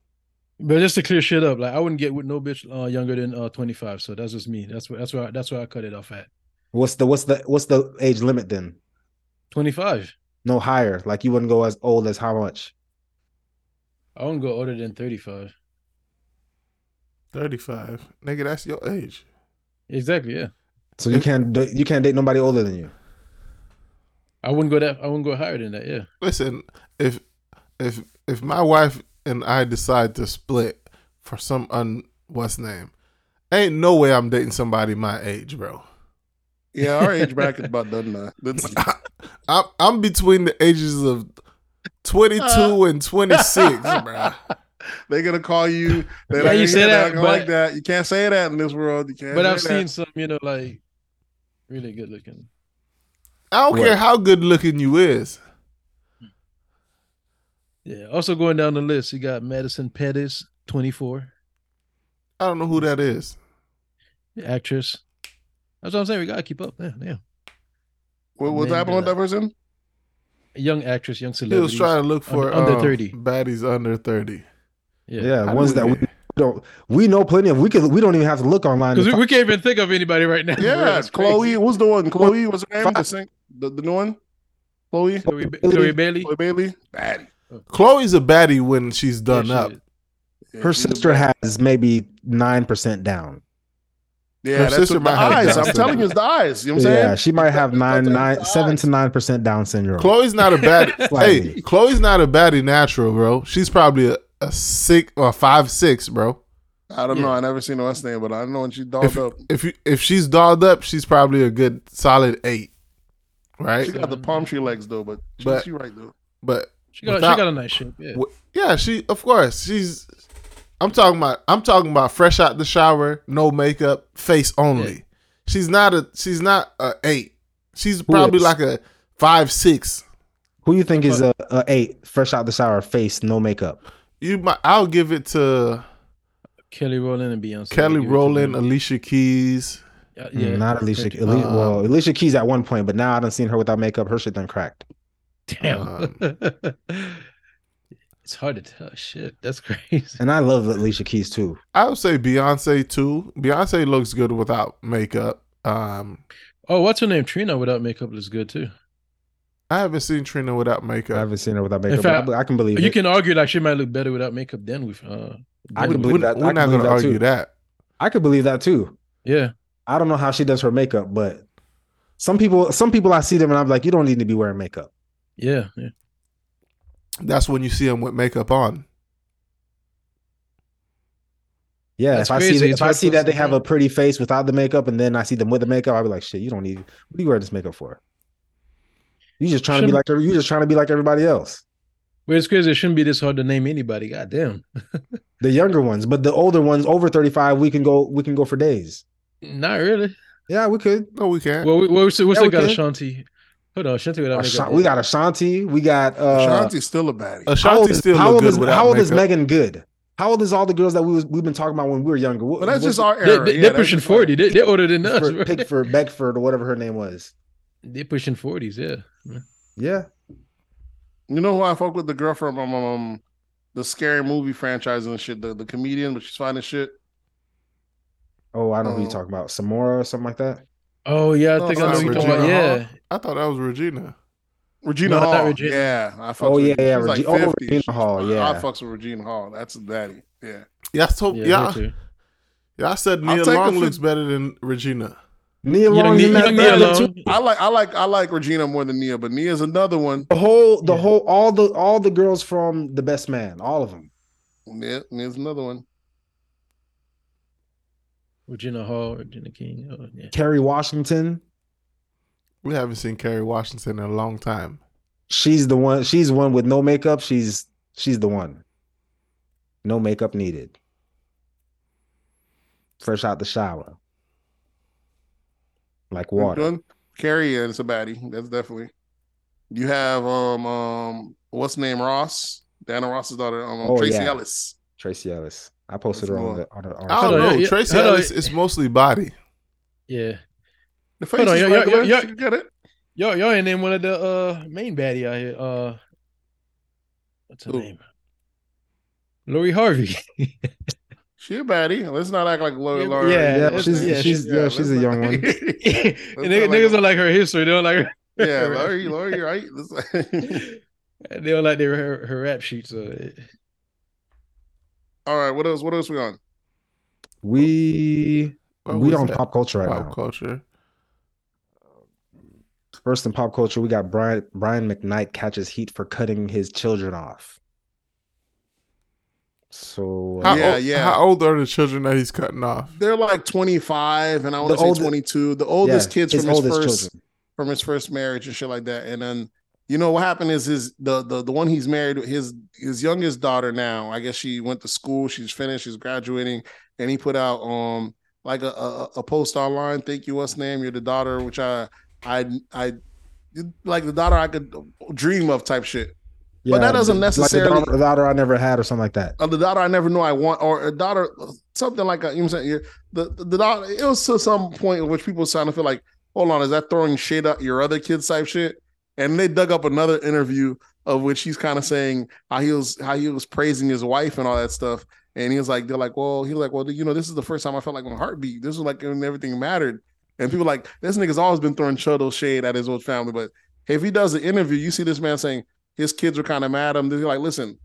But just to clear shit up, like I wouldn't get with no bitch younger than 25. So that's just me. That's where I cut it off at. What's the age limit then? 25. No higher. Like you wouldn't go as old as how much? I wouldn't go older than 35. 35, nigga, that's your age. Exactly, yeah. So you can't date nobody older than you. I wouldn't go higher than that. Yeah. Listen, if my wife and I decide to split for some what's name, ain't no way I'm dating somebody my age, bro. Yeah, our age bracket's about done now. I'm between the ages of 22 and 26, bro. They're gonna call you. They're yeah, you say that, but, like that. You can't say that in this world. You can't. But I've seen some, like really good looking. I don't care how good looking you is. Yeah. Also going down the list, you got Madison Pettis, 24. I don't know who that is. The actress. That's what I'm saying. We gotta keep up. Yeah. What happened with that person? A young actress, young celebrity. He was trying to look for under 30 baddies under 30. Yeah, ones that we know plenty of. We don't even have to look online. Because we can't even think of anybody right now. Yeah, Chloe. What's the one? Chloe, what's her name? The new one? Chloe Bailey. Chloe Bailey. Baddie. Chloe's a baddie when she's done up. Yeah, her sister has maybe 9% down. Yeah, her sister might have eyes. I'm telling you, it's the eyes. You know what I'm saying? Yeah, she might have 7 to 9% Down syndrome. Chloe's not a baddie. Hey, Chloe's not a baddie natural, bro. She's probably a 6 or 5'6", bro. I don't know. I never seen her last name, but I know when she's dolled up. If she's dolled up, she's probably a good solid 8, right? She got the palm tree legs though, but she right though. But she got a nice shape. Yeah. She of course she's. I'm talking about fresh out the shower, no makeup, face only. Yeah. She's not a 8. She's probably like a 5'6". Who you think is a 8? Fresh out the shower, face, no makeup. I'll give it to Kelly Rowland and Beyonce. Kelly Rowland, Alicia Keys. Yeah, not Alicia. Alicia Keys at one point, but now I done seen her without makeup. Her shit done cracked. Damn. It's hard to tell. Shit, that's crazy. And I love Alicia Keys too. I would say Beyonce too. Beyonce looks good without makeup. What's her name? Trina without makeup looks good too. I haven't seen Trina without makeup. I haven't seen her without makeup. In fact, I can believe you can argue like she might look better without makeup than with. I can believe that. We're not going to argue that. I could believe that too. Yeah. I don't know how she does her makeup, but some people I see them and I'm like, you don't need to be wearing makeup. Yeah. That's when you see them with makeup on. Yeah, that's crazy. If I see that they have a pretty face without the makeup, and then I see them with the makeup, I'll be like, shit, you don't need. What do you wear this makeup for? You just trying to be like everybody else. Well, it's crazy. It shouldn't be this hard to name anybody. Goddamn. The younger ones, but the older ones over 35, we can go for days. Not really. Yeah, we could. No, we can't. Well, we still got Ashanti. Hold on, Ashanti without makeup. We got Ashanti. We got Ashanti's still a baddie. Ashanti still look good without makeup. How old is Megan Good? How old is all the girls that we've been talking about when we were younger? Well, that's just our era. They're pushing 40. They're older than us. Pickford, Beckford, or whatever her name was. They're pushing 40s, yeah. Yeah. You know who I fuck with? The girl from the scary movie franchise and shit. The comedian, but she's fine as shit. Oh, I don't know who you're talking about. Samora or something like that? Oh, yeah, I think I know who you're talking about. Yeah. I thought that was Regina. Regina Hall. Not Regina. Yeah. I fucks with Regina. She's like 50. Regina Hall. Yeah. I fucks with Regina Hall. That's a daddy. Yeah. I said Nia Long looks better than Regina. Nia Long, too. I like Regina more than Nia, but Nia's another one. All the girls from The Best Man, all of them. Yeah, Nia's another one. Regina Hall, Regina King, Kerry Washington. We haven't seen Kerry Washington in a long time. She's the one. She's one with no makeup. She's the one. No makeup needed. Fresh out the shower, like water. Kerry is a baddie. That's definitely. You have what's name Ross? Dana Ross's daughter. Tracy Ellis. Tracy Ellis. I posted her on the I don't know. Yeah, Tracy Ellis is mostly body. Yeah. The face is regular. You get it? Y'all ain't named one of the main baddie out here. What's her name? Lori Harvey. She a baddie. Let's not act like Lori. Yeah, she's a young one. And niggas don't like her history. They don't like her. Yeah, Lori, right? They don't like her rap sheet, so... All right, what else we on? We on pop culture right now. Pop culture. First in pop culture, we got Brian McKnight catches heat for cutting his children off. So how old are the children that he's cutting off? They're like 25, and I want to say 22. The oldest kids from his first marriage and shit like that. And then you know what happened is the one he's married, his youngest daughter now. I guess she went to school. She's finished. She's graduating, and he put out like a post online. Thank you, what's name? You're the daughter, which I like the daughter I could dream of type shit. Yeah, but that doesn't necessarily like the daughter I never had or something like that. The daughter I never knew I want, or a daughter something like that. You know what I'm saying? The daughter, it was to some point in which people started to feel like, hold on, is that throwing shade at your other kids type shit? And they dug up another interview of which he's kind of saying how he was praising his wife and all that stuff. And he was like, this is the first time I felt like my heartbeat. This was like when everything mattered. And people like, this nigga's always been throwing chuddo shade at his old family. But if he does the interview, you see this man saying his kids were kind of mad at him. They're like, listen,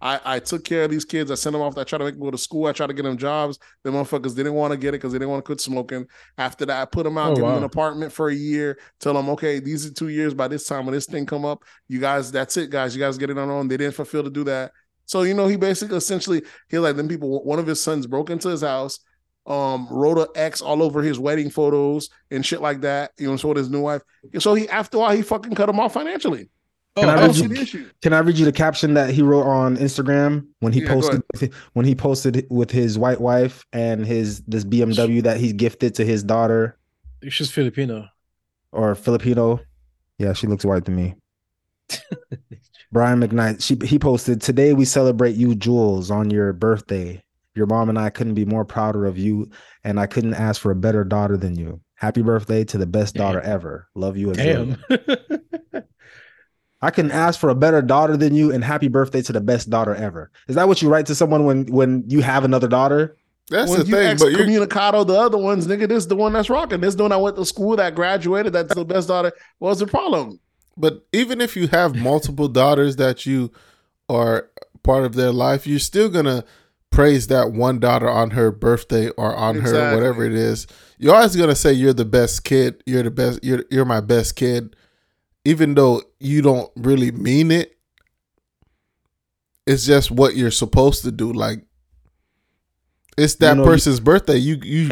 I took care of these kids. I sent them off. I tried to make them go to school. I tried to get them jobs. The motherfuckers didn't want to get it because they didn't want to quit smoking. After that, I put them out, give them an apartment for a year, tell them, okay, these are 2 years. By this time, when this thing come up, you guys, that's it, guys. You guys get it on own. They didn't fulfill to do that. So, you know, he basically, essentially, he like them people, one of his sons broke into his house, wrote an X all over his wedding photos and shit like that, you know, so with his new wife. And so he, after a while, he fucking cut him off financially. Can I read you the caption that he wrote on Instagram when he posted with his white wife and this BMW that he gifted to his daughter? She's Filipino. Or Filipino. Yeah, she looks white to me. Brian McKnight. He posted, "Today we celebrate you, Jules, on your birthday. Your mom and I couldn't be more prouder of you, and I couldn't ask for a better daughter than you. Happy birthday to the best daughter ever. Love you, Azalea." I couldn't ask for a better daughter than you, and happy birthday to the best daughter ever. Is that what you write to someone when you have another daughter? That's the thing. But you excommunicado the other ones, nigga. This is the one that's rocking. This is the one I went to school that graduated. That's the best daughter. What's the problem? But even if you have multiple daughters that you are part of their life, you're still gonna praise that one daughter on her birthday or on her whatever it is. You're always gonna say you're the best kid. You're the best. You're my best kid. Even though you don't really mean it, it's just what you're supposed to do. Like, it's that person's birthday. You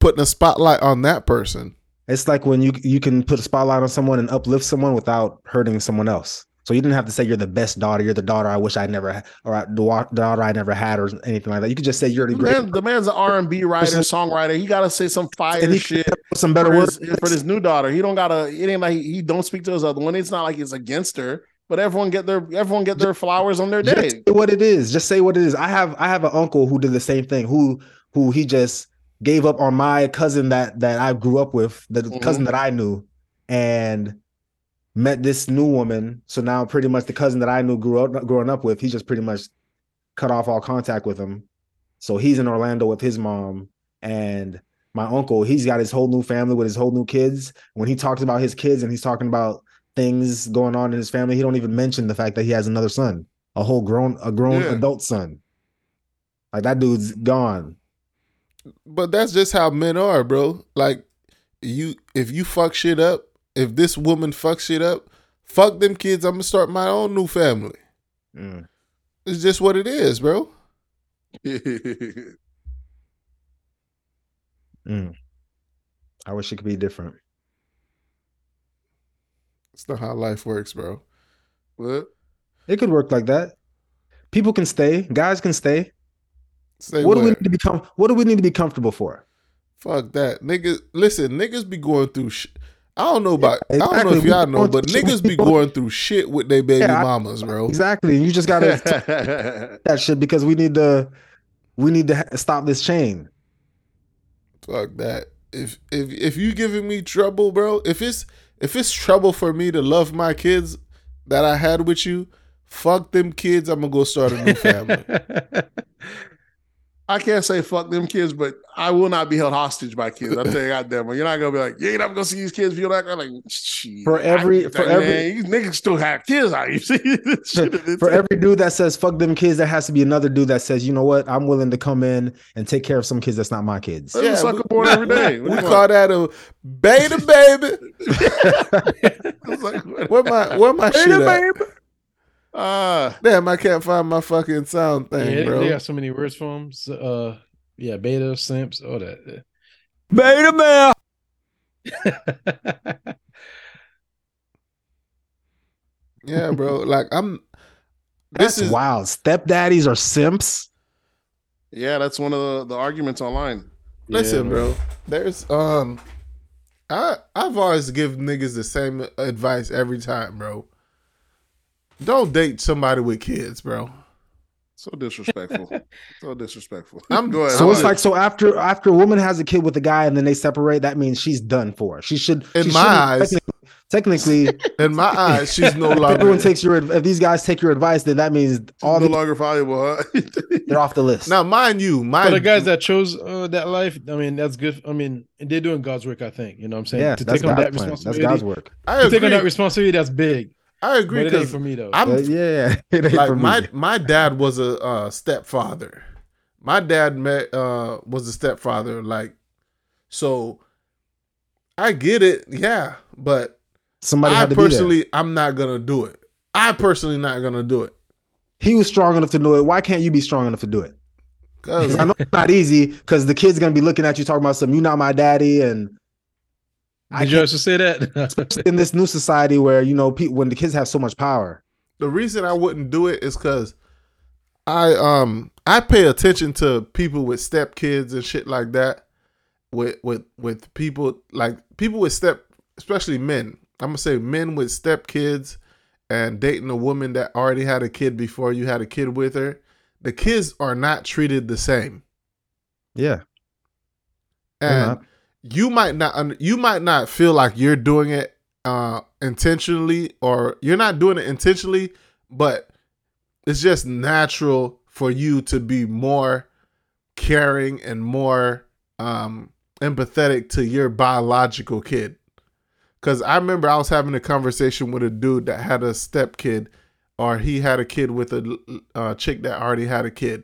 putting a spotlight on that person. It's like when you can put a spotlight on someone and uplift someone without hurting someone else. So you didn't have to say you're the best daughter. You're the daughter I wish I never had, or the daughter I never had, or anything like that. You could just say you're the great. The man's an R&B writer, songwriter. He gotta say some fire shit, some better words for this new daughter. He don't gotta. It ain't like he don't speak to his other one. It's not like it's against her. But everyone get their flowers on their day. Just say what it is. Just say what it is. I have an uncle who did the same thing. Who he just gave up on my cousin that I grew up with, the cousin that I knew, and met this new woman. So now pretty much the cousin that I knew growing up with, he just pretty much cut off all contact with him. So he's in Orlando with his mom, and my uncle, he's got his whole new family with his whole new kids. When he talks about his kids and he's talking about things going on in his family, he don't even mention the fact that he has another son, a grown adult son. Like, that dude's gone. But that's just how men are, bro. Like, if you fuck shit up, if this woman fucks shit up, fuck them kids. I'm gonna start my own new family. Mm. It's just what it is, bro. I wish it could be different. It's not how life works, bro. What? It could work like that. People can stay. Guys can stay. What do we need to be comfortable for? Fuck that, niggas. Listen, niggas be going through shit. I don't know if y'all know, but niggas be going through shit with their baby mamas, bro. Exactly. You just gotta that shit, because we need to stop this chain. Fuck that. If you giving me trouble, bro, if it's trouble for me to love my kids that I had with you, fuck them kids. I'm gonna go start a new family. I can't say fuck them kids, but I will not be held hostage by kids. I tell you, goddamn, you're not gonna be like, yeah, I'm gonna see these kids. If you're like, I'm like, shit. These niggas still have kids out. You see, for every dude that says fuck them kids, there has to be another dude that says, you know what, I'm willing to come in and take care of some kids that's not my kids. Yeah, sucker born every day. We call that a beta baby. Like, where my shit at? Baby. Damn, I can't find my fucking sound thing, bro. They got so many words for them. Yeah, beta, simps, all that. Beta male. Yeah, bro. Like, that's wild. Stepdaddies are simps. Yeah, that's one of the arguments online. Yeah, listen, bro. There's I've always given niggas the same advice every time, bro. Don't date somebody with kids, bro. So disrespectful. I'm going. So it's like, so after a woman has a kid with a guy and then they separate, that means she's done for. She should. In my eyes, technically, in my eyes, she's no longer. If these guys take your advice, then that means all no longer valuable. Huh? They're off the list. Now, mind you, the guys that chose that life, I mean, that's good. I mean, and they're doing God's work. I think you know what I'm saying. Yeah, to take on that responsibility. That's God's work. I agree. To take on that responsibility. That's big. I agree, because it ain't for me though. My dad was a stepfather. My dad was a stepfather. Like, so I get it, yeah. But I'm not gonna do it. I personally not gonna do it. He was strong enough to do it. Why can't you be strong enough to do it? Because I know it's not easy. Because the kid's gonna be looking at you talking about something. You not my daddy and. I just to say that in this new society where, you know, when the kids have so much power. The reason I wouldn't do it is because I pay attention to people with stepkids and shit like that. With people with especially men. I'm gonna say men with stepkids and dating a woman that already had a kid before you had a kid with her. The kids are not treated the same. Yeah. And you might not feel like you're doing it intentionally, or you're not doing it intentionally, but it's just natural for you to be more caring and more empathetic to your biological kid. Because I remember I was having a conversation with a dude that had a stepkid, or he had a kid with a chick that already had a kid.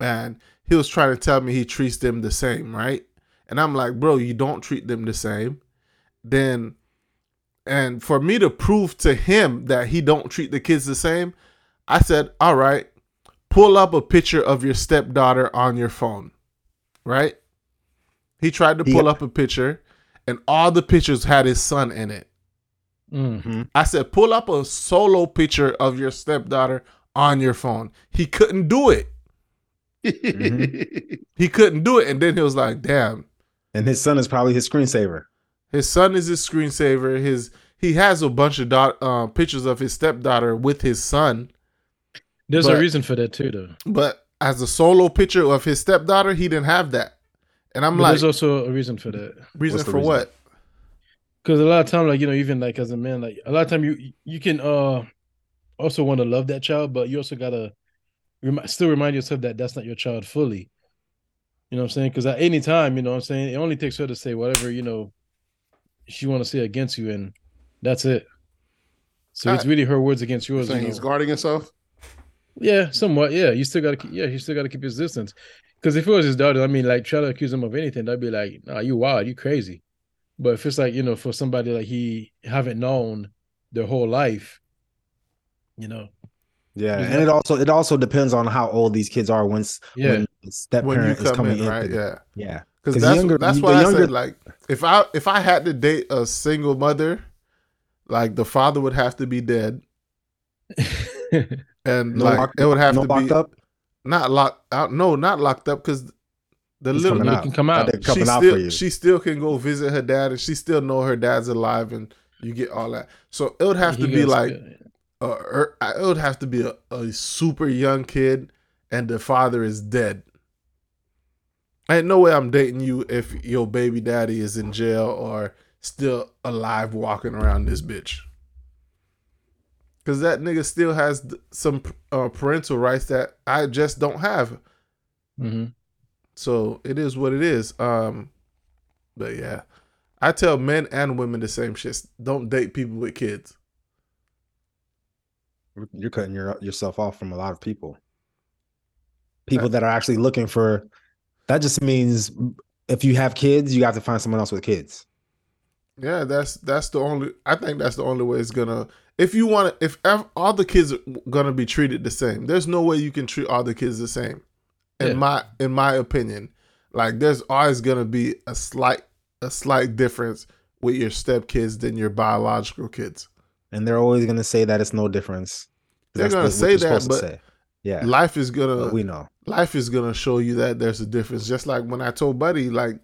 And he was trying to tell me he treats them the same, right? And I'm like, bro, you don't treat them the same. And for me to prove to him that he don't treat the kids the same, I said, all right, pull up a picture of your stepdaughter on your phone, right? He tried to pull up a picture, and all the pictures had his son in it. Mm-hmm. I said, pull up a solo picture of your stepdaughter on your phone. He couldn't do it. Mm-hmm. He couldn't do it. And then he was like, damn. And his son is probably his screensaver. His son is his screensaver. He has a bunch of pictures of his stepdaughter with his son. There's a reason for that too, though. But as a solo picture of his stepdaughter, he didn't have that. And I'm there's also a reason for that. Reason for what? Because a lot of time, like, you know, even like as a man, like a lot of time you can also want to love that child, but you also gotta still remind yourself that that's not your child fully. You know what I'm saying? Because at any time, you know what I'm saying, it only takes her to say whatever, you know, she want to say against you, and that's it. So it's really her words against yours. You know? He's guarding himself? Yeah, somewhat. Yeah, he still got to keep his distance. Because if it was his daughter, I mean, like, try to accuse him of anything, that'd be like, nah, you wild, you crazy. But if it's like, you know, for somebody like he haven't known their whole life, you know. Yeah, and it also depends on how old these kids are when step parent is coming in, right? Yeah. Because that's why I said, like, if I had to date a single mother, like the father would have to be dead, and like it would have to be locked up, not locked out. No, not locked up, because the little can come out. She still can go visit her dad, and she still know her dad's alive, and you get all that. So it would have to be like. It would have to be a super young kid, and the father is dead. Ain't no way I'm dating you if your baby daddy is in jail or still alive, walking around this bitch. Because that nigga still has some parental rights that I just don't have. Mm-hmm. So it is what it is. But yeah, I tell men and women the same shit. Don't date people with kids. You're cutting yourself off from a lot of people. People that are actually looking for, that just means if you have kids, you have to find someone else with kids. Yeah, that's the only, I think that's the only way it's gonna, if you want to, if all the kids are gonna be treated the same, there's no way you can treat all the kids the same. In my opinion, like there's always gonna be a slight difference with your stepkids than your biological kids. And they're always gonna say that it's no difference. They're gonna say that, but yeah, life is gonna show you that there's a difference. Just like when I told Buddy, like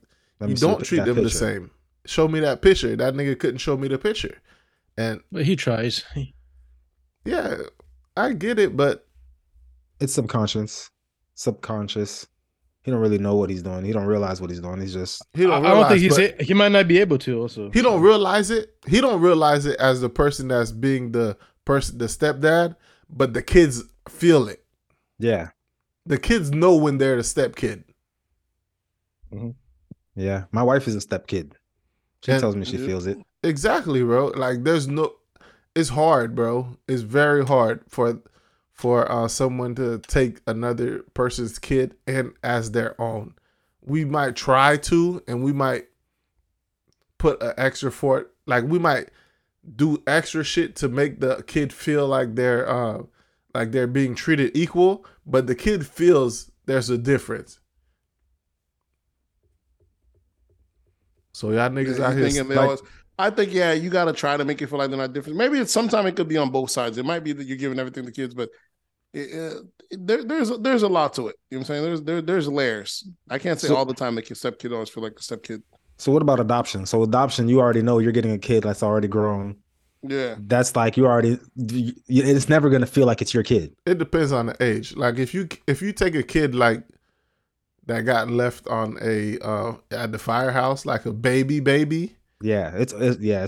you don't treat them the same. Show me that picture. That nigga couldn't show me the picture, but he tries. Yeah, I get it, but it's subconscious. He don't really know what he's doing. He don't realize what he's doing. He's just he might not be able to also. He don't realize it. He don't realize it as the person that's being the stepdad, but the kids feel it. Yeah. The kids know when they're the stepkid. Mm-hmm. Yeah. My wife is a stepkid. She tells me she feels it. Exactly, bro. Like it's hard, bro. It's very hard for someone to take another person's kid and as their own. We might try to, and we might put an extra effort. Like we might do extra shit to make the kid feel like they're being treated equal, but the kid feels there's a difference. So y'all niggas out here. I think, yeah, you got to try to make it feel like they're not different. Maybe sometimes it could be on both sides. It might be that you're giving everything to kids, but there's a lot to it. You know what I'm saying? There's layers. I can't say all the time make your stepkid always feel like a stepkid. So what about adoption? So adoption, you already know you're getting a kid that's already grown. Yeah. That's like it's never going to feel like it's your kid. It depends on the age. Like if you take a kid like that got left on at the firehouse, like a baby. Yeah, it's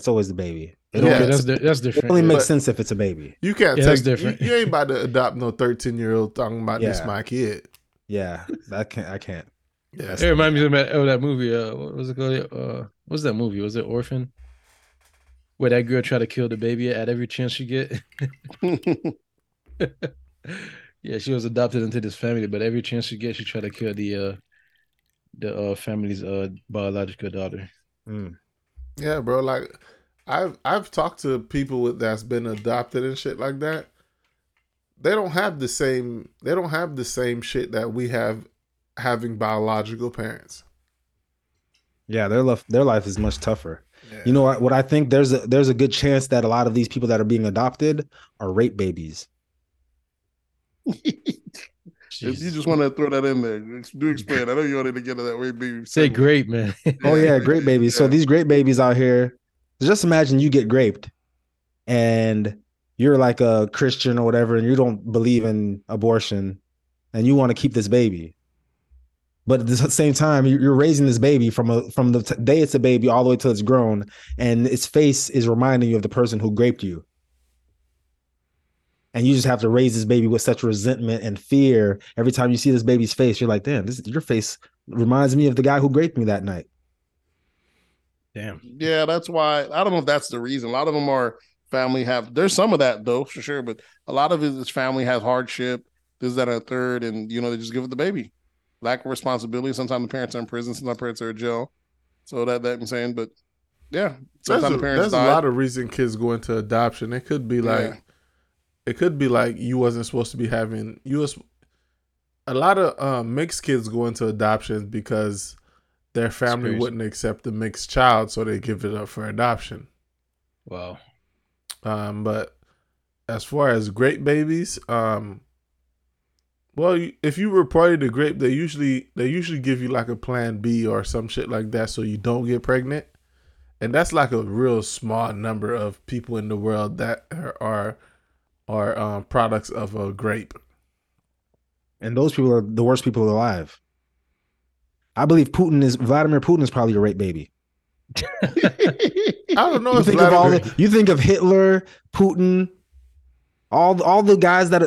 always the baby. That's different. It only makes sense if it's a baby. You can't take different. You ain't about to adopt no 13-year-old talking about this my kid. Yeah, I can't. Yeah, it reminds me of that movie. What was it called? What's that movie? Was it Orphan? Where that girl tried to kill the baby at every chance she get. Yeah, she was adopted into this family, but every chance she get, she tried to kill the family's biological daughter. Mm. Yeah, bro. Like, I've talked to people that's been adopted and shit like that. They don't have the same shit that we have, having biological parents. Yeah, their life is much tougher. Yeah. You know what I think? There's a good chance that a lot of these people that are being adopted are rape babies. If you just want to throw that in there, do explain. I know you wanted to get to that way, baby. Say great, man. Oh, yeah, great babies. Yeah. So these great babies out here, just imagine you get raped and you're like a Christian or whatever, and you don't believe in abortion and you want to keep this baby. But at the same time, you're raising this baby from the day it's a baby all the way till it's grown, and its face is reminding you of the person who raped you. And you just have to raise this baby with such resentment and fear. Every time you see this baby's face, you're like, damn, your face reminds me of the guy who raped me that night. Damn. Yeah, that's why. I don't know if that's the reason. A lot of them are family have. There's some of that, though, for sure. But a lot of his family has hardship. This, that, and a third. And, you know, they just give it the baby. Lack of responsibility. Sometimes the parents are in prison. Sometimes the parents are in jail. So that I'm saying. But, yeah. Sometimes the parents died. A lot of reason kids go into adoption. It could be like... Yeah. It could be like you wasn't supposed to be having a lot of mixed kids go into adoption because their family wouldn't accept the mixed child, so they give it up for adoption. Wow. But as far as grape babies, if you reported a grape, they usually give you like a plan B or some shit like that, so you don't get pregnant. And that's like a real small number of people in the world that are products of a grape. And those people are the worst people alive. I believe Vladimir Putin is probably a rape baby. I don't know. You think of Hitler, Putin, all the guys that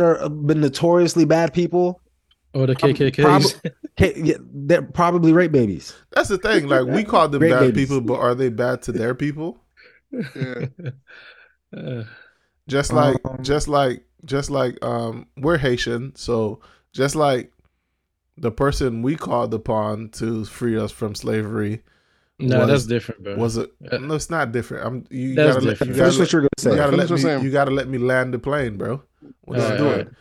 have been notoriously bad people Or the KKKs. They're probably rape babies. That's the thing. Like, we call them bad people, but are they bad to their people? Yeah. Just like we're Haitian, so just like the person we called upon to free us from slavery. No, that's different, bro. No, it's not different. You gotta let me land the plane, bro. What is it doing?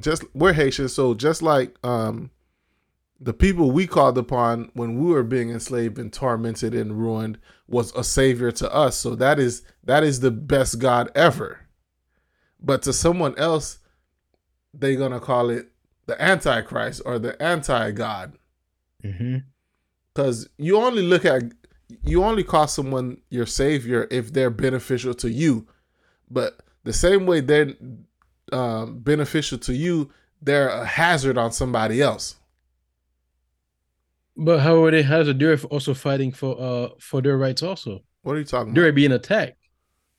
Just we're Haitian, so just like the people we called upon when we were being enslaved and tormented and ruined was a savior to us. So that is the best God ever. But to someone else, they're gonna call it the Antichrist or the anti-God. Mm-hmm. Because you only call someone your savior if they're beneficial to you, but the same way they're beneficial to you, they're a hazard on somebody else. But how are they hazard? They're also fighting for their rights. Also, what are you talking about? They're being attacked.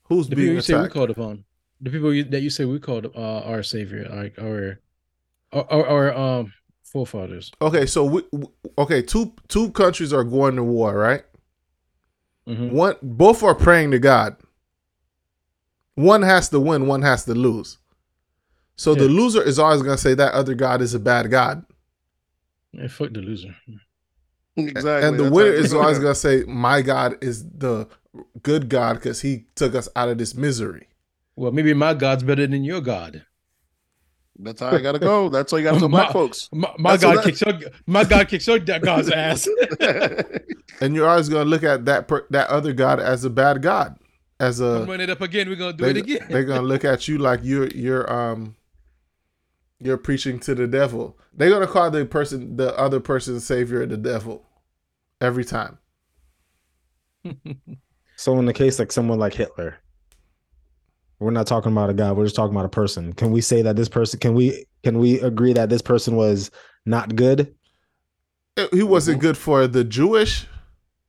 Who's the being attacked? The people you say we called upon. The people that you say we called our savior, like our forefathers. Okay, so two countries are going to war, right? Mm-hmm. Both are praying to God. One has to win, one has to lose. So the loser is always going to say that other God is a bad God. Yeah, fuck the loser. Exactly. And the winner is always going to say, my God is the good God because he took us out of this misery. Well, maybe my God's better than your God. That's how I gotta go. That's all you gotta tell black folks. My God kicks your God's ass. And you're always gonna look at that other God as a bad God. I'm running it up again. We're gonna do it again. They're gonna look at you like you're preaching to the devil. They're gonna call the other person's savior the devil every time. So in the case like someone like Hitler. We're not talking about a God. We're just talking about a person. Can we say that this person? Can we agree that this person was not good? He wasn't good for the Jewish.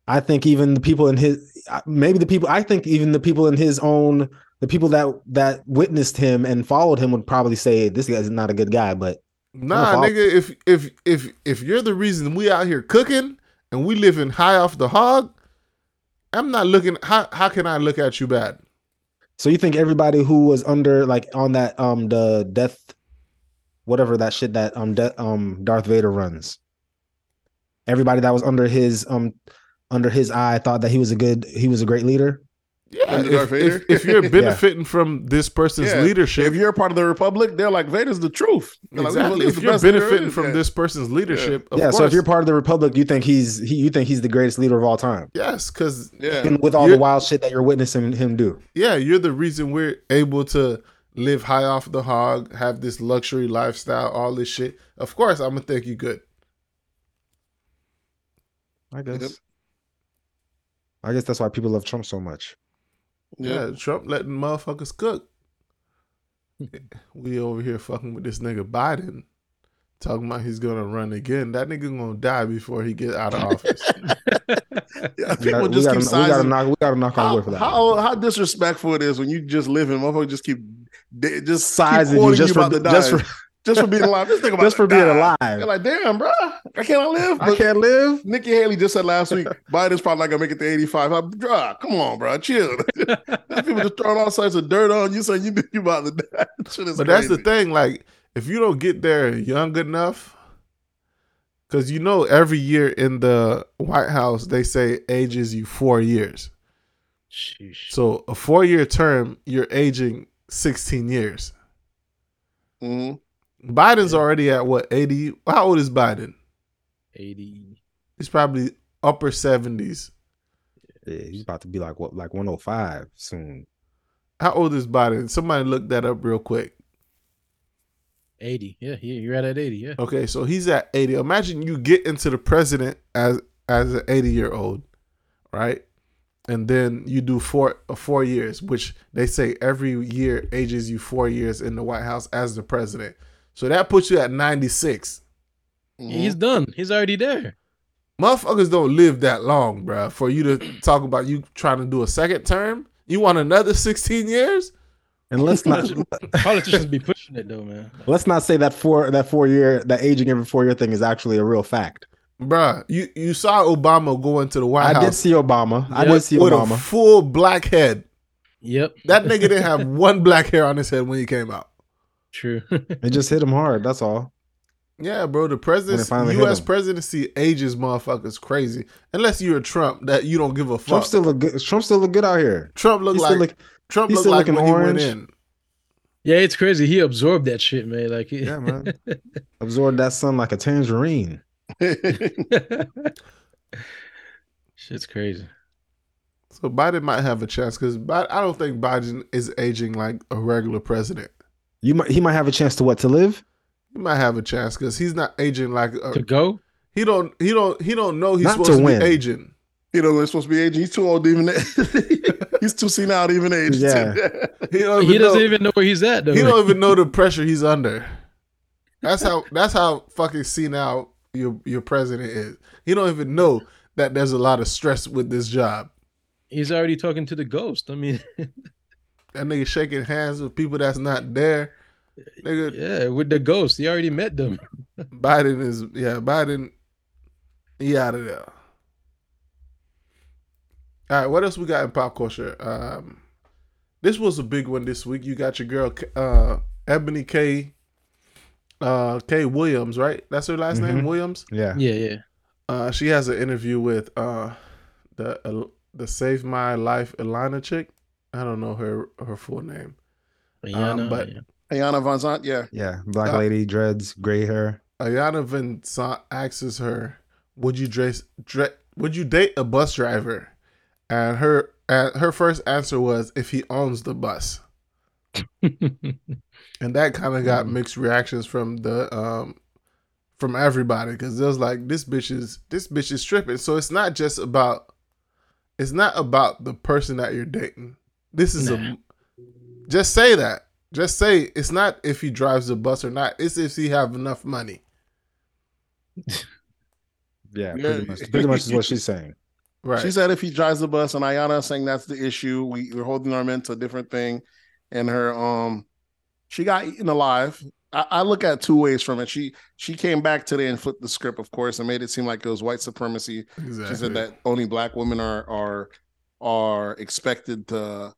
I think even the people in his, maybe the people. I think even the people in his own, the people that witnessed him and followed him would probably say this guy's not a good guy. But nah, nigga, if you're the reason we out here cooking and we living high off the hog, I'm not looking. How can I look at you bad? So you think everybody who was under like on that the death, whatever that shit that Darth Vader runs, everybody that was under his eye thought that he was a great leader. Yeah, if you're benefiting from this person's leadership, if you're part of the Republic, they're like Vader's the truth. Exactly. Like, if you're benefiting from this person's leadership, of course. So if you're part of the Republic, you think he's the greatest leader of all time. Yes, because with all the wild shit that you're witnessing him do. Yeah, you're the reason we're able to live high off the hog, have this luxury lifestyle, all this shit. Of course, I'm gonna think you good. I guess that's why people love Trump so much. Yeah, Trump letting motherfuckers cook. We over here fucking with this nigga Biden, talking about he's gonna run again. That nigga gonna die before he get out of office. We gotta knock on wood for that. How disrespectful it is when you just live in motherfuckers just sizing you just for being alive. This nigga just for being alive. You're like, damn, bro, I can't live. Nikki Haley just said last week, Biden's probably not gonna make it to 85. Come on, bro, chill. People just throwing all sorts of dirt on you, saying you about to die. But that's the thing, like, if you don't get there young enough, because you know every year in the White House they say ages you 4 years. Sheesh. So a 4-year term, you're aging 16 years. Mm-hmm. Biden's already at what, 80? How old is Biden? 80. He's probably upper 70s. Yeah, he's about to be like 105 soon. How old is Biden? Somebody look that up real quick. 80. Yeah, you're at 80. Yeah. Okay, so he's at 80. Imagine you get into the president as an 80-year-old, right? And then you do 4 years, which they say every year ages you 4 years in the White House as the president. So that puts you at 96. Mm-hmm. He's done. He's already there. Motherfuckers don't live that long, bro. For you to talk about you trying to do a second term, you want another 16 years? And let's not politicians be pushing it though, man. Let's not say that aging every 4 year thing is actually a real fact. Bruh, you saw Obama go into the White House. I did see Obama. Yep. I did see Obama. With a full black head. Yep. That nigga didn't have one black hair on his head when he came out. True. It just hit him hard, that's all. Yeah, bro, the U.S. presidency ages motherfuckers crazy. Unless you're a Trump that you don't give a fuck. Trump still look good out here. Trump looked like when orange. He went in. Yeah, it's crazy. He absorbed that shit, man. Like, yeah, man. Absorbed that sun like a tangerine. Shit's crazy. So Biden might have a chance because I don't think Biden is aging like a regular president. He might have a chance to live. He might have a chance because he's not aging like to go. He don't know he's supposed to be aging. He don't know he's supposed to be aging. He's too old to even. He's too senile to even age. Yeah. He doesn't even know where he's at though. He don't even know the pressure he's under. That's how fucking senile your president is. He don't even know that there's a lot of stress with this job. He's already talking to the ghost. I mean, that nigga shaking hands with people that's not there. Nigga, yeah, with the ghost. He already met them. Biden, he out of there. All right, what else we got in pop culture? This was a big one this week. You got your girl, Ebony K. Williams, right? That's her last name, Williams? Yeah. She has an interview with the Save My Life Alana chick. I don't know her full name. Ayana Van Sant, yeah. Black lady, dreads, gray hair. Ayana Van Sant asks her, would you date a bus driver? And her first answer was, if he owns the bus. And that kind of got mixed reactions from the from everybody, because it was like, this bitch is tripping. So it's not just about the person that you're dating. This is just say that. Just say it's not if he drives the bus or not. It's if he have enough money. Yeah, pretty much is what she's saying. Right. She said if he drives the bus, and Ayana saying that's the issue. We're holding our men to a different thing. And her, she got eaten alive. I look at two ways from it. She came back today and flipped the script, of course, and made it seem like it was white supremacy. Exactly. She said that only black women are expected to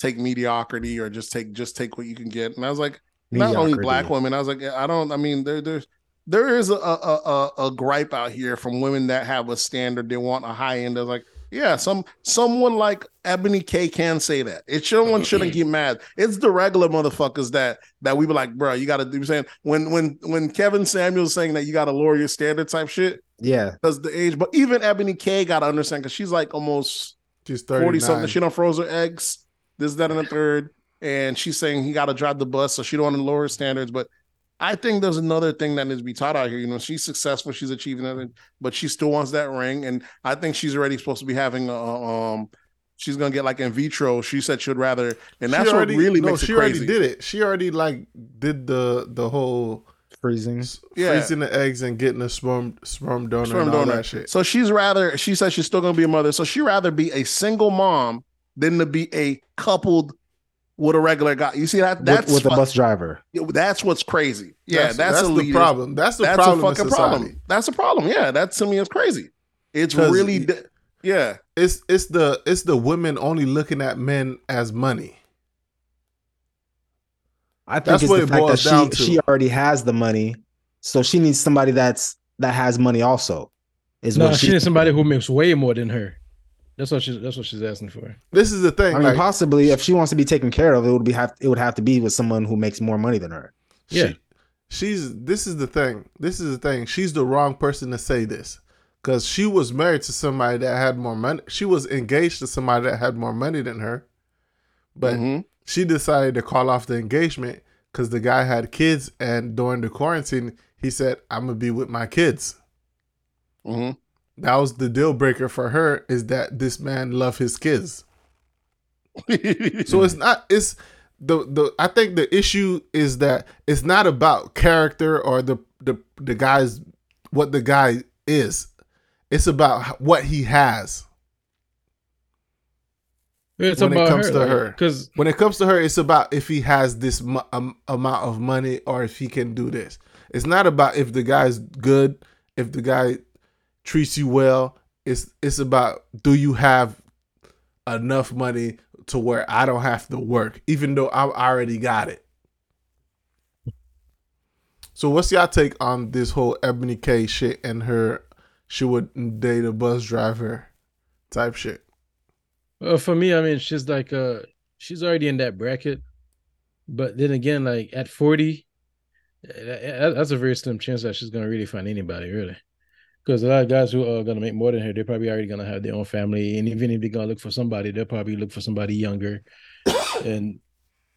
take mediocrity or just take what you can get. And I was like, not only black women. I was like, there is a gripe out here from women that have a standard. They want a high end. They're like, yeah, someone like Ebony K can say that. Someone shouldn't get mad. It's the regular motherfuckers that we be like, bro, you gotta do. Saying when Kevin Samuels saying that you gotta lower your standard type shit. Yeah, because the age. But even Ebony K gotta understand, because she's like almost 40 something. She done froze her eggs. This, that, and the third. And she's saying he gotta drive the bus, so she don't want to lower her standards. But I think there's another thing that needs to be taught out here. You know, she's successful, she's achieving it, but she still wants that ring. And I think she's already supposed to be having she's gonna get like in vitro. She said she'd rather, and that's already, what really no, makes she it crazy. Already did it. She already like did the whole freezing the eggs and getting a sperm donor. That shit. So she said she's still gonna be a mother. So she'd rather be a single mom than to be a coupled with a regular guy. You see that? That's with a bus driver. That's what's crazy. Yeah, that's the problem. That's a fucking problem. That's a problem. Yeah, that to me is crazy. It's really yeah. It's the women only looking at men as money. I think that's what it boils down to. She already has the money, so she needs somebody that has money also. She needs somebody who makes way more than her. That's what she's asking for. This is the thing. I mean, like, possibly if she wants to be taken care of, it would have to be with someone who makes more money than her. Yeah. This is the thing. She's the wrong person to say this, because she was married to somebody that had more money. She was engaged to somebody that had more money than her, but she decided to call off the engagement because the guy had kids, and during the quarantine, he said, "I'm gonna be with my kids." Mm-hmm. That was the deal breaker for her, is that this man loved his kids. So I think the issue is that it's not about character or the guy's, what the guy is. It's about what he has. It's when about it comes her, to like, her. Because when it comes to her, it's about if he has this amount of money or if he can do this. It's not about if the guy's good, if the guy treats you well. It's about, do you have enough money to where I don't have to work, even though I already got it? So what's y'all take on this whole Eboni K shit and her, she would date a bus driver type shit? For me, I mean, she's like, she's already in that bracket. But then again, like at 40, that's a very slim chance that she's going to really find anybody, really. Because a lot of guys who are going to make more than her, they're probably already going to have their own family. And even if they're going to look for somebody, they'll probably look for somebody younger. And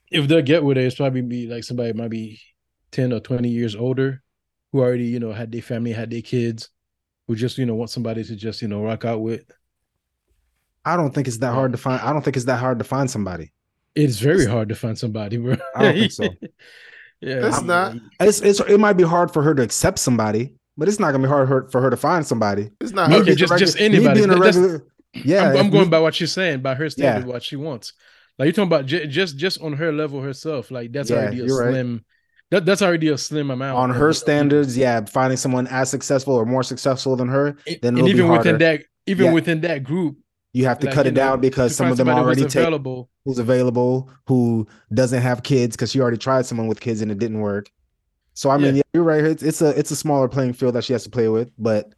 if they'll get with her, it's probably be like somebody might be 10 or 20 years older who already, you know, had their family, had their kids, who just, you know, want somebody to just, you know, rock out with. I don't think it's that hard to find somebody. It's very hard to find somebody, bro. I don't think so. Yeah, it's not. It might be hard for her to accept somebody, but it's not gonna be hard for her to find somebody. It's not okay, just anybody. Yeah, I'm going by what she's saying, by her standard, what she wants. Like you're talking about just on her level herself. Like that's already a slim. Right. That's already a slim amount on her standards. Yeah, finding someone as successful or more successful than her, then it'll be harder. Within that group. You have to cut it down because some of them already take who's available, who doesn't have kids, because she already tried someone with kids and it didn't work. So I mean, yeah, you're right. It's a smaller playing field that she has to play with, but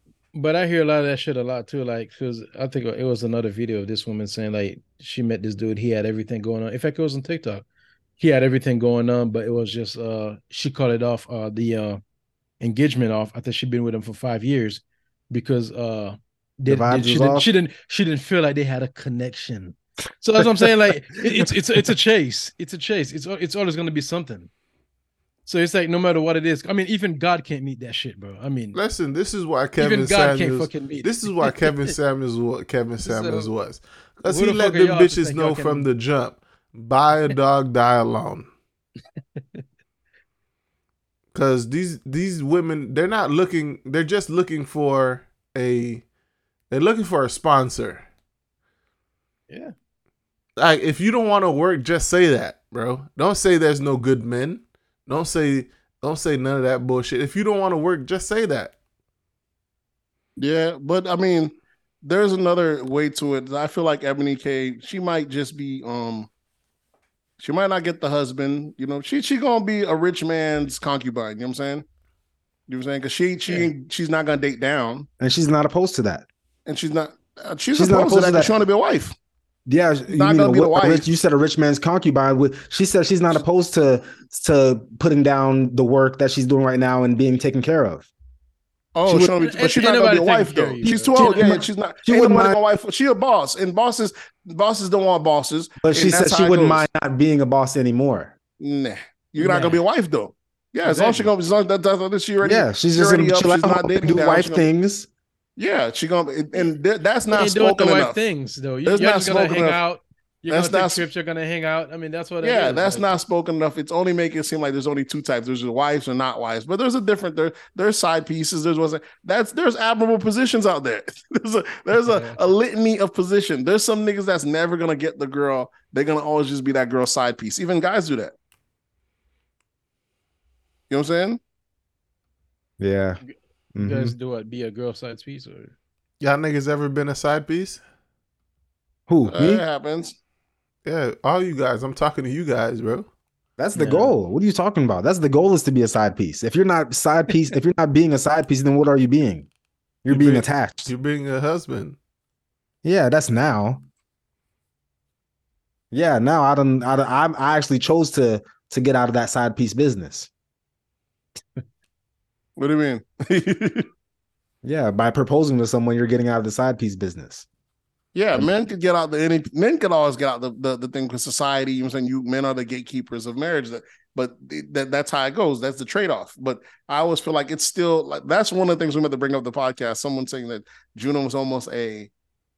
I hear a lot of that shit a lot too. Like, because I think it was another video of this woman saying like she met this dude, he had everything going on. In fact, it was on TikTok. He had everything going on, but it was just she cut it off the engagement off after she'd been with him for 5 years because she didn't feel like they had a connection. So that's what I'm saying. Like it's a chase. It's a chase. It's always gonna be something. So it's like no matter what it is. I mean, even God can't meet that shit, bro. I mean, listen. This is why Kevin Samuels. This is why Kevin Samuels was what Kevin Samuels was. Because he let the bitches know from the jump. Buy a dog, die alone. Because these women, they're not looking. They're just looking for a. They're looking for a sponsor. Yeah. Like, if you don't want to work, just say that, bro. Don't say there's no good men. Don't say none of that bullshit. If you don't want to work, just say that. Yeah, but I mean, there's another way to it. I feel like Eboni K, she might just be she might not get the husband, you know. She gonna be a rich man's concubine, you know what I'm saying? You know what I'm saying? Because she's not gonna date down. And she's not opposed to that. And she's not opposed to that. She's trying to be a wife. Yeah, you said a rich man's concubine. She said she's not opposed to putting down the work that she's doing right now and being taken care of. Oh, she's not gonna be a wife though. She's too old. Yeah, she's not. She wouldn't mind a wife. She's a boss, and bosses don't want bosses. But she said she wouldn't mind not being a boss anymore. Nah, you're not gonna be a wife though. Yeah, as long as she goes, she's just gonna chill out, do wife things. Yeah, she gonna, and that's not spoken enough. Things though, you're not gonna hang out. You're gonna take trips. You're gonna hang out. I mean, that's what. Yeah, that's not spoken enough. It's only making it seem like there's only two types. There's the wives and not wives, but there's a different. There's side pieces. There's admirable positions out there. there's a litany of position. There's some niggas that's never gonna get the girl. They're gonna always just be that girl's side piece. Even guys do that. You know what I'm saying? Yeah. You guys do what? Be a girl side piece? Or... Y'all niggas ever been a side piece? Who? Me? It happens. Yeah, all you guys. I'm talking to you guys, bro. That's the goal. What are you talking about? That's the goal, is to be a side piece. If you're not side piece, if you're not being a side piece, then what are you being? You're being attached. You're being a husband. Yeah, that's now. Yeah, now I actually chose to get out of that side piece business. What do you mean? Yeah, by proposing to someone, you're getting out of the side piece business. Yeah, men could always get out the thing because society, you know what I'm saying, men are the gatekeepers of marriage. That's how it goes. That's the trade-off. But I always feel like it's still like that's one of the things we meant to bring up the podcast. Someone saying that Juno was almost a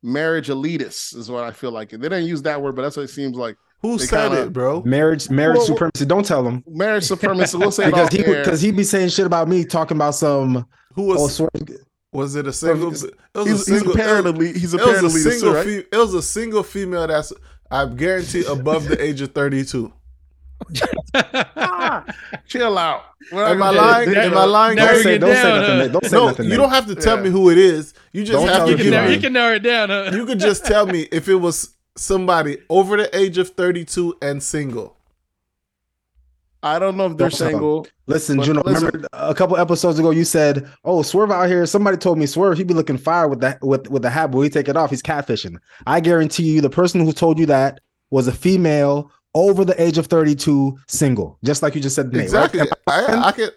marriage elitist is what I feel like. They didn't use that word, but that's what it seems like. Who said it, bro? Marriage supremacy. Don't tell him. Marriage supremacy. We'll say because he'd be saying shit about me, talking about some. Who was? Oh, was it a single? He's apparently. It was a single female. That's I guarantee above the age of 32. Chill out. Am I lying? Am I lying? Don't say nothing. You don't have to tell me who it is. You just have to give me. You can narrow it down. You could just tell me if it was somebody over the age of 32 and single. I don't know if they're single. Listen, Juno, remember a couple episodes ago you said, "Oh, Swerve out here." Somebody told me Swerve, he'd be looking fire with the hat, but he take it off. He's catfishing. I guarantee you, the person who told you that was a female over the age of 32, single, just like you just said. Nate, exactly. Right?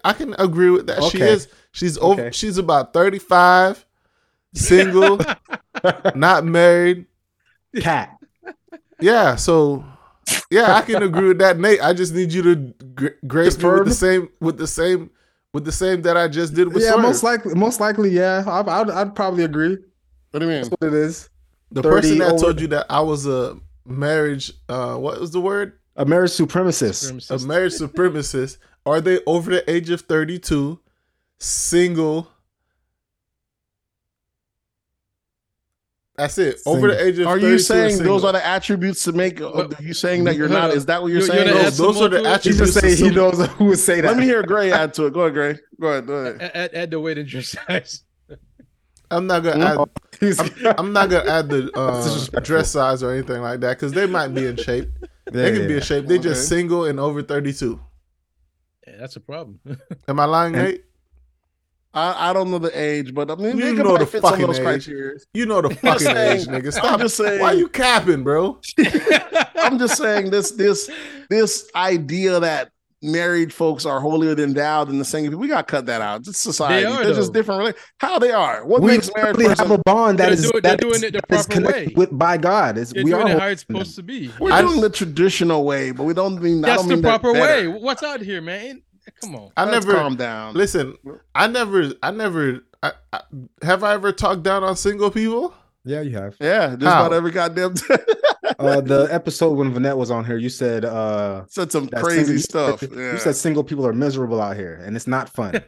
I can agree with that. Okay. She is. She's over. Okay. She's about 35, single, not married, cat. Yeah. So. Yeah, I can agree with that, Nate. I just need you to grace me with the same that I just did with Swerve. Most likely, yeah. I'd probably agree. What do you mean? That's what it is. The person that told you that I was a marriage, what was the word? A marriage supremacist. A marriage supremacist. Are they over the age of 32, single? That's it. Over the age of 32. Are you saying those are the attributes to make? Are you saying that you're not? Is that what you're saying? Those are the attributes. He knows who would say that. Let me hear Gray add to it. Go ahead, Gray. Go ahead. Add the weight in your size. I'm not gonna add. I'm not gonna add the dress size or anything like that because they might be in shape. They can be in shape. They're just single and over 32. Yeah, that's a problem. Am I lying, Nate? I don't know the age, but I mean, you know the fucking age. You know the fucking age, nigga. Stop. Why you capping, bro? I'm just saying this idea that married folks are holier than thou than the single people. We got to cut that out. It's society. They're just different. How they are. What makes married people have a bond that is connected with by God. We are doing it how it's supposed to be. We're doing the traditional way, but we don't mean that's the proper way. What's out here, man? Come on. Calm down. Listen, I never have I ever talked down on single people? Yeah, you have. Yeah, just about every goddamn time. The episode when Vanette was on here, you said some crazy stuff. You said single people are miserable out here and it's not fun.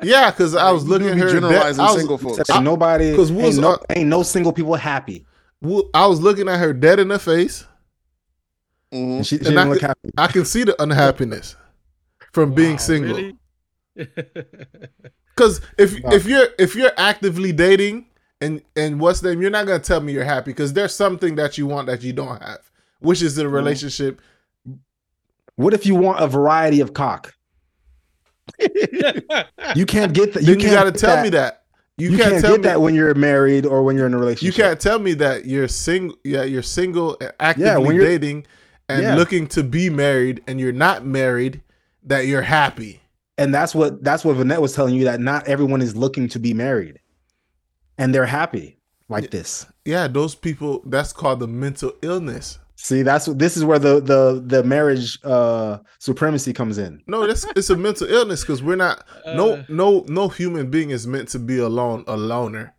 Yeah, because I was looking at her generalizing single folks. Nobody ain't no single people happy. I was looking at her dead in the face. Mm-hmm. And she didn't look happy. I can see the unhappiness. From being single, because really? if you're actively dating and what's the name, you're not gonna tell me you're happy because there's something that you want that you don't have, which is a relationship. What if you want a variety of cock? You can't get that. You gotta tell me that. You can't get that when you're married or when you're in a relationship. You can't tell me that you're single. Yeah, you're single, and actively dating, and looking to be married, and you're not married. That you're happy, and that's what Vanette was telling you, that not everyone is looking to be married, and they're happy like this. Yeah, those people. That's called the mental illness. See, this is where the marriage supremacy comes in. No, it's a mental illness because we're not. No human being is meant to be alone. A loner.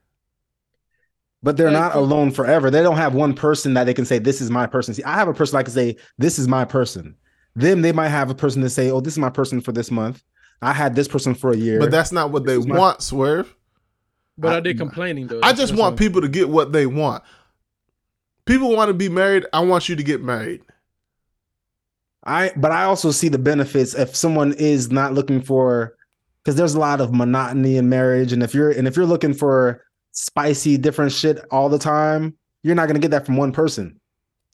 But they're not alone forever. They don't have one person that they can say this is my person. See, I have a person I can say this is my person. Then they might have a person to say, "Oh, this is my person for this month. I had this person for a year." But that's not what they want, Swerve. But are they complaining though? I just want people to get what they want. People want to be married. I want you to get married. But I also see the benefits if someone is not looking for, because there's a lot of monotony in marriage, and if you're looking for spicy different shit all the time, you're not gonna get that from one person.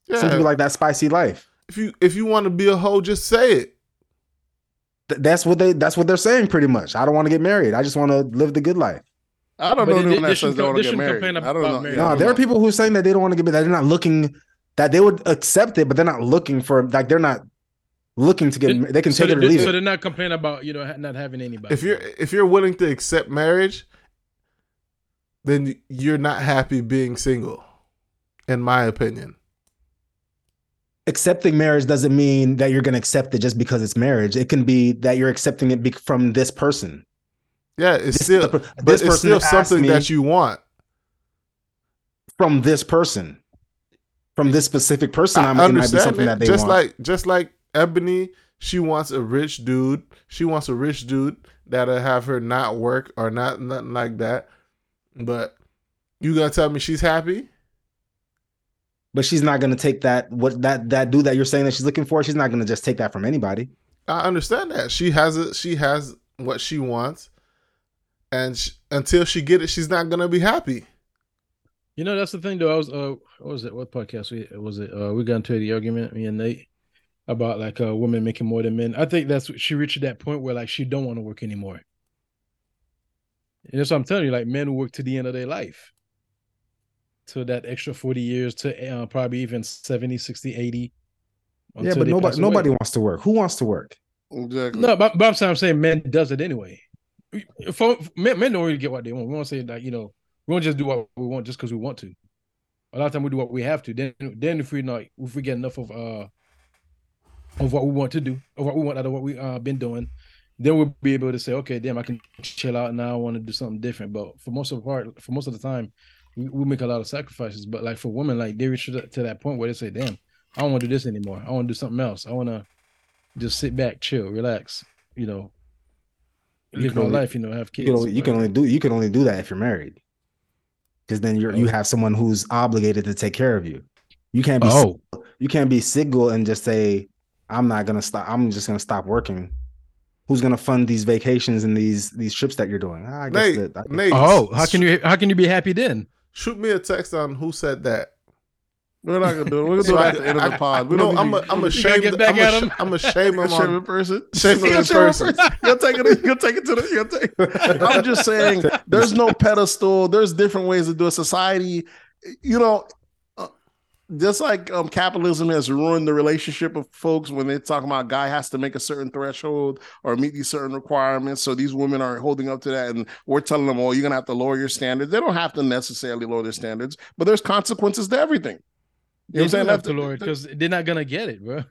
Yeah. Some people like that spicy life. If you want to be a hoe, just say it. That's what they're saying pretty much. I don't want to get married. I just want to live the good life. I don't know who that says they want to get married. I don't know. No, there are people who are saying that they don't want to get married. They're not looking, that they would accept it, but they're not looking for, like they're not looking to get married. They can take it or leave it. So they're not complaining about, you know, not having anybody. If you're willing to accept marriage, then you're not happy being single, in my opinion. Accepting marriage doesn't mean that you're going to accept it just because it's marriage. It can be that you're accepting it from this person. Yeah, it's still something that you want from this person, from this specific person. It might be something that they want. Just like Ebony, she wants a rich dude. She wants a rich dude that'll have her not work or not nothing like that. But you gonna tell me she's happy? But she's not going to take that, what that dude that you're saying that she's looking for, she's not going to just take that from anybody. I understand that. She has what she wants, and until she get it, she's not going to be happy. You know, that's the thing though. I was what was it? What podcast was it? We got into the argument, me and Nate, about like women making more than men. I think that's what she reached that point where like she don't want to work anymore. And that's what I'm telling you. Like men will work to the end of their life, to that extra 40 years, to probably even 70, 60, 80. Yeah, but nobody wants to work. Who wants to work? Exactly. No, but I'm saying men does it anyway. Men don't really get what they want. We want to say that, you know, we don't just do what we want just because we want to. A lot of time we do what we have to. Then if we get enough of what we want to do, or what we want out of what we been doing, then we'll be able to say, okay, damn, I can chill out now. I want to do something different. But for most of the time, we make a lot of sacrifices. But like for women, like they reach to that point where they say, damn, I don't want to do this anymore. I want to do something else. I want to just sit back, chill, relax, you know, live my life, you know, have kids. You can only do that if you're married. Because then you have someone who's obligated to take care of you. You can't be single and just say, I'm not gonna stop. I'm just gonna stop working. Who's gonna fund these vacations and these trips that you're doing? I guess Nate, that. Nate, how can you be happy then? Shoot me a text on who said that. We're not gonna do it. We're gonna do it at the end of the pod. I'm gonna shame him in person. You'll take it. I'm just saying, there's no pedestal. There's different ways to do it. Society, you know, just like capitalism has ruined the relationship of folks when they're talking about a guy has to make a certain threshold or meet these certain requirements. So these women are holding up to that, and we're telling them, oh, you're going to have to lower your standards. They don't have to necessarily lower their standards, but there's consequences to everything. You know what I'm saying? Have to lower it because they're not going to get it, bro.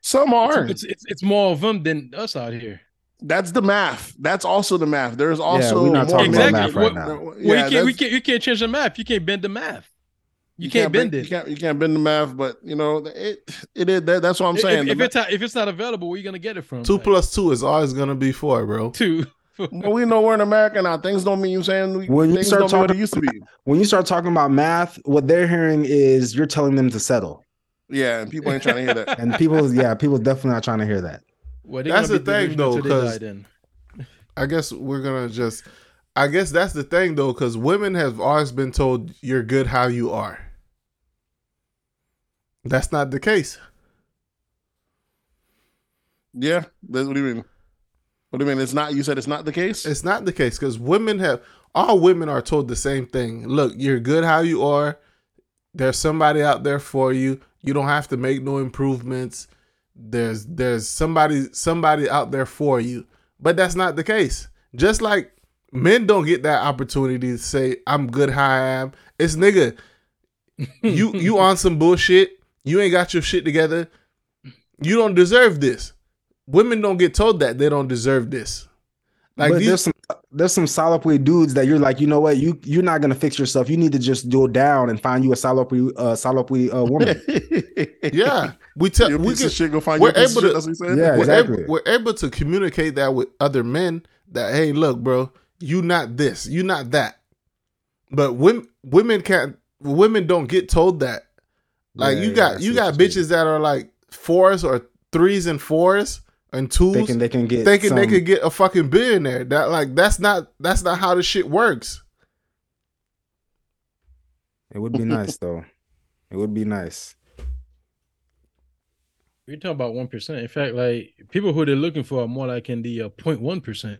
Some are. It's more of them than us out here. That's the math. That's also the math. There's also we're not talking about math right now. Well, yeah, you can't change the math. You can't bend the math. You can't bend it. You can't bend the math, but you know it is. That's what I'm saying. If it's not available, where are you gonna get it from? 2 + 2 is always gonna be 4, bro. 2. Well, we know we're in America now. Things don't mean you're saying when you start talking. What it used to be. When you start talking about math, what they're hearing is you're telling them to settle. Yeah, and people ain't trying to hear that. And people definitely not trying to hear that. Well, that's the thing, though, because I guess that's the thing, though, because women have always been told you're good how you are. That's not the case. Yeah. What do you mean? What do you mean? It's not, you said it's not the case? It's not the case because all women are told the same thing. Look, you're good how you are. There's somebody out there for you. You don't have to make no improvements. There's somebody out there for you. But that's not the case. Just like men don't get that opportunity to say, I'm good how I am. It's nigga. You on some bullshit. You ain't got your shit together. You don't deserve this. Women don't get told that they don't deserve this. Like there's some soloply dudes that you're like, you know what, you're not gonna fix yourself. You need to just go down and find you a soloply woman. Yeah, we're able to communicate that with other men that hey, look, bro, you not this, you not that. But women don't get told that. Like you got bitches that are like 4s or 3s and 4s. And tools they can get a fucking billionaire. That's not how this shit works. It would be nice though. It would be nice. You're talking about 1%. In fact, like people who they're looking for are more like in the 0.1%. Because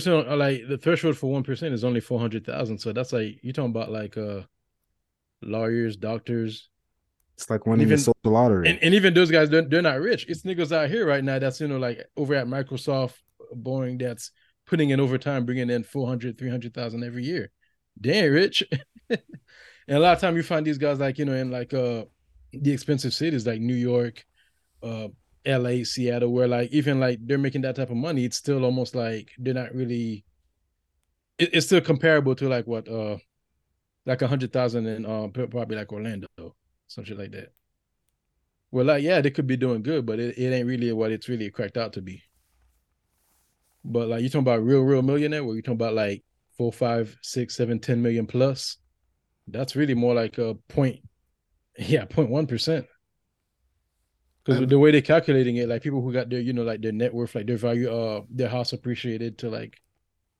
1% are like the threshold for 1% is only 400,000. So that's like you're talking about like lawyers, doctors. It's like winning the social lottery. And even those guys, they're not rich. It's niggas out here right now that's, you know, like over at Microsoft, Boeing, that's putting in overtime, bringing in 400, 300,000 every year. They ain't rich. And a lot of time you find these guys like, you know, in like the expensive cities like New York, LA, Seattle, where like even like they're making that type of money, it's still almost like they're not really, it's still comparable to like what, like 100,000 in probably like Orlando. Some shit like that. Well, like, yeah, they could be doing good, but it ain't really what it's really cracked out to be. But like, you talking about real millionaire? Where you talking about like 4, 5, 6, 7, 10 million plus? that's really more like a 0.1%. Because the way they're calculating it, like people who got their, you know, like their net worth, like their value, their house appreciated to like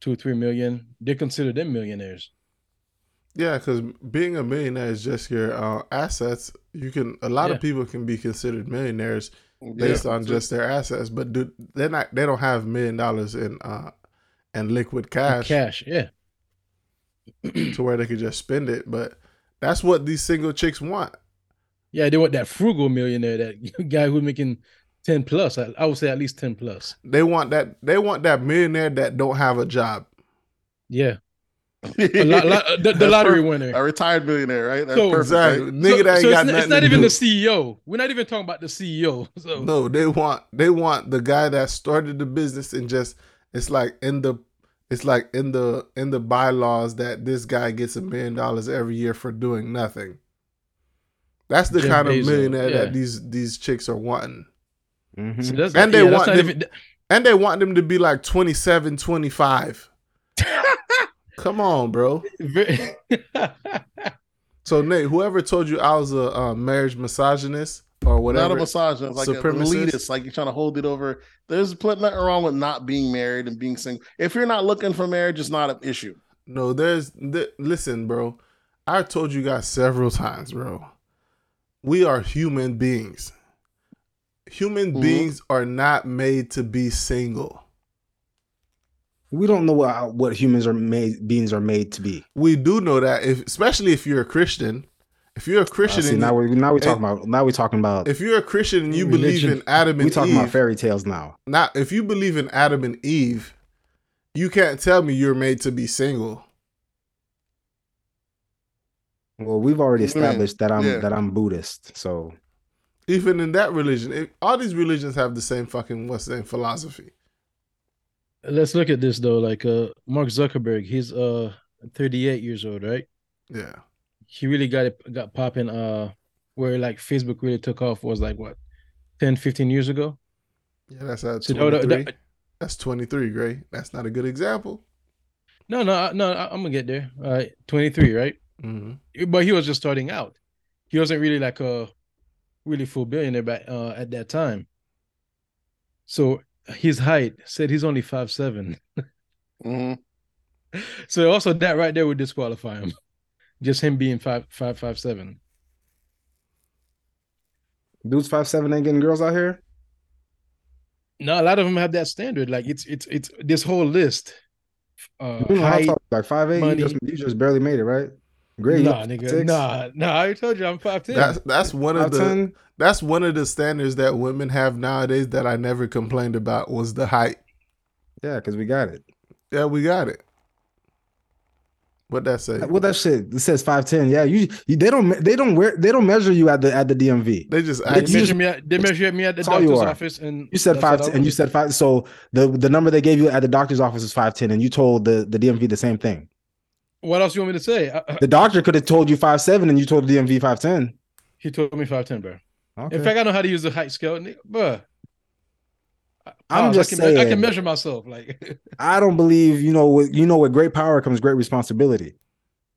2 or 3 million, they consider them millionaires. Yeah, because being a millionaire is just your assets. You can a lot of people can be considered millionaires based on just their assets, but they don't have $1 million in liquid cash. To where they could just spend it, but that's what these single chicks want. Yeah, they want that frugal millionaire, that guy who's making 10 plus. I would say at least 10 plus. They want that millionaire that don't have a job. Yeah. The lottery winner. A retired millionaire, right? That's perfect. Exactly. Right? Nigga, that ain't got nothing. It's not even the CEO. We're not even talking about the CEO. So. No, they want the guy that started the business and just it's like in the bylaws that this guy gets $1 million every year for doing nothing. That's the kind of millionaire that these chicks are wanting. Mm-hmm. So that's, and they want them to be like 27, 25. Come on, bro. So, Nate, whoever told you I was a marriage misogynist or whatever. Not a misogynist, like supremacist. Elitist, like you're trying to hold it over. There's nothing wrong with not being married and being single. If you're not looking for marriage, it's not an issue. No, listen, bro. I told you guys several times, bro. We are human beings. Human beings are not made to be single. We don't know what beings are made to be. We do know that, especially if you're a Christian. If you're a Christian, now we're talking about. If you're a Christian and you religion, believe in Adam and Eve, we're talking about fairy tales now. Now, if you believe in Adam and Eve, you can't tell me you're made to be single. Well, we've already established that I'm Buddhist. So, even in that religion, all these religions have the same fucking philosophy. Let's look at this though. Like Mark Zuckerberg, he's 38 years old, right? Yeah, he really got popping. Where like Facebook really took off was like what, 10, 15 years ago. Yeah, that's at 23. That's 23, Gray. That's not a good example. No, I'm gonna get there. All right, 23, right? Mm-hmm. But he was just starting out. He wasn't really like a really full billionaire back at that time. So his height said he's only 5'7". Mm-hmm. So also that right there would disqualify him. Just him being 5'7". Dudes 5'7" ain't getting girls out here. No, a lot of them have that standard. Like it's this whole list. Height, like 5'8", you just barely made it, right? Great. Nah, nigga. 6'6". Nah. I already told you I'm 5'10". That's one of the standards that women have nowadays that I never complained about was the height. Yeah, because we got it. Yeah, we got it. What that say? Well, that shit. It says 5'10". Yeah, you. They don't measure you at the DMV. They just measure me at the doctor's office. And you said 5'10". And you said 5. So the number they gave you at the doctor's office is 5'10", and you told the DMV the same thing. What else you want me to say? The doctor could have told you 5'7", and you told the DMV 5'10". He told me 5'10", bro. Okay. In fact, I know how to use the height scale, bro. I can measure myself. Like I don't believe with great power comes great responsibility.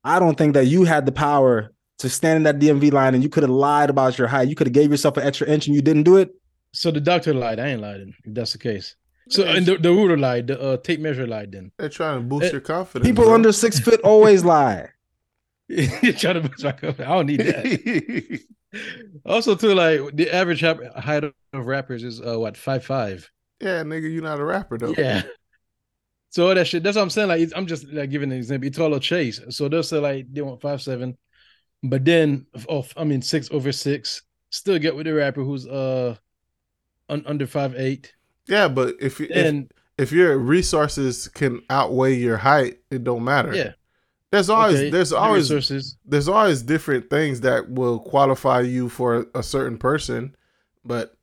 I don't think that you had the power to stand in that DMV line and you could have lied about your height. You could have gave yourself an extra inch and you didn't do it. So the doctor lied. I ain't lying. If that's the case. So and the ruler lied. The tape measure lied. Then they're trying to boost your confidence. People under 6 foot always lie. You're trying to boost my confidence. I don't need that. Also, too, like the average height of rappers is 5'5". Yeah, nigga, you're not a rapper though. Yeah. So all that shit. That's what I'm saying. Like I'm just like giving an example. It's all a chase. So they'll say like they want 5'7", but then 6'6", still get with the rapper who's under 5'8". Yeah, but if your resources can outweigh your height, it don't matter. Yeah. There's always different things that will qualify you for a certain person, but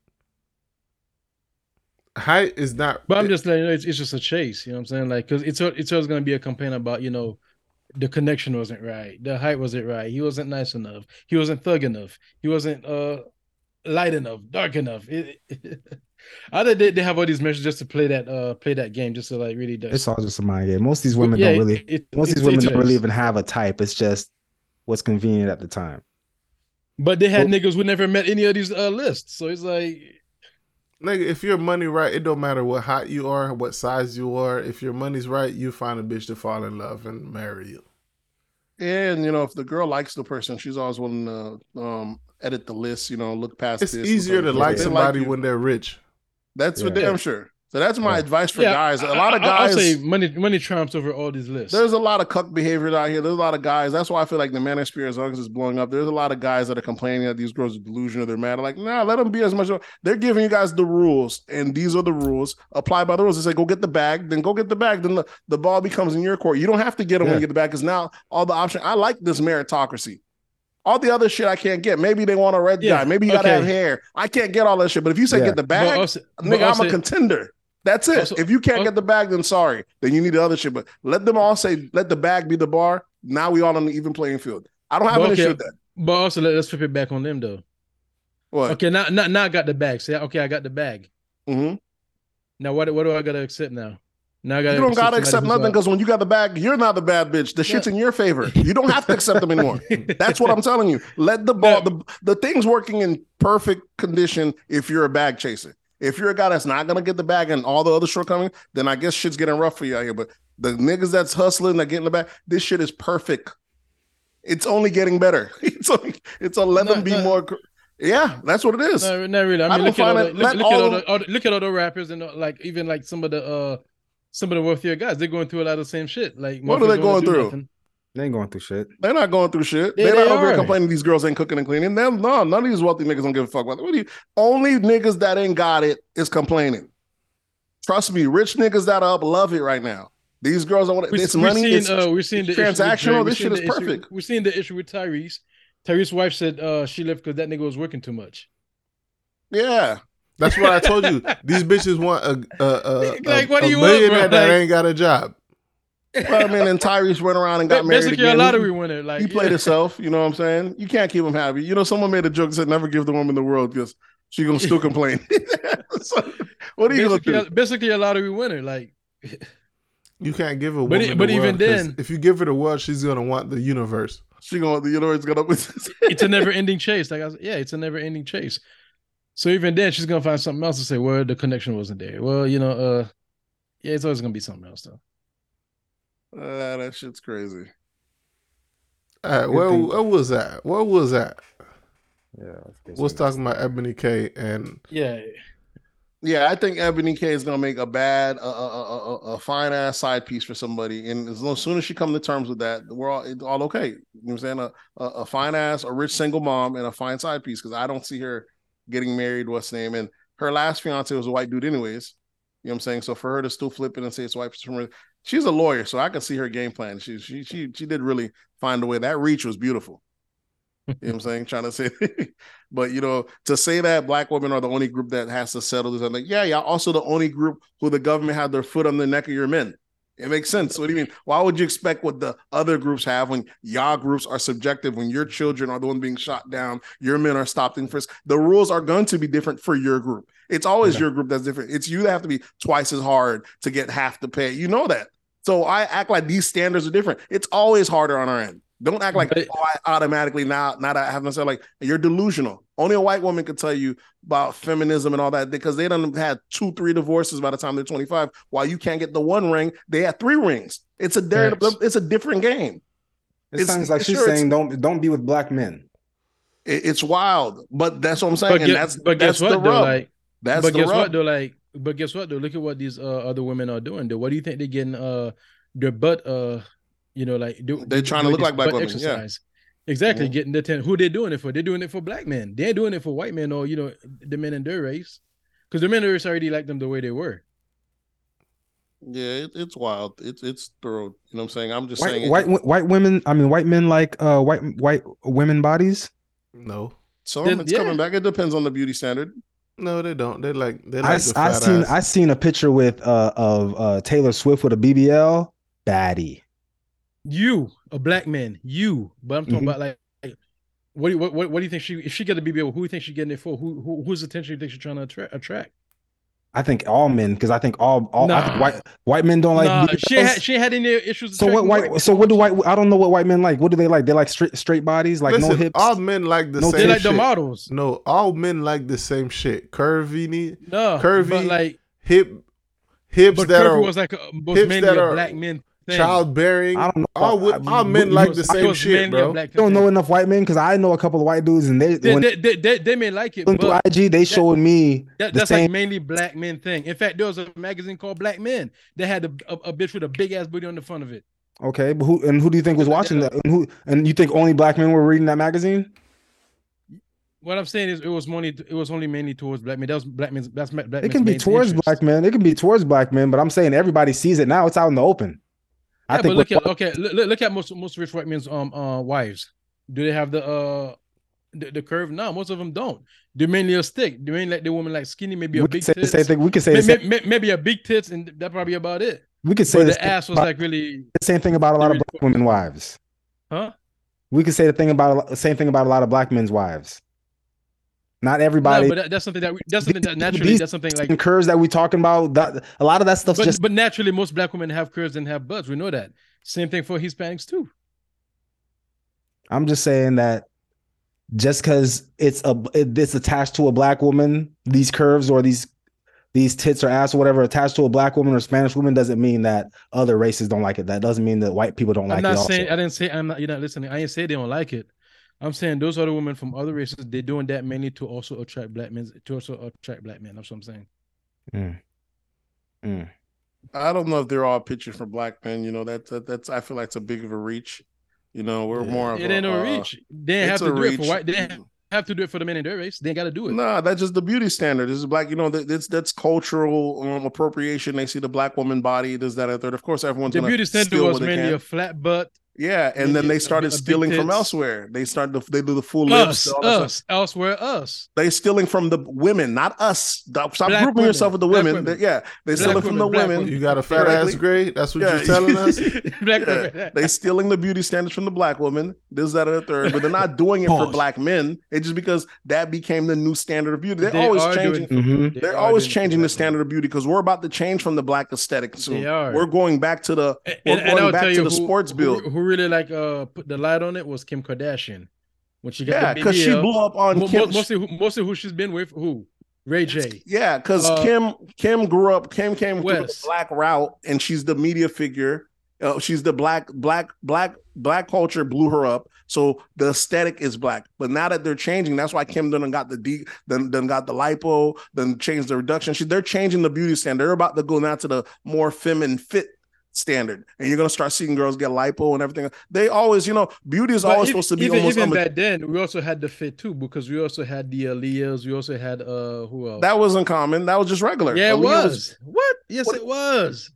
height is not. But I'm just letting you know, it's just a chase. You know what I'm saying? Like, because it's always going to be a complaint about, you know, the connection wasn't right, the height wasn't right, he wasn't nice enough, he wasn't thug enough, he wasn't light enough, dark enough. I think they have all these measures just to play that game, just to like really. It's all just a mind game. Most of these women don't really even have a type. It's just what's convenient at the time. But they had niggas who never met any of these lists. So it's like... Nigga, if your money right, it don't matter what height you are, what size you are. If your money's right, you find a bitch to fall in love and marry you. And, you know, if the girl likes the person, she's always willing to edit the list, you know, look past this. It's easier to like somebody when they're rich. That's what I'm sure. So that's my advice for guys. A lot of guys... I say money trumps over all these lists. There's a lot of cuck behavior out here. There's a lot of guys. That's why I feel like the manosphere, as long as it's blowing up, there's a lot of guys that are complaining that these girls are delusional. They're mad. I'm like, nah, let them be as much. They're giving you guys the rules, and these are the rules. Apply by the rules. They say, go get the bag. Then go get the bag. Then the ball becomes in your court. You don't have to get them when you get the bag, because now all the options... I like this meritocracy. All the other shit I can't get. Maybe they want a red guy. Maybe you got to have hair. I can't get all that shit. But if you say get the bag, I'm a contender. That's it. Also, if you can't get the bag, then sorry. Then you need the other shit. But let them all say, let the bag be the bar. Now we all on the even playing field. I don't have an issue with that. But also, let's flip it back on them, though. What? Okay, now I got the bag. Say, okay, I got the bag. Mm-hmm. Now, what do I got to accept now? Now I gotta accept nothing, because when you got the bag, you're not the bad bitch. The shit's in your favor. You don't have to accept them anymore. That's what I'm telling you. Let the ball, the thing's working in perfect condition if you're a bag chaser. If you're a guy that's not going to get the bag and all the other shortcomings, then I guess shit's getting rough for you out here. But the niggas that's hustling, that getting the bag, this shit is perfect. It's only getting better. It's a let them be more. Yeah, that's what it is. No, not really. I mean, look at all the rappers and like even like some of the wealthier guys. They're going through a lot of the same shit. Like, what are they going through? Nothing. They ain't going through shit. They're not going through shit. They're not over here complaining these girls ain't cooking and cleaning. No, none of these wealthy niggas don't give a fuck about it. Only niggas that ain't got it is complaining. Trust me, rich niggas that are up love it right now. These girls don't want it. It's money. We're seeing the transactional. This shit is perfect. We're seeing the issue with Tyrese. Tyrese's wife said she left because that nigga was working too much. Yeah. That's what I told you. These bitches want a millionaire that ain't got a job. Well, I mean, and Tyrese went around and got married. Basically, a lottery winner. Like, he played himself. You know what I'm saying? You can't keep him happy. You know, someone made a joke that said, "Never give the woman the world because she's gonna still complain." So, what are you gonna do? Basically, a lottery winner. Like, you can't give a woman. But even then, if you give her the world, she's gonna want the universe. She's gonna want the universe. It's a never-ending chase. Like I said, it's a never-ending chase. So even then, she's gonna find something else to say. Well, the connection wasn't there. Well, you know, it's always gonna be something else though. That shit's crazy. All right, what was that? Yeah, we're talking about Ebony K and yeah. I think Ebony K is gonna make a bad, a fine ass side piece for somebody, and as soon as she comes to terms with that, it's all okay. You know what I'm saying? A fine ass, a rich single mom, and a fine side piece, because I don't see her getting married. What's the name? And her last fiance was a white dude, anyways. You know what I'm saying? So for her to still flip it and say it's white, she's a lawyer, so I can see her game plan. She did really find a way. That reach was beautiful. You know what I'm saying? Trying to say, but you know, to say that black women are the only group that has to settle this, I'm like, yeah. Also, the only group who the government had their foot on the neck of your men. It makes sense. What do you mean? Why would you expect what the other groups have when y'all groups are subjective? When your children are the one being shot down, your men are stopped in frisk. The rules are going to be different for your group. It's always your group that's different. It's you that have to be twice as hard to get half the pay. You know that. So I act like these standards are different. It's always harder on our end. Don't act like I automatically now that I have myself like you're delusional. Only a white woman could tell you about feminism and all that because they done had 2-3 divorces by the time they're 25. While you can't get the one ring, they had 3 rings. It's a different game. It sounds like she's saying don't be with black men. It's wild, but that's what I'm saying. But guess what though? Look at what these other women are doing though. What do you think they're getting their butt you know, like they're trying to look like black women. Exercise. Yeah, exactly. Yeah. Getting the who they're doing it for. They're doing it for black men. They're doing it for white men or you know the men in their race, because the men in their race already liked them the way they were. Yeah, it's wild. It's thorough. You know what I'm saying? I'm just saying white women. I mean, white men like white women bodies. No, so it's coming back. It depends on the beauty standard. No, they don't. I seen a picture with of Taylor Swift with a BBL baddie. You, a black man, you. But I'm talking about like, what do you think if she got a BBL? Who do you think she's getting it for? Whose attention do you think she's trying to attract? I think all men, because I think all I think white men don't like. She had any issues. So what white? So what do white? I don't know what white men like. What do they like? They like straight bodies, like listen, no hips. All men like the same. They like shit. The models. No, all men like the same shit. Curvy, like hips but that are was like hips that are black men. Thing. Childbearing. I don't know. All men like the same shit, bro. I don't know enough white men because I know a couple of white dudes and they may like it. But IG, they showed me that's like mainly black men thing. In fact, there was a magazine called Black Men that had a bitch with a big ass booty on the front of it. Okay, but who do you think was watching that? And you think only black men were reading that magazine? What I'm saying is, it was only mainly towards black men. That was black men. That's black men. It can be towards black men. It can be towards black men. But I'm saying everybody sees it now. It's out in the open. Yeah, I think look at most rich white men's wives. Do they have the curve? No, most of them don't. They mainly are stick. They mainly like the woman like skinny, maybe a big tits. Same thing. We could say maybe a big tits, and that probably about it. We could say the ass was like really the same thing about a lot of black women wives. Huh? We could say the same thing about a lot of black men's wives. Not everybody. No, but that's something that naturally. That's something like curves that we talking about. That a lot of that stuff. But naturally, most black women have curves and have butts. We know that. Same thing for Hispanics too. I'm just saying that just because it's attached to a black woman, these curves or these tits or ass or whatever attached to a black woman or Spanish woman doesn't mean that other races don't like it. That doesn't mean that white people don't like it. I'm not saying. I didn't say. You're not listening. I didn't say they don't like it. I'm saying those other women from other races, they're doing that mainly to also attract black men. That's what I'm saying. Mm. Mm. I don't know if they're all pictures for black men. You know that's I feel like it's a big of a reach. You know we're more of it ain't no reach. They didn't have to do reach. It for white. They didn't have to do it for the men in their race. They ain't got to do it. Nah, that's just the beauty standard. This is black. You know that's cultural appropriation. They see the black woman body. Does that a third? Of course, everyone's the beauty standard was mainly a flat butt. Yeah, and then they started stealing from elsewhere. They do the full lips. Elsewhere. They stealing from the women, not us. Stop grouping yourself with the women. They stealing from the women. You got a fat ass grade? That's what you're telling us? They stealing the beauty standards from the black woman. This, that, and the third. But they're not doing it for black men. It's just because that became the new standard of beauty. They're always changing. They're always changing the standard of beauty because we're about to change from the black aesthetic soon. We're going back to the sports build. Really like put the light on it was Kim Kardashian when she got because she blew up on Kim. Mostly who she's been with who Ray J because Kim grew up came through the black route and she's the media figure she's the black culture blew her up so the aesthetic is black but now that they're changing that's why Kim done got the D then got the lipo then changed the reduction they're changing the beauty standard they're about to go now to the more feminine fit standard and you're gonna start seeing girls get lipo and everything. They always, beauty is always supposed to be almost. Even back then, we also had the fit too because we also had the Aaliyahs. We also had who else? That wasn't common. That was just regular. Yeah, it was. What? Yes, it was.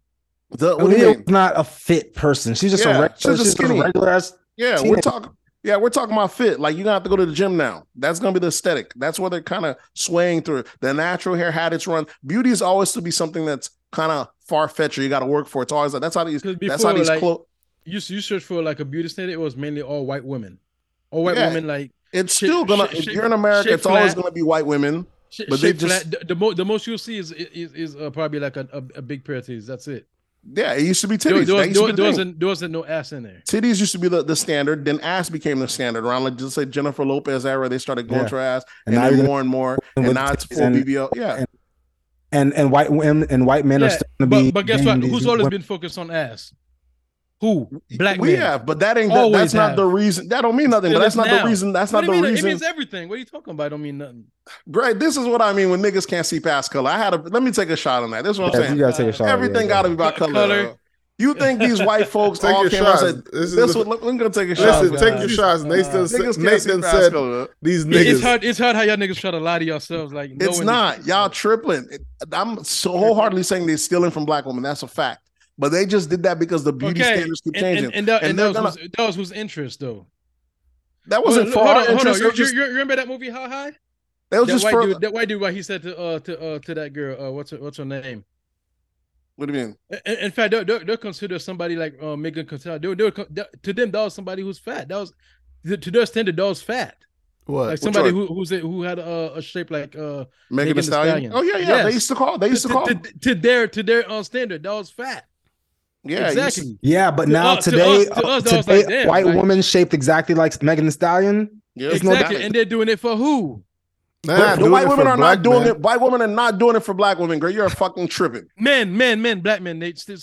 Aaliyah's not a fit person. She's just a regular. She's just a regular ass. Yeah, we're talking. Yeah, we're talking about fit. Like, you're going to have to go to the gym now. That's going to be the aesthetic. That's where they're kind of swaying through. The natural hair had its run. Beauty is always to be something that's kind of far-fetched or you got to work for. It's always like, that's how these like, clothes. You search for like a beauty standard, it was mainly all white women. All white women, like. It's still going to, if you're in America, it's always going to be white women. But they just. The most you'll see is probably like a big pair of titties. That's it. Yeah, it used to be titties. There wasn't no ass in there. Titties used to be the standard. Then ass became the standard. Around like just say Jennifer Lopez era, they started going to her ass, and more and more. And now it's full BBL. Yeah, and white women and white men are still going to be. But guess what? Who's always been focused on ass? Who? Black men. Yeah, but that ain't. That's not the reason. That don't mean nothing. But that's not the reason. That's not the reason. It means everything. What are you talking about? It don't mean nothing. Greg, this is what I mean when niggas can't see past color. Let me take a shot on that. This is what I'm saying. You gotta take a shot. Everything gotta be about color. You think these white folks all came out and said, I'm gonna take a shot. Listen, take your shots. Nate said these niggas. It's hard how y'all niggas try to lie to yourselves. Like it's not. Y'all tripling. I'm so wholeheartedly saying they're stealing from black women. That's a fact. But they just did that because the beauty standards keep changing. And that was whose interest, though. That wasn't for our interest. You remember that movie, How High? That white dude, what he said to that girl, what's her name? What do you mean? In fact, they'll consider somebody like Megan Cotell. To them, that was somebody who's fat. That was to their standard, that was fat. What? Like somebody who had a shape like Megan Thee Stallion. Oh yeah, yeah. Yes. They used to call to their standard. That was fat. Yeah, exactly. Yeah, but now today, white woman shaped exactly like Megan Thee Stallion. Yeah, exactly. No, and they're doing it for who? Man, the white women are not doing it. White women are not doing it for black women. Girl, you're fucking tripping. Men, black men. They're doing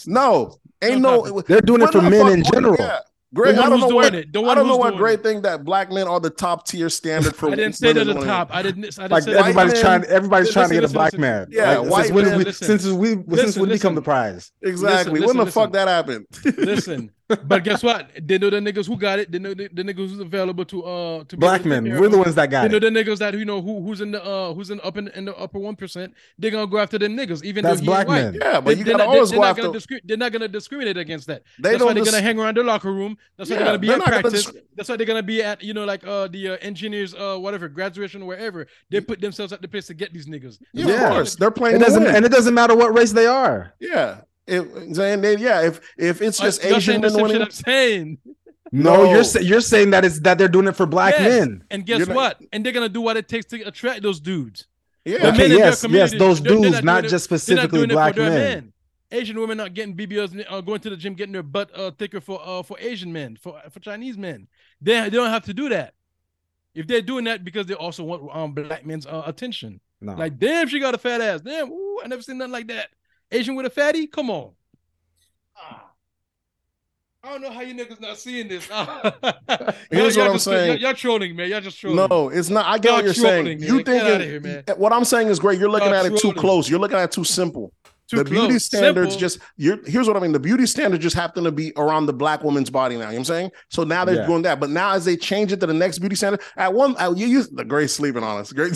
it for men in general. Yeah. Greg, I don't know what great thing that black men are the top tier standard for. I didn't say they're the top. Everybody's trying to get a black man. Yeah, like, since we become the prize. Exactly. When the fuck that happened? Listen, but guess what? They know the niggas who got it. They know the niggas who's available to black men. We're the ones that got it. They know the niggas that who's in the upper 1%. They're gonna go after the niggas, even though he's white. That's black men. Yeah, but you gotta always go after. They're not gonna discriminate against that. That's why they're gonna hang around the locker room. That's why they're gonna be at practice. That's why they're gonna be at the engineers whatever graduation wherever they put themselves at the place to get these niggas. Yeah, of course they're playing. And it doesn't matter what race they are. Yeah, if it's just Asian men winning. I'm saying. No, you're saying that they're doing it for black men. And guess what? And they're gonna do what it takes to attract those dudes. Yeah. Okay, yes, those dudes, not just specifically black men. Asian women not getting BBLs and going to the gym, getting their butt thicker for Asian men, for Chinese men. They don't have to do that. If they're doing that because they also want black men's attention. No. Like, damn, she got a fat ass. Damn, ooh, I never seen nothing like that. Asian with a fatty? Come on. I don't know how you niggas not seeing this. Here's what I'm saying. Y'all trolling, man. Y'all just trolling. No, it's not. I get what you're saying. You think out of here, man. What I'm saying is great. You're looking at it too close. You're looking at it too simple. Here's what I mean. The beauty standards just happen to be around the black woman's body now. You know what I'm saying? So now they're doing that. But now as they change it to the next beauty standard, you use the Gray sleeping on us. Gray.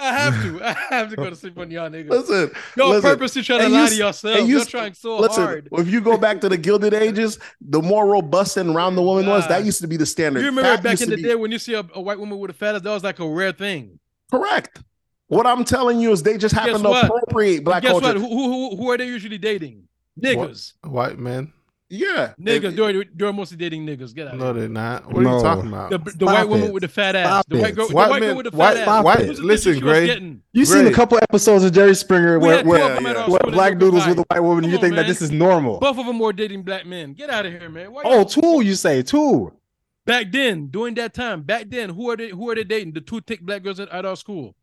I have to go to sleep on y'all niggas. Listen. Y'all purposely trying to lie to yourself. You're trying so hard. If you go back to the Gilded Ages, the more robust and round the woman was, that used to be the standard. You remember back in the day when you see a white woman with a fat ass, that was like a rare thing. Correct. What I'm telling you is they just happen to appropriate black culture. Guess what? Who are they usually dating? Niggas. White men. Yeah. Niggas. They're mostly dating niggas. Get out of here. No, they're not. What are you talking about? The white woman with the fat ass. The white girl with the fat ass. Listen, Gray. You've seen a couple episodes of Jerry Springer where black dudes with a white woman, you think that this is normal. Both of them were dating black men. Get out of here, man. Two. Back then, during that time, who are they dating? The two thick black girls at our school.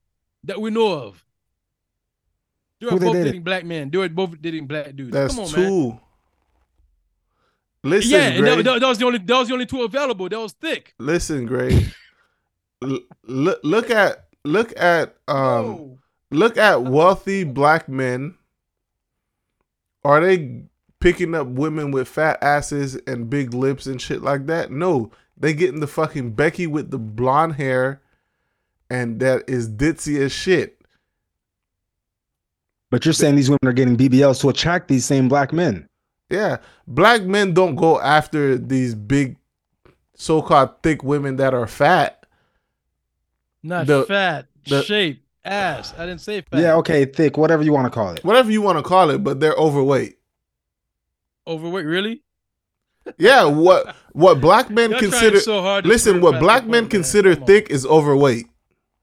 That we know of. They were both dating black men. They were both dating black dudes. That's come on, two. Man. Listen, yeah, Gray. That was the only two available. That was thick. Listen, Gray. Look at wealthy black men. Are they picking up women with fat asses and big lips and shit like that? No, they getting the fucking Becky with the blonde hair. And that is ditzy as shit. But you're saying these women are getting BBLs to attract these same black men. Yeah. Black men don't go after these big so-called thick women that are fat. Shape, ass. I didn't say fat. Yeah, okay, thick, whatever you want to call it. But they're overweight. Overweight, really? Yeah, what black men consider... what black men consider thick is overweight.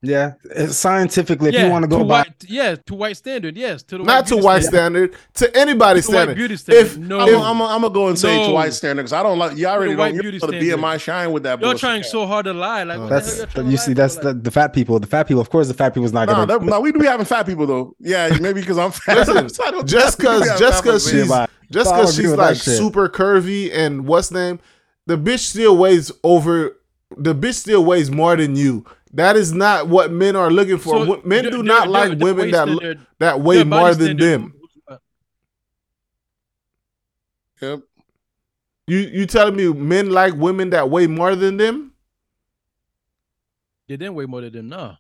Yeah, scientifically, if you want to go by, to white standard, yes, to the not to white standard, to anybody's standard. If I'm gonna go and say to white standard because I don't like you already don't you're the BMI shine with that. You're trying so hard to lie, like the fat people. The fat people, of course, the fat people's not gonna. No, we do be having fat people though. Yeah, maybe because I'm fat. Just because she's like super curvy and what's name, the bitch still weighs more than you. That is not what men are looking for. So men do not like women that weigh more than them. Yep. You telling me men like women that weigh more than them? They didn't weigh more than them, no.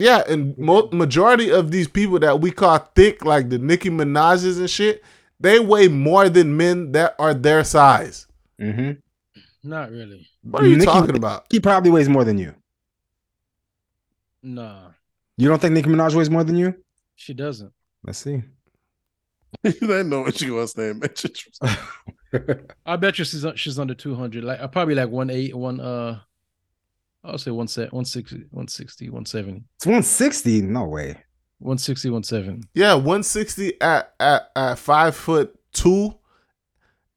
Yeah, and majority of these people that we call thick, like the Nicki Minaj's and shit, they weigh more than men that are their size. Mm-hmm. Not really. What are you talking about? He probably weighs more than you. Nah. You don't think Nicki Minaj weighs more than you? She doesn't. Let's see. I didn't know what she was saying. I bet you she's under 200. Like probably like 180, I'll say 160, 170. It's 160? No way. 160, 170. Yeah, 160 at 5'2".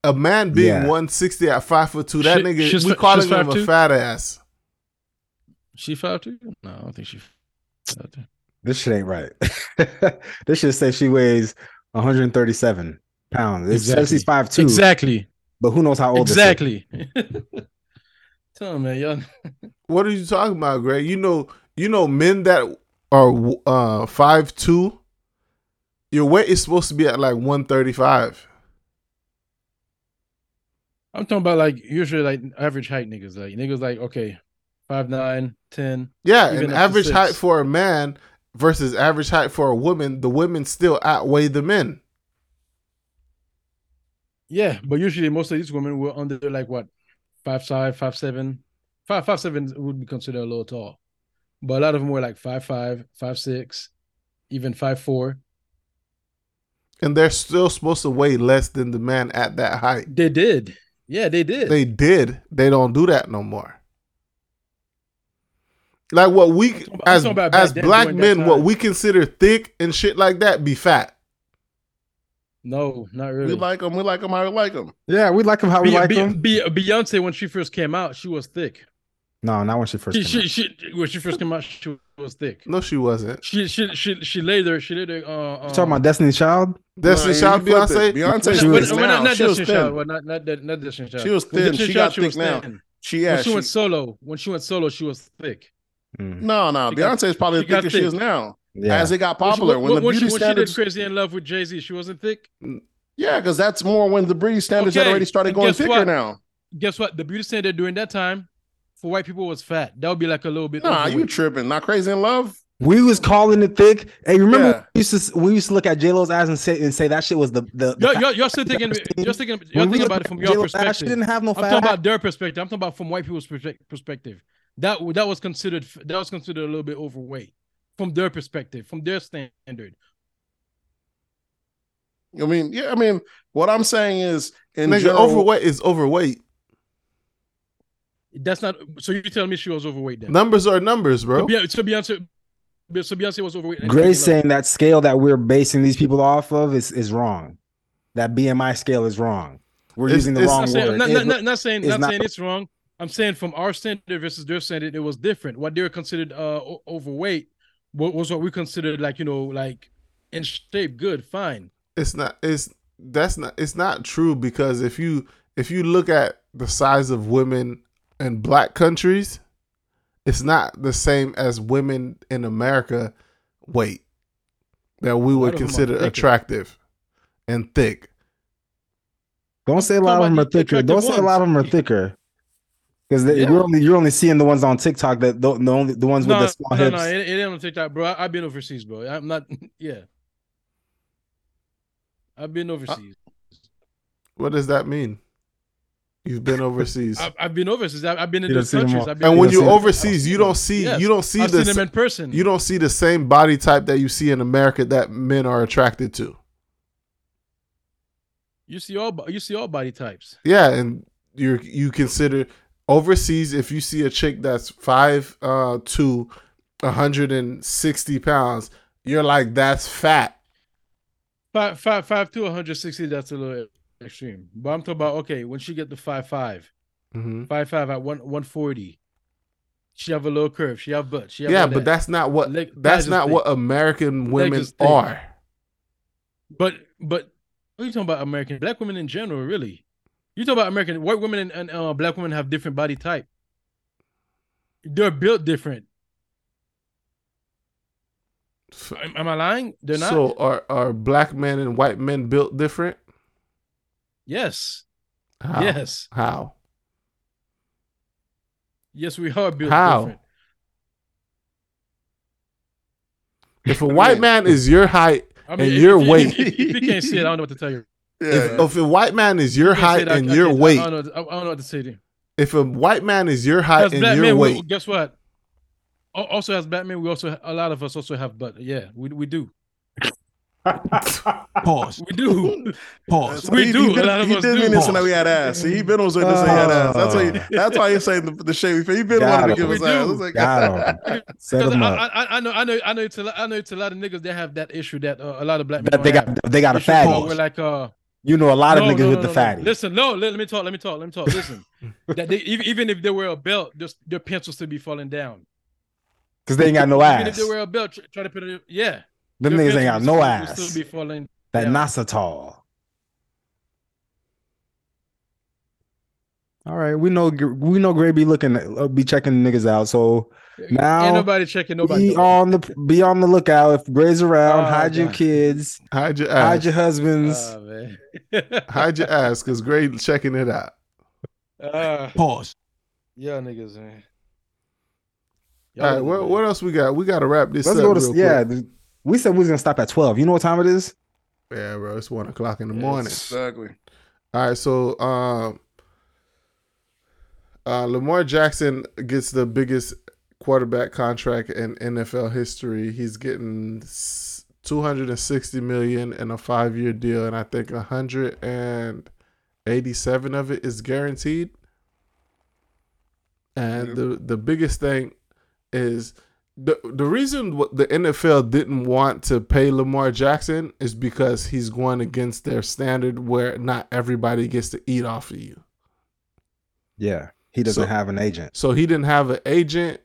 A man being 160 at 5'2", that nigga, we calling him a fat ass. She 5'2"? No, I don't think she 5'2". This shit ain't right. This shit says she weighs 137 pounds. It says she's 5'2". Exactly. But who knows how old this is. Tell him, man, y'all. What are you talking about, Gray? You know, men that are 5'2", your weight is supposed to be at like 135. I'm talking about like usually like average height niggas. Like niggas like, okay, 5'9", 10. Yeah, an average height for a man versus average height for a woman, the women still outweigh the men. Yeah, but usually most of these women were under like what? 5'7" would be considered a little tall, but a lot of them were like 5'5", 5'6", even 5'4", and they're still supposed to weigh less than the man at that height. They did, yeah, they did. They did. They don't do that no more. Like what we as black men, what we consider thick and shit like that, be fat. No, not really. We like them how we like them. Yeah, we like them how we like them. Beyonce, when she first came out, she was thick. No, not when she first came out. When she first came out, she was thick. No, she wasn't. She later. You talking about Destiny's Child? Destiny's Child, Beyonce? Beyonce, not Destiny's Child. She was thin. She got thick now. When she went solo, she was thick. No, Beyonce is probably as thick as she is now. Yeah. As it got popular, when the beauty standards, she did Crazy in Love with Jay-Z, she wasn't thick. Yeah, because that's more when the beauty standards had already started going thicker now. Guess what? The beauty standard during that time for white people was fat. That would be like a little bit. Nah, you tripping? Not Crazy in Love. We was calling it thick. Hey, remember we used to look at J-Lo's eyes and say that shit was the You're thinking about it from your perspective. She didn't have no fat. I'm talking about their perspective. I'm talking about from white people's perspective. That was considered a little bit overweight. From their perspective, from their standard. I mean, what I'm saying is, overweight is overweight. That's not. So you tell me she was overweight then? Numbers are numbers, bro. So Beyonce was overweight. Gray's saying that scale that we're basing these people off of is wrong. That BMI scale is wrong. We're using the wrong word. I'm not saying it's wrong. I'm saying from our standard versus their standard, it was different. What they were considered overweight. What was what we considered like in shape, good, fine. It's not true, because if you look at the size of women in black countries, it's not the same as women in America weight that we would consider attractive and thick. Don't say a lot of them are thicker. Don't say a lot of them are thicker. Because you're only seeing the ones on TikTok that the ones with the small hips. No, it ain't on TikTok, bro. I've been overseas, bro. I'm not. Yeah, I've been overseas. What does that mean? You've been overseas. I've been overseas. I've been in those countries. And when you're overseas, you don't see. I've seen them in person. You don't see the same body type that you see in America that men are attracted to. You see all body types. Yeah, and you consider. Overseas, if you see a chick that's 5'2", 160 pounds, you're like, that's fat. 5'2", 160, that's a little extreme. But I'm talking about, okay, when she get to 5'5", 5'5" at 140, she have a little curve, she have butt, she have but that's not what American women are. But what are you talking about? American black women in general, really? You talk about American white women and black women have different body type. They're built different. Am I lying? They're not. So are black men and white men built different? Yes. How? Yes. How? Yes, we are built different. If a white man is your height and your weight, if you can't see it, I don't know what to tell you. Yeah. If a white man is your height and your weight, I don't know what to say to you. If a white man is your height and your weight, guess what? Also, as black men, a lot of us also have butt. Yeah, we do. Pause. We do. Pause. We do. He did mean this when we had ass. See, he been on us when they had ass. That's why he saying the shady thing. He been wanting to give us ass. Like, I know to a lot of niggas that have that issue that a lot of black men they got a fatty. Like a lot of niggas with the fatty. Listen, let me talk. Listen, that they, even if they wear a belt, their pants will still be falling down. Cause they ain't got no ass. Even if they wear a belt, try to put it. Yeah. Them niggas ain't got no ass. That Nasatol. All right, we know Gray be looking, be checking niggas out. So now ain't nobody checking nobody. Be on the lookout if Gray's around. Hide your kids. Hide your ass. Hide your husbands. Hide your ass, cause Gray checking it out. Pause. Yeah, niggas, man. All right, what else we got? We got to wrap this up. Let's go. We said we was gonna stop at 12. You know what time it is? Yeah, bro, it's 1 o'clock in the morning. Exactly. All right, so Lamar Jackson gets the biggest quarterback contract in NFL history. He's getting $260 million in a 5-year deal, and I think 187 of it is guaranteed. And the biggest thing is. The reason the NFL didn't want to pay Lamar Jackson is because he's going against their standard where not everybody gets to eat off of you. Yeah, he doesn't have an agent. So he didn't have an agent.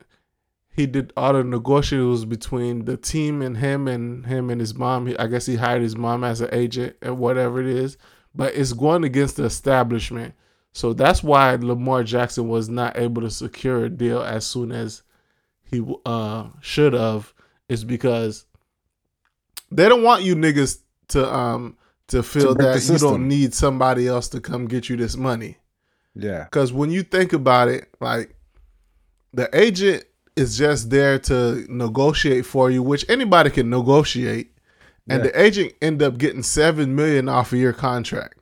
He did all the negotiations between the team and him and his mom. I guess he hired his mom as an agent and whatever it is. But it's going against the establishment. So that's why Lamar Jackson was not able to secure a deal as soon as he should have, is because they don't want you niggas to feel that you don't need somebody else to come get you this money. Yeah. Because when you think about it, like, the agent is just there to negotiate for you, which anybody can negotiate, and the agent end up getting $7 million off of your contract.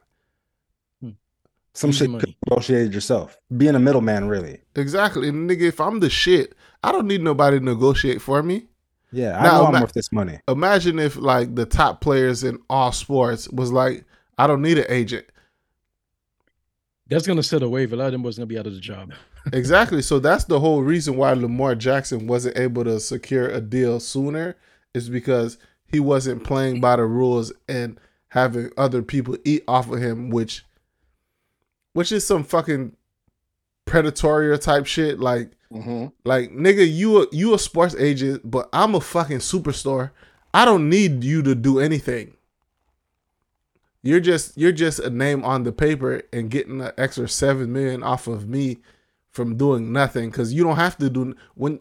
Some shit you could negotiate yourself. Being a middleman, really. Exactly. And nigga, if I'm the shit, I don't need nobody to negotiate for me. Yeah, I'm worth this money. Imagine if, like, the top players in all sports was like, I don't need an agent. That's going to set a wave. A lot of them wasn't going to be out of the job. Exactly. So that's the whole reason why Lamar Jackson wasn't able to secure a deal sooner, is because he wasn't playing by the rules and having other people eat off of him, which is some fucking predatory type shit. Like, like, nigga, you a sports agent, but I'm a fucking superstar. I don't need you to do anything. You're just a name on the paper and getting an extra $7 million off of me from doing nothing, because you don't have to do when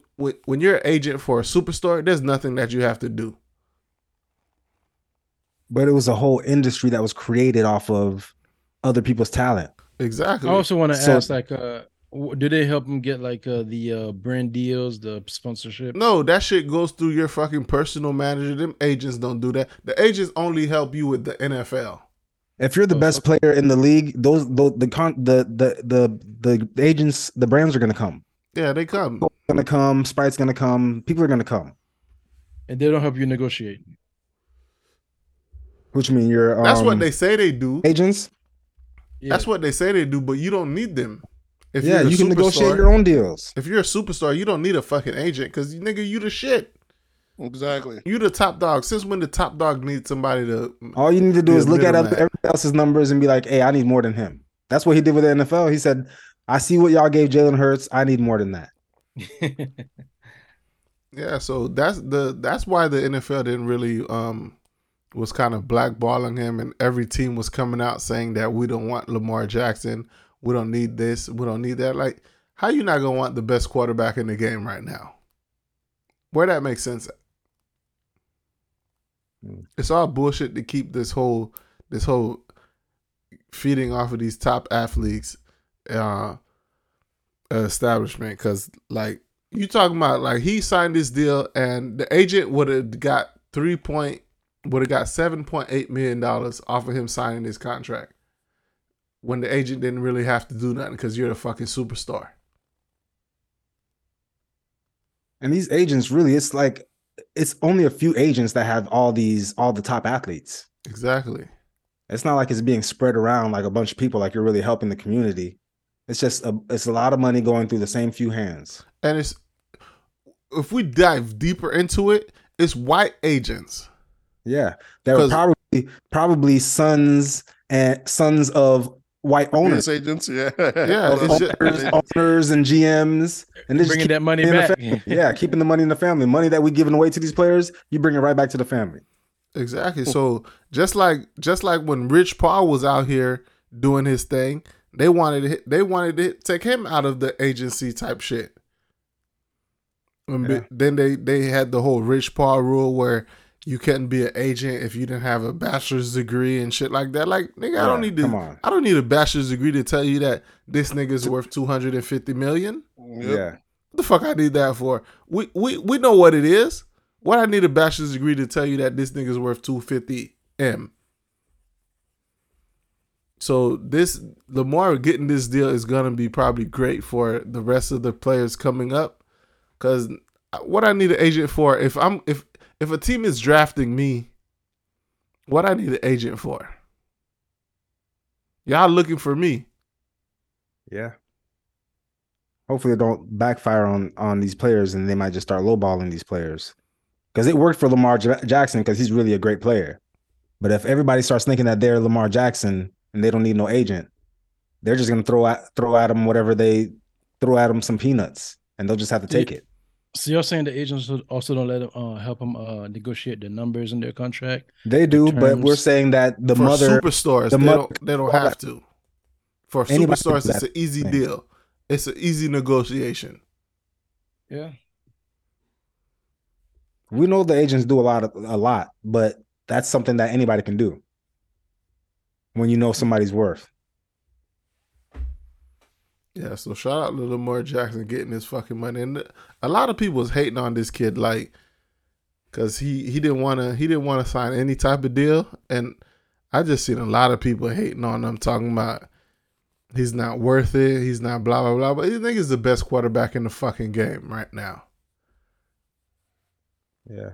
you're an agent for a superstar. There's nothing that you have to do. But it was a whole industry that was created off of other people's talent. Exactly. I also want to ask, like, do they help them get, like, the brand deals, the sponsorship? No, that shit goes through your fucking personal manager. Them agents don't do that. The agents only help you with the NFL. If you're the best player in the league, the agents, the brands are gonna come. Yeah, they come. Cole's gonna come. Sprite's gonna come. People are gonna come. And they don't help you negotiate. Which mean you're. That's what they say they do. Agents. Yeah. That's what they say they do, but you don't need them. If you can negotiate your own deals. If you're a superstar, you don't need a fucking agent, because, nigga, you the shit. Exactly. You the top dog. Since when the top dog needs somebody to... All you need to do is look at everybody else's numbers and be like, hey, I need more than him. That's what he did with the NFL. He said, I see what y'all gave Jalen Hurts. I need more than that. Yeah, so that's why the NFL didn't really... was kind of blackballing him, and every team was coming out saying that we don't want Lamar Jackson. We don't need this. We don't need that. Like, how you not going to want the best quarterback in the game right now? Where that makes sense at? It's all bullshit to keep this whole feeding off of these top athletes establishment, because, like, you talking about, like, he signed this deal and the agent would have got $7.8 million off of him signing this contract, when the agent didn't really have to do nothing, because you're the fucking superstar. And these agents, really, it's like it's only a few agents that have all the top athletes. Exactly. It's not like it's being spread around like a bunch of people, like you're really helping the community. It's just it's a lot of money going through the same few hands. And it's, if we dive deeper into it, it's white agents. Yeah. They were probably sons of white owners. Agents, yeah. Yeah. Owners and GMs. And bringing that money back. Yeah, keeping the money in the family. Money that we're giving away to these players, you bring it right back to the family. Exactly. So just like when Rich Paul was out here doing his thing, they wanted to take him out of the agency type shit. And yeah. Then they had the whole Rich Paul rule where you couldn't be an agent if you didn't have a bachelor's degree and shit like that. Like, nigga, yeah, I don't need a bachelor's degree to tell you that this nigga's worth $250 million. Yep. Yeah. What the fuck I need that for? We know what it is. What I need a bachelor's degree to tell you that this nigga's worth $250M. So this Lamar getting this deal is gonna be probably great for the rest of the players coming up. Cause what I need an agent for, if a team is drafting me, what I need an agent for? Y'all looking for me. Yeah. Hopefully it don't backfire on these players and they might just start lowballing these players. Because it worked for Lamar Jackson because he's really a great player. But if everybody starts thinking that they're Lamar Jackson and they don't need no agent, they're just going to throw at him whatever they throw at him, some peanuts, and they'll just have to take it. So you're saying the agents also don't let them, help them negotiate the numbers in their contract? They do, but we're saying that for superstars, they don't have to. For superstars, it's an easy deal. It's an easy negotiation. Yeah. We know the agents do a lot, but that's something that anybody can do when you know somebody's worth. Yeah, so shout out to Lamar Jackson getting his fucking money. And a lot of people was hating on this kid, like, because he didn't want to sign any type of deal. And I just seen a lot of people hating on him, talking about he's not worth it, he's not blah, blah, blah. But he think he's the best quarterback in the fucking game right now. Yeah.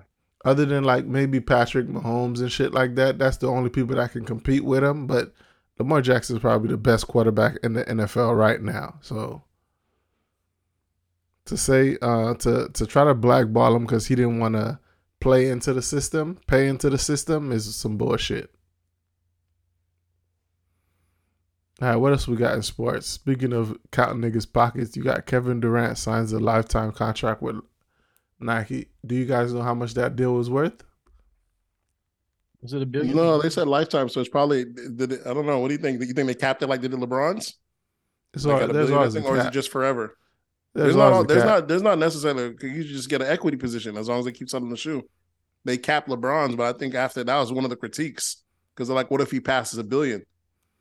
Other than like maybe Patrick Mahomes and shit like that, that's the only people that can compete with him. But Lamar Jackson is probably the best quarterback in the NFL right now. So to say to try to blackball him because he didn't want to pay into the system is some bullshit. All right, what else we got in sports? Speaking of counting niggas' pockets, you got Kevin Durant signs a lifetime contract with Nike. Do you guys know how much that deal was worth? Was it $1 billion? No, they said lifetime, so it's probably. I don't know. What do you think? You think they capped it like they did LeBron's? It's like or is it just forever? There's not necessarily. You just get an equity position as long as they keep selling the shoe. They capped LeBron's, but I think after that was one of the critiques because they're like, what if he passes $1 billion?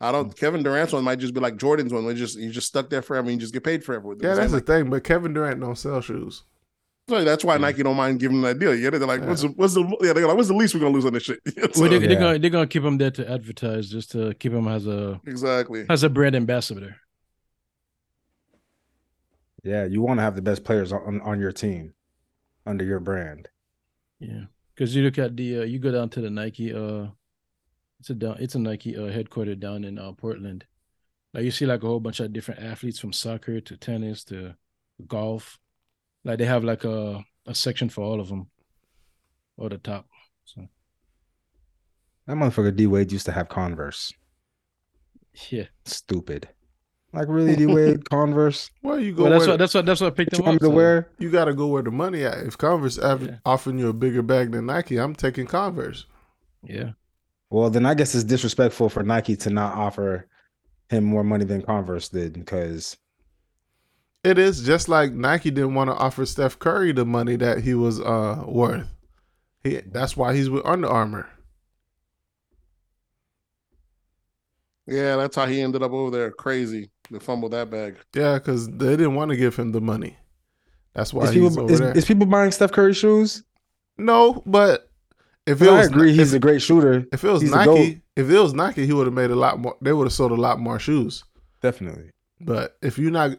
I don't. Kevin Durant's one might just be like Jordan's one. You're just stuck there forever and you just get paid forever with it. Yeah, that's the thing. But Kevin Durant don't sell shoes. So that's why Nike don't mind giving them that deal. Yeah, they're like, what's the least we're gonna lose on this shit? So, well, they're gonna keep him there to advertise, just to keep him as a brand ambassador. Yeah, you want to have the best players on your team, under your brand. Yeah, because you look at the you go down to the Nike. It's a Nike headquarters down in Portland. Like you see, like a whole bunch of different athletes from soccer to tennis to golf. Like they have like a section for all of them, or the top. So that motherfucker D Wade used to have Converse. Yeah, stupid. Like really, D Wade Converse. Well, you go. Well, that's what I picked them up. To wear. You gotta go where the money at. If Converse offering you a bigger bag than Nike, I'm taking Converse. Yeah. Well, then I guess it's disrespectful for Nike to not offer him more money than Converse did because. It is just like Nike didn't want to offer Steph Curry the money that he was worth. That's why he's with Under Armour. Yeah, that's how he ended up over there. Crazy. They fumbled that bag. Yeah, because they didn't want to give him the money. That's why he's over there. Is people buying Steph Curry shoes? No, but I agree he's a great shooter. If it was Nike, he would have made a lot more. They would have sold a lot more shoes. Definitely. But if you're not,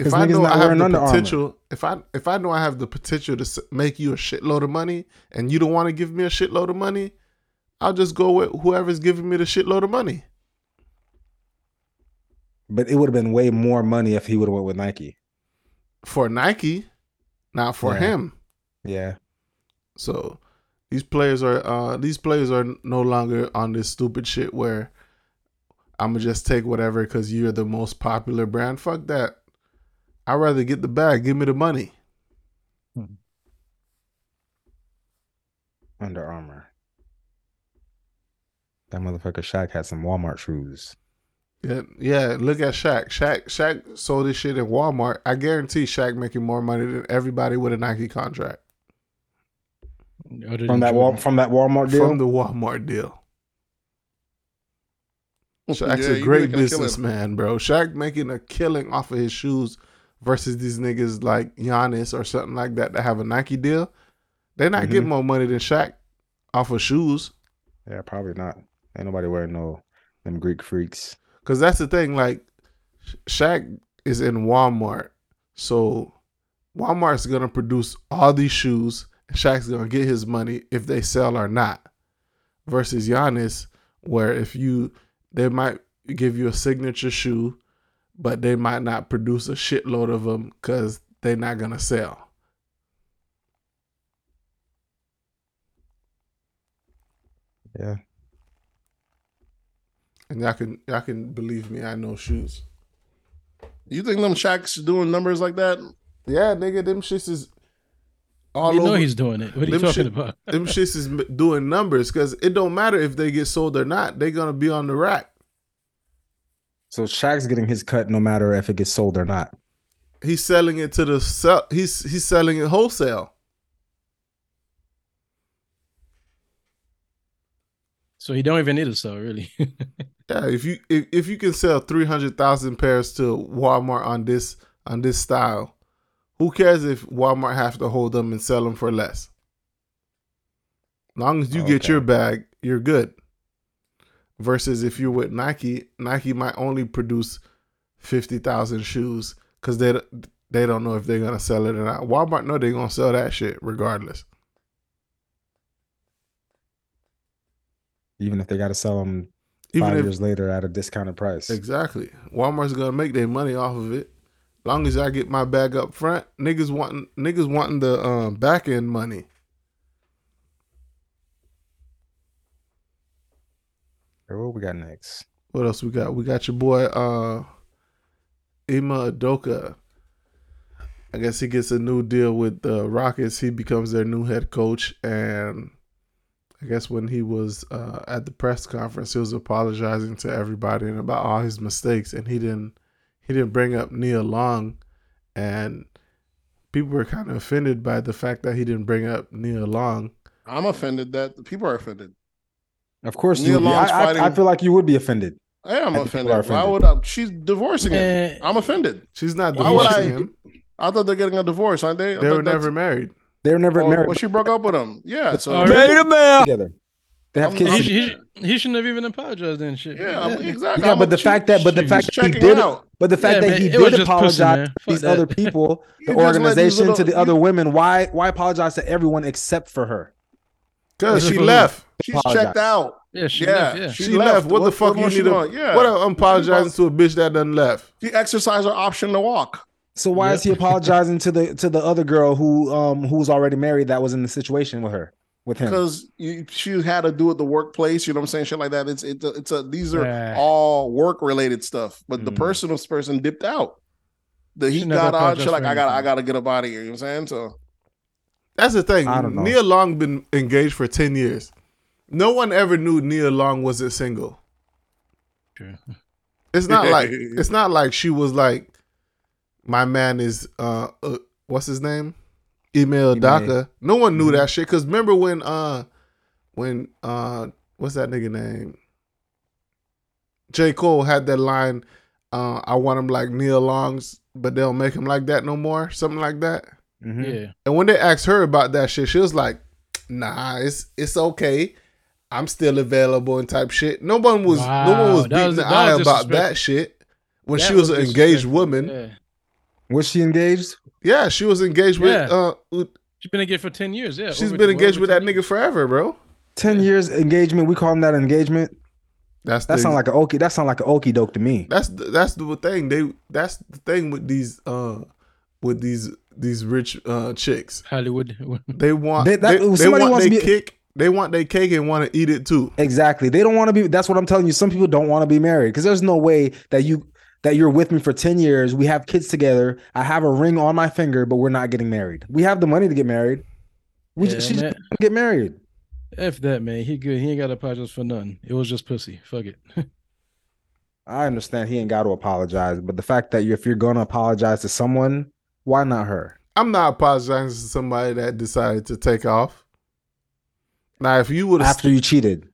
if I know I have the potential, if I know I have the potential to make you a shitload of money and you don't want to give me a shitload of money, I'll just go with whoever's giving me the shitload of money. But it would have been way more money if he would have went with Nike. For Nike, not for him. Yeah. So these players are no longer on this stupid shit where I'm gonna just take whatever because you're the most popular brand. Fuck that. I'd rather get the bag. Give me the money. Under Armour. That motherfucker Shaq had some Walmart shoes. Yeah, look at Shaq. Shaq sold this shit at Walmart. I guarantee Shaq making more money than everybody with a Nike contract. From that Walmart deal? From the Walmart deal. Shaq's a great businessman, bro. Shaq making a killing off of his shoes versus these niggas like Giannis or something like that have a Nike deal. They're not getting more money than Shaq off of shoes. Yeah, probably not. Ain't nobody wearing no them Greek freaks. Because that's the thing, like, Shaq is in Walmart. So Walmart's going to produce all these shoes. Shaq's going to get his money if they sell or not. Versus Giannis, where they might give you a signature shoe, but they might not produce a shitload of them because they're not going to sell. Yeah. And y'all can believe me, I know shoes. You think them Shaq's doing numbers like that? Yeah, nigga, them shits is all over. You know he's doing it. What are you talking about? Them shits is doing numbers because it don't matter if they get sold or not. They're going to be on the rack. So Shaq's getting his cut no matter if it gets sold or not. He's selling it he's selling it wholesale. So he don't even need to sell, really. Yeah, if you can sell 300,000 pairs to Walmart on this style, who cares if Walmart have to hold them and sell them for less? As long as you get your bag, you're good. Versus if you're with Nike might only produce 50,000 shoes because they don't know if they're gonna sell it or not. Walmart know they're gonna sell that shit regardless. Even if they got to sell them 5 years later at a discounted price. Exactly. Walmart's going to make their money off of it. As long as I get my bag up front, niggas wanting the back end money. Hey, what we got next? What else we got? We got your boy Ima Udoka. I guess he gets a new deal with the Rockets. He becomes their new head coach, and I guess when he was at the press conference, he was apologizing to everybody and about all his mistakes, and he didn't bring up Nia Long, and people were kind of offended by the fact that he didn't bring up Nia Long. I'm offended that people are offended. Of course, Nia Long's fighting. I feel like you would be offended. I am offended. Why would I? She's divorcing him. I'm offended. She's not divorcing him. I thought they're getting a divorce, aren't they? They were never married. They were never married. Well, she broke up with him. Yeah. So together. They have kids. He shouldn't have even apologized and shit. Yeah, exactly. Yeah, but the fact that he did apologize to these other people, the organization, to the other women, why apologize to everyone except for her? Because she left. She's checked out. Yeah, she left. Yeah. She left. What the fuck you need to? What I'm apologizing to a bitch that done left. She exercised her option to walk. So why is he apologizing to the other girl who was already married that was in the situation with her, with him? Because she had to do at the workplace, you know what I'm saying, shit like that. These are all work related stuff, but the personal person dipped out. He got on, she like I gotta get up out of here. You know what I'm saying? So that's the thing. I don't know. Nia Long been engaged for 10 years. No one ever knew Nia Long wasn't single. Sure. It's not like she was like, my man is what's his name? Email DACA. No one knew that shit. Cause remember when what's that nigga name? J. Cole had that line, I want him like Nia Long's, but they don't make him like that no more. Something like that. Mm-hmm. Yeah. And when they asked her about that shit, she was like, nah, it's okay. I'm still available and type shit. No one was beating the eye about that shit when she was an engaged woman. Yeah. Was she engaged? Yeah, she was engaged with. She's been engaged for 10 years. Yeah, she's been engaged with that nigga forever, bro. 10 years engagement. We call him that engagement. That sounds like an okie. That sounds like an okie doke to me. That's the thing. That's the thing with these rich chicks. Hollywood. They want their cake and want to eat it too. Exactly. They don't want to be. That's what I'm telling you. Some people don't want to be married because there's no way that you're with me for 10 years. We have kids together. I have a ring on my finger, but we're not getting married. We have the money to get married. She just doesn't get married. F that, man. He good. He ain't got to apologize for nothing. It was just pussy. Fuck it. I understand he ain't got to apologize, but the fact that if you're going to apologize to someone, why not her? I'm not apologizing to somebody that decided to take off. Now, if you would have after you cheated,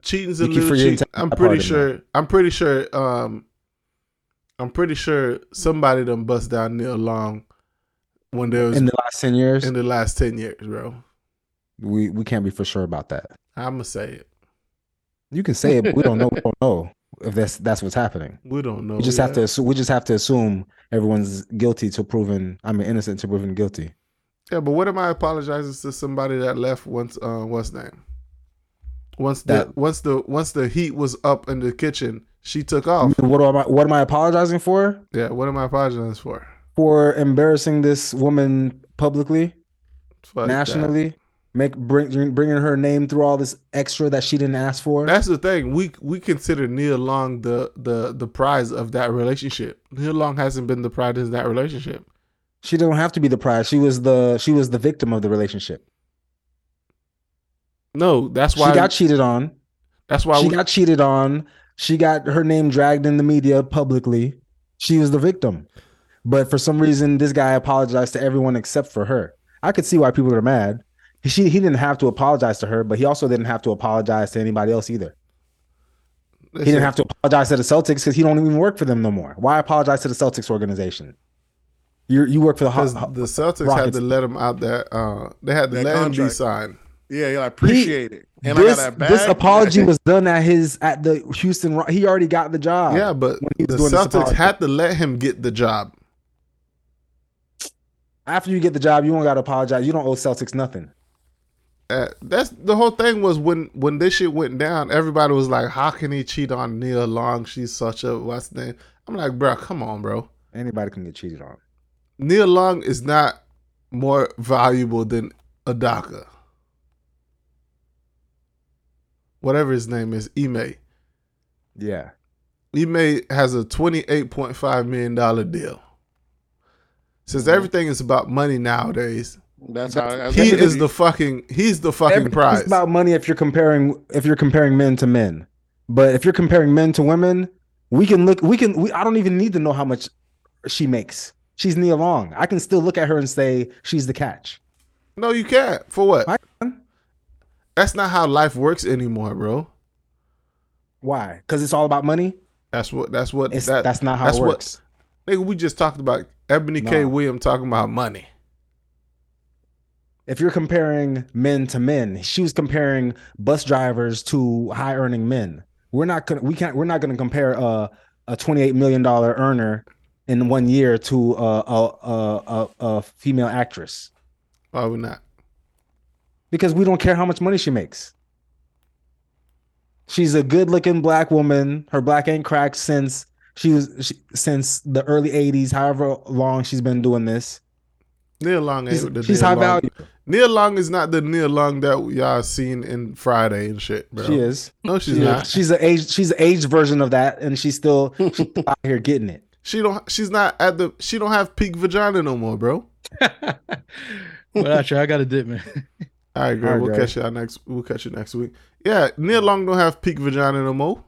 cheating's a little cheat. I'm pretty sure. I'm pretty sure somebody done bust down there along when there was in the last 10 years. In the last 10 years, bro. We can't be for sure about that. I'm gonna say it. You can say it, but we don't know. We don't know if that's what's happening. We don't know. We just have to assume everyone's guilty to proven. I mean, innocent to proven guilty. Yeah, but what am I apologizing to somebody that left once? What's name? Once the heat was up in the kitchen, she took off. What am I apologizing for? Yeah, what am I apologizing for? For embarrassing this woman publicly, fuck nationally, that. Bringing her name through all this extra that she didn't ask for. That's the thing. We consider Nia Long the prize of that relationship. Nia Long hasn't been the prize of that relationship. She don't have to be the prize. She was the victim of the relationship. No, that's why she got cheated on. That's why she got cheated on. She got her name dragged in the media publicly. She was the victim. But for some reason, this guy apologized to everyone except for her. I could see why people are mad. He didn't have to apologize to her, but he also didn't have to apologize to anybody else either. He didn't have to apologize to the Celtics because he don't even work for them no more. Why apologize to the Celtics organization? You work for the the Celtics Rockets. Had to let him out there. They had to that let contract. Him be signed. Yeah, I appreciate it. And I got that this apology was done at the Houston. He already got the job. Yeah, but the Celtics had to let him get the job. After you get the job, you don't got to apologize. You don't owe Celtics nothing. That's the whole thing. Was when this shit went down, everybody was like, "How can he cheat on Nia Long? She's such a what's the name?" I'm like, bro, come on, bro. Anybody can get cheated on. Nia Long is not more valuable than a DACA. Whatever his name is, Ime. Yeah. Ime has a $28.5 million deal. Since everything is about money nowadays, he's the fucking prize. It's about money if you're comparing men to men. But if you're comparing men to women, I don't even need to know how much she makes. She's Nia Long. I can still look at her and say she's the catch. No, you can't. For what? That's not how life works anymore, bro. Why? Because it's all about money? That's not how it works. Nigga, we just talked about Ebony K. Williams talking about money. If you're comparing men to men, she was comparing bus drivers to high-earning men. We're not gonna compare a $28 million earner in 1 year to a female actress. Why would not? Because we don't care how much money she makes. She's a good-looking black woman. Her black ain't cracked since the early 80s, however long she's been doing this. Nia Long ain't the She's high value. Nia Long is not the Nia Long that y'all seen in Friday and shit, bro. She is. No, she's not. She's an aged version of that, and she's out here getting it. She don't have peak vagina no more, bro. Well, I got a dip, man. All right, girl. We'll catch you next. We'll catch you next week. Yeah, Nia Long don't have peak vagina no more.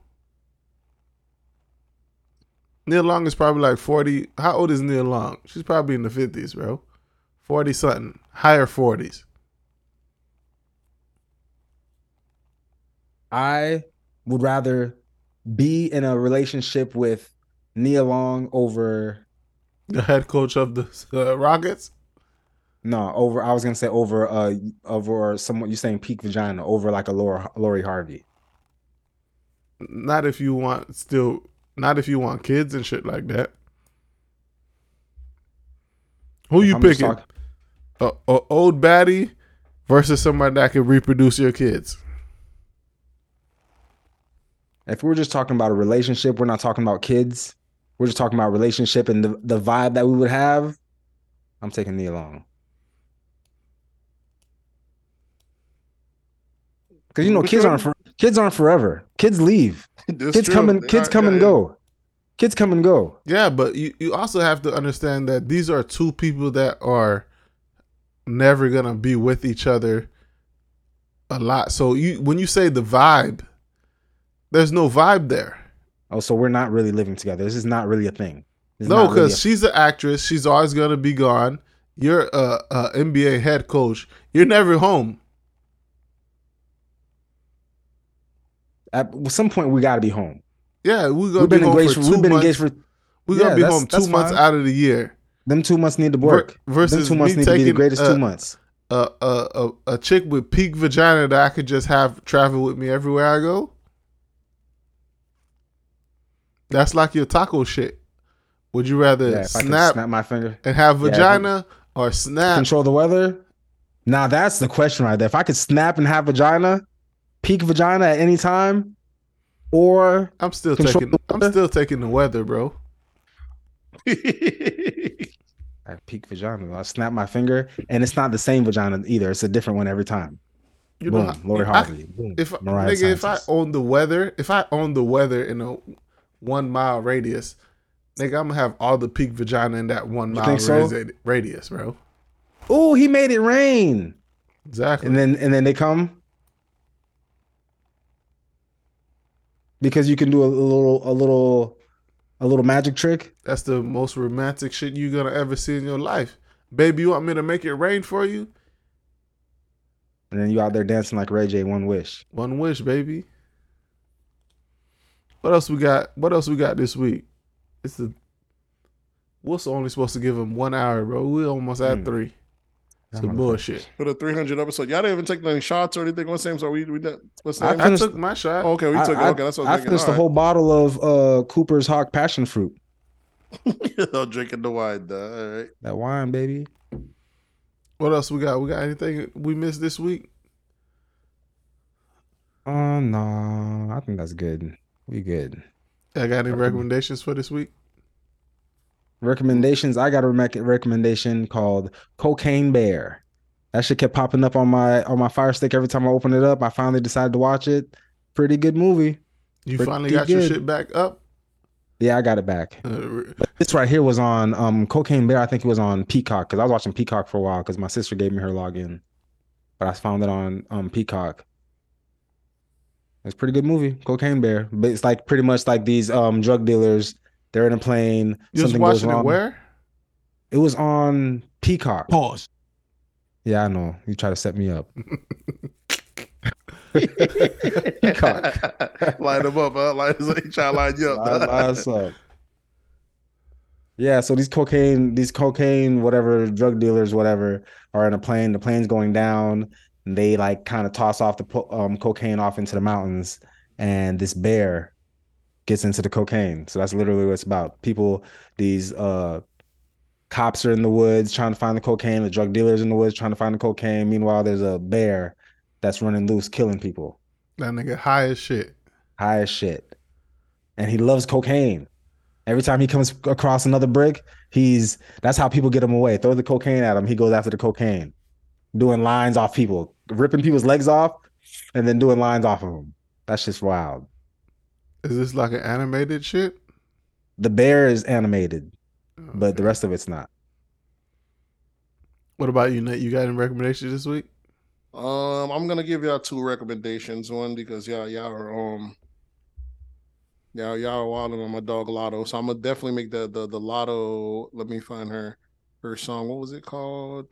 Nia Long is probably like 40. How old is Nia Long? She's probably in the 50s, bro. 40 something, higher 40s. I would rather be in a relationship with Nia Long over the head coach of the Rockets? No, over someone. You're saying peak vagina over like a Lori Harvey. Not if you want kids and shit like that. Who you picking? A old baddie versus somebody that can reproduce your kids. If we're just talking about a relationship, we're not talking about kids. We're just talking about relationship and the vibe that we would have. I'm taking Nia Long. Because, you know, kids aren't forever. Kids leave. Kids come and go. Kids come and go. Yeah, but you also have to understand that these are two people that are never going to be with each other a lot. So when you say the vibe, there's no vibe there. Oh, so we're not really living together. This is not really a thing. No, because she's an actress. She's always going to be gone. You're a NBA head coach. You're never home. At some point, we got to be home. Yeah, we're going to be home for 2 months. We're going to be home 2 months out of the year. Them 2 months need to work. Versus them 2 months need to be the greatest 2 months. A chick with peak vagina that I could just have travel with me everywhere I go. That's like your taco shit. Would you rather snap my finger and have vagina or snap? Control the weather? Now that's the question right there. If I could snap and have vagina, peak vagina at any time, or I'm still taking the weather, bro. I have peak vagina. I snap my finger, and it's not the same vagina either. It's a different one every time. You boom, know, Lori Harvey. Boom, if I own the weather, in a 1 mile radius, nigga, I'm gonna have all the peak vagina in that 1 mile radius, bro. Ooh, he made it rain. Exactly. And then they come. Because you can do a little magic trick. That's the most romantic shit you're gonna ever see in your life. Baby, you want me to make it rain for you? And then you out there dancing like Ray J, One Wish. One Wish, baby. What else we got this week? What's only supposed to give him 1 hour, bro? We almost at 3. It's some bullshit. For the 300 episode, y'all didn't even take any shots or anything. What's names are we done? I took my shot. Oh, okay, we took it. Okay, that's what I finished. All the whole bottle of Cooper's Hawk passion fruit. I'm drinking the wine, though. All right, that wine, baby. What else we got? We got anything we missed this week? No, I think that's good. We good. I got any recommendations for this week? Recommendations. I got a recommendation called Cocaine Bear. That shit kept popping up on my Fire Stick every time I opened it up. I finally decided to watch it. Pretty good movie. You finally got your shit back up? Yeah, I got it back. This right here was on Cocaine Bear. I think it was on Peacock because I was watching Peacock for a while because my sister gave me her login. But I found it on Peacock. It's a pretty good movie, Cocaine Bear. But it's like pretty much like these drug dealers. They're in a plane. You was watching it where? It was on Peacock. Pause. Yeah, I know. You try to set me up. Peacock. Line him up, huh? He try to line you up. Line us up. Yeah, so these cocaine, whatever, drug dealers, whatever, are in a plane. The plane's going down. They like kind of toss off the cocaine off into the mountains, and this bear gets into the cocaine. So that's literally what it's about. These cops are in the woods trying to find the cocaine. The drug dealers in the woods trying to find the cocaine. Meanwhile, there's a bear that's running loose, killing people. That nigga high as shit. High as shit, and he loves cocaine. Every time he comes across another brick, that's how people get him away. Throw the cocaine at him. He goes after the cocaine, doing lines off people, ripping people's legs off, and then doing lines off of them. That's just wild. Is this like an animated shit? The bear is animated, but the rest of it's not. What about you, Nate? You got any recommendations this week? I'm gonna give y'all two recommendations. One because y'all are y'all are wilding on my dog Lotto, so I'm gonna definitely make the Lotto. Let me find her song. What was it called?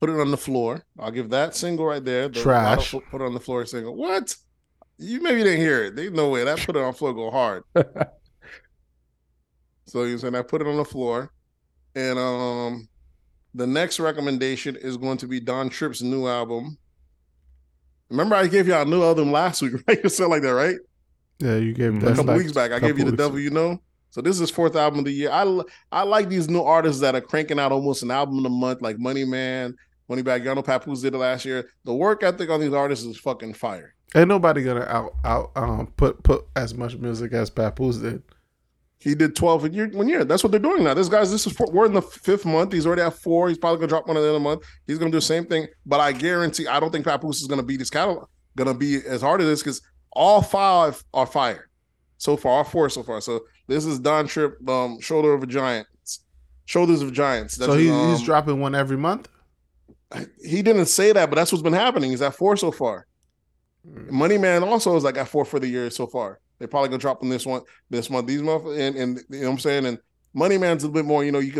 Put It on the Floor. I'll give that single right there. The Trash. Lotto, Put It on the Floor single. What? You maybe didn't hear it. There's no way. That Put It on the Floor go hard. So you're saying I Put It on the Floor. And the next recommendation is going to be Don Tripp's new album. Remember I gave y'all a new album last week, right? You said like that, right? Yeah, you gave me a couple weeks back. I gave you the Devil You Know. So this is his fourth album of the year. I like these new artists that are cranking out almost an album in a month, like Money Man, Money Bag, Yano Papoose did it last year. The work ethic on these artists is fucking fire. Ain't nobody gonna put as much music as Papoose did. He did 12 in one year. That's what they're doing now. We're in the fifth month. He's already at 4. He's probably gonna drop one at the end of the month. He's gonna do the same thing. But I guarantee, I don't think Papoose is gonna be this catalog, gonna be as hard as this, because all 5 are fire. So far, all 4 so far. So this is Don Tripp, Shoulders of Giants. That's so he's dropping one every month? He didn't say that, but that's what's been happening. He's at 4 so far. Money Man also is like at 4 for the year so far. They probably gonna drop them this month, and you know what I'm saying. And Money Man's a little bit more. You know, you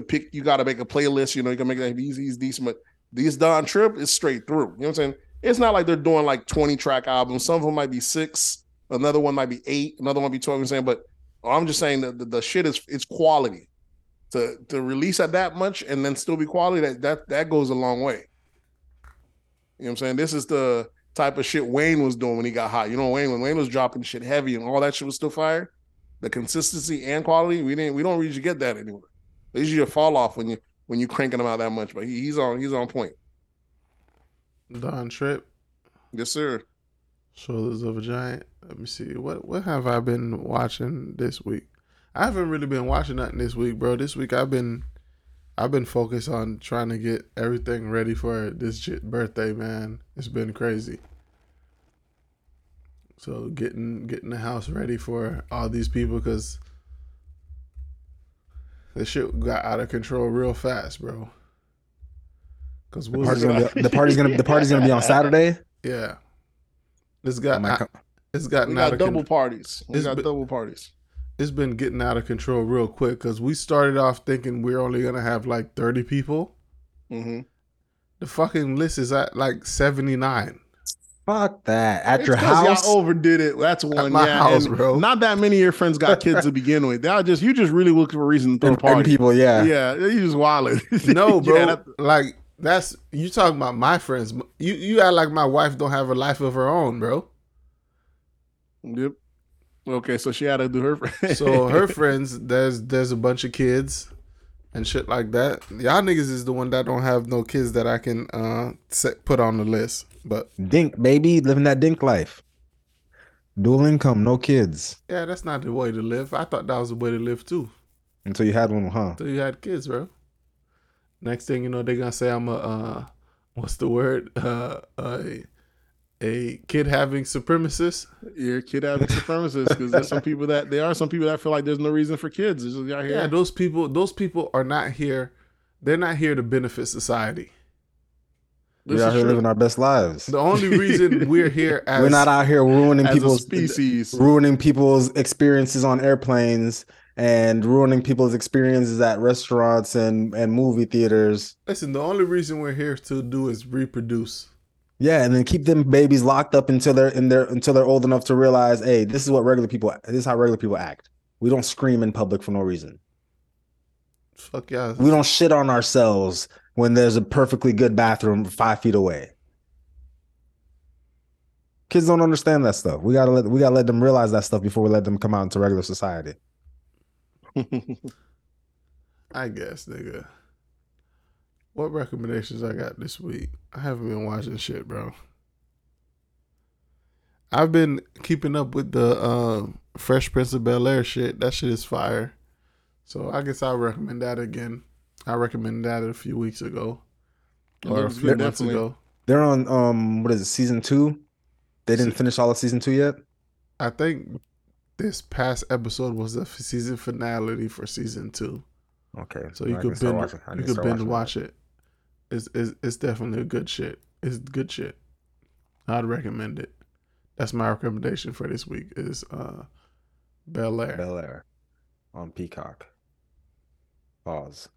gotta make a playlist. You know, you can make that easy. He's decent, but these Don Tripp is straight through. You know what I'm saying? It's not like they're doing like 20-track albums. Some of them might be 6, another one might be 8, another one might be 12. You know what I'm saying, but I'm just saying that the shit is, it's quality. To release at that much and then still be quality, that goes a long way. You know what I'm saying? This is the type of shit Wayne was doing when he got hot. You know, when Wayne was dropping shit heavy and all that shit was still fire, the consistency and quality, we don't really get that anymore. It's usually a fall off when you cranking them out that much, but he's on point. Don Tripp. Yes, sir. Shoulders of a Giant. Let me see. What have I been watching this week? I haven't really been watching nothing this week, bro. This week I've been focused on trying to get everything ready for this birthday, man. It's been crazy. So getting the house ready for all these people, because the shit got out of control real fast, bro. Because the party's gonna be on Saturday. Yeah, double parties. It's been getting out of control real quick, because we started off thinking we're only going to have like 30 people. Mm-hmm. The fucking list is at like 79. Fuck that. At your house? Y'all overdid it. That's one. At my house, bro. Not that many of your friends got kids to begin with. You just really look for a reason to throw parties. People, yeah. Yeah, you just wilding. No, bro. You talking about my friends. You act like my wife don't have a life of her own, bro. Yep. Okay, so she had to do her friends. So her friends, there's a bunch of kids and shit like that. Y'all niggas is the one that don't have no kids that I can put on the list. But dink, baby, living that dink life. Dual income, no kids. Yeah, that's not the way to live. I thought that was the way to live too. Until you had one, huh? Until you had kids, bro. Next thing you know, they're gonna say I'm a what's the word? A kid having supremacist. You're a kid having supremacist, because there's some people that feel like there's no reason for kids. It's just out here. Yeah, those people are not here. They're not here to benefit society. We're out here living our best lives. The only reason we're here as we're not out here ruining people's species, ruining people's experiences on airplanes and ruining people's experiences at restaurants and movie theaters. Listen, the only reason we're here to do is reproduce. Yeah, and then keep them babies locked up until they're old enough to realize, hey, this is how regular people act. We don't scream in public for no reason. Fuck yeah. We don't shit on ourselves when there's a perfectly good bathroom 5 feet away. Kids don't understand that stuff. We gotta let them realize that stuff before we let them come out into regular society. I guess, nigga. What recommendations I got this week? I haven't been watching shit, bro. I've been keeping up with the Fresh Prince of Bel-Air shit. That shit is fire. So I guess I'll recommend that again. I recommended that a few weeks ago. Or a few months ago. They're on, what is it, season 2? They didn't finish all of season 2 yet? I think this past episode was the season finale for season 2. Okay. So you could binge watch it. It's definitely good shit. It's good shit. I'd recommend it. That's my recommendation for this week is Bel-Air. Bel-Air on Peacock. Pause.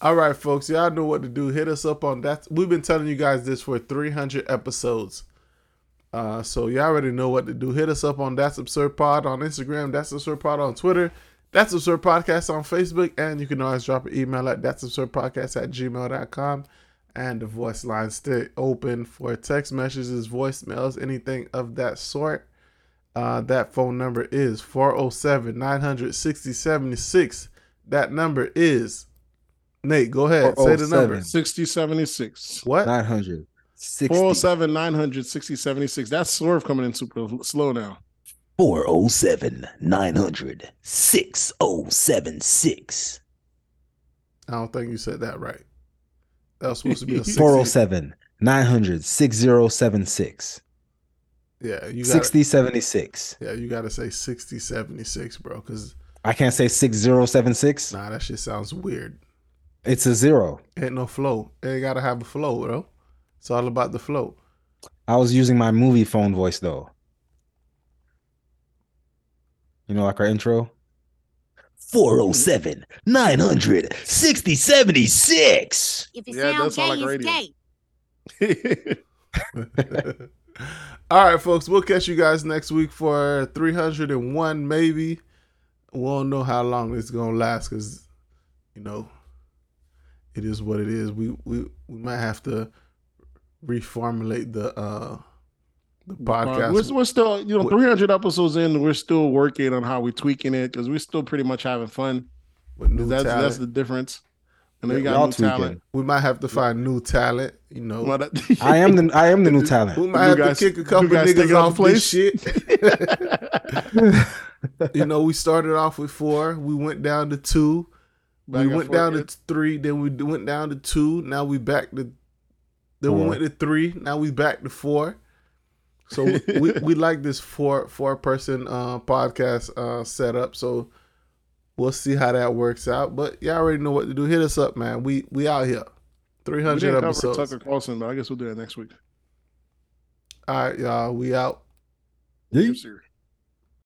All right, folks. Y'all know what to do. Hit us up on that. We've been telling you guys this for 300 episodes. So y'all already know what to do. Hit us up on That's Absurd Pod on Instagram. That's Absurd Pod on Twitter. That's Absurd Podcast on Facebook, and you can always drop an email at that'sabsurdpodcast@gmail.com, and the voice line stay open for text messages, voicemails, anything of that sort. That phone number is 407-900-6076. That number is, Nate, go ahead. Say the number. 6076. What? 900. 407-900-6076. That's Swerve coming in super slow now. 407-900-6076. I don't think you said that right. That was supposed to be a 407-900-6076. Yeah, you got 6076. Yeah, you got to say 6076, bro, because I can't say 6076. Nah, that shit sounds weird. It's a zero. Ain't no flow. Ain't gotta have a flow, bro. It's all about the flow. I was using my movie phone voice though. You know, like our intro. 407-900-6076. If you sound gay, like it's gay. All right, folks. We'll catch you guys next week for 301. Maybe we won't know how long it's gonna last because, you know, it is what it is. We might have to reformulate the podcast. We're still, you know, 300 episodes in. We're still working on how we're tweaking it because we're still pretty much having fun. That's the difference. And then we got new talent. We might have to find new talent. You know, I am the new talent. We might have to kick a couple niggas off this shit. You know, we started off with 4. We went down to 2. We went down to 3. Then we went down to 2. Now we back to. Then we went to 3. Now we back to 4. So we like this four person podcast setup. So we'll see how that works out. But y'all already know what to do. Hit us up, man. We out here. 300 episodes. Tucker Carlson, but I guess we'll do that next week. All right, y'all. We out.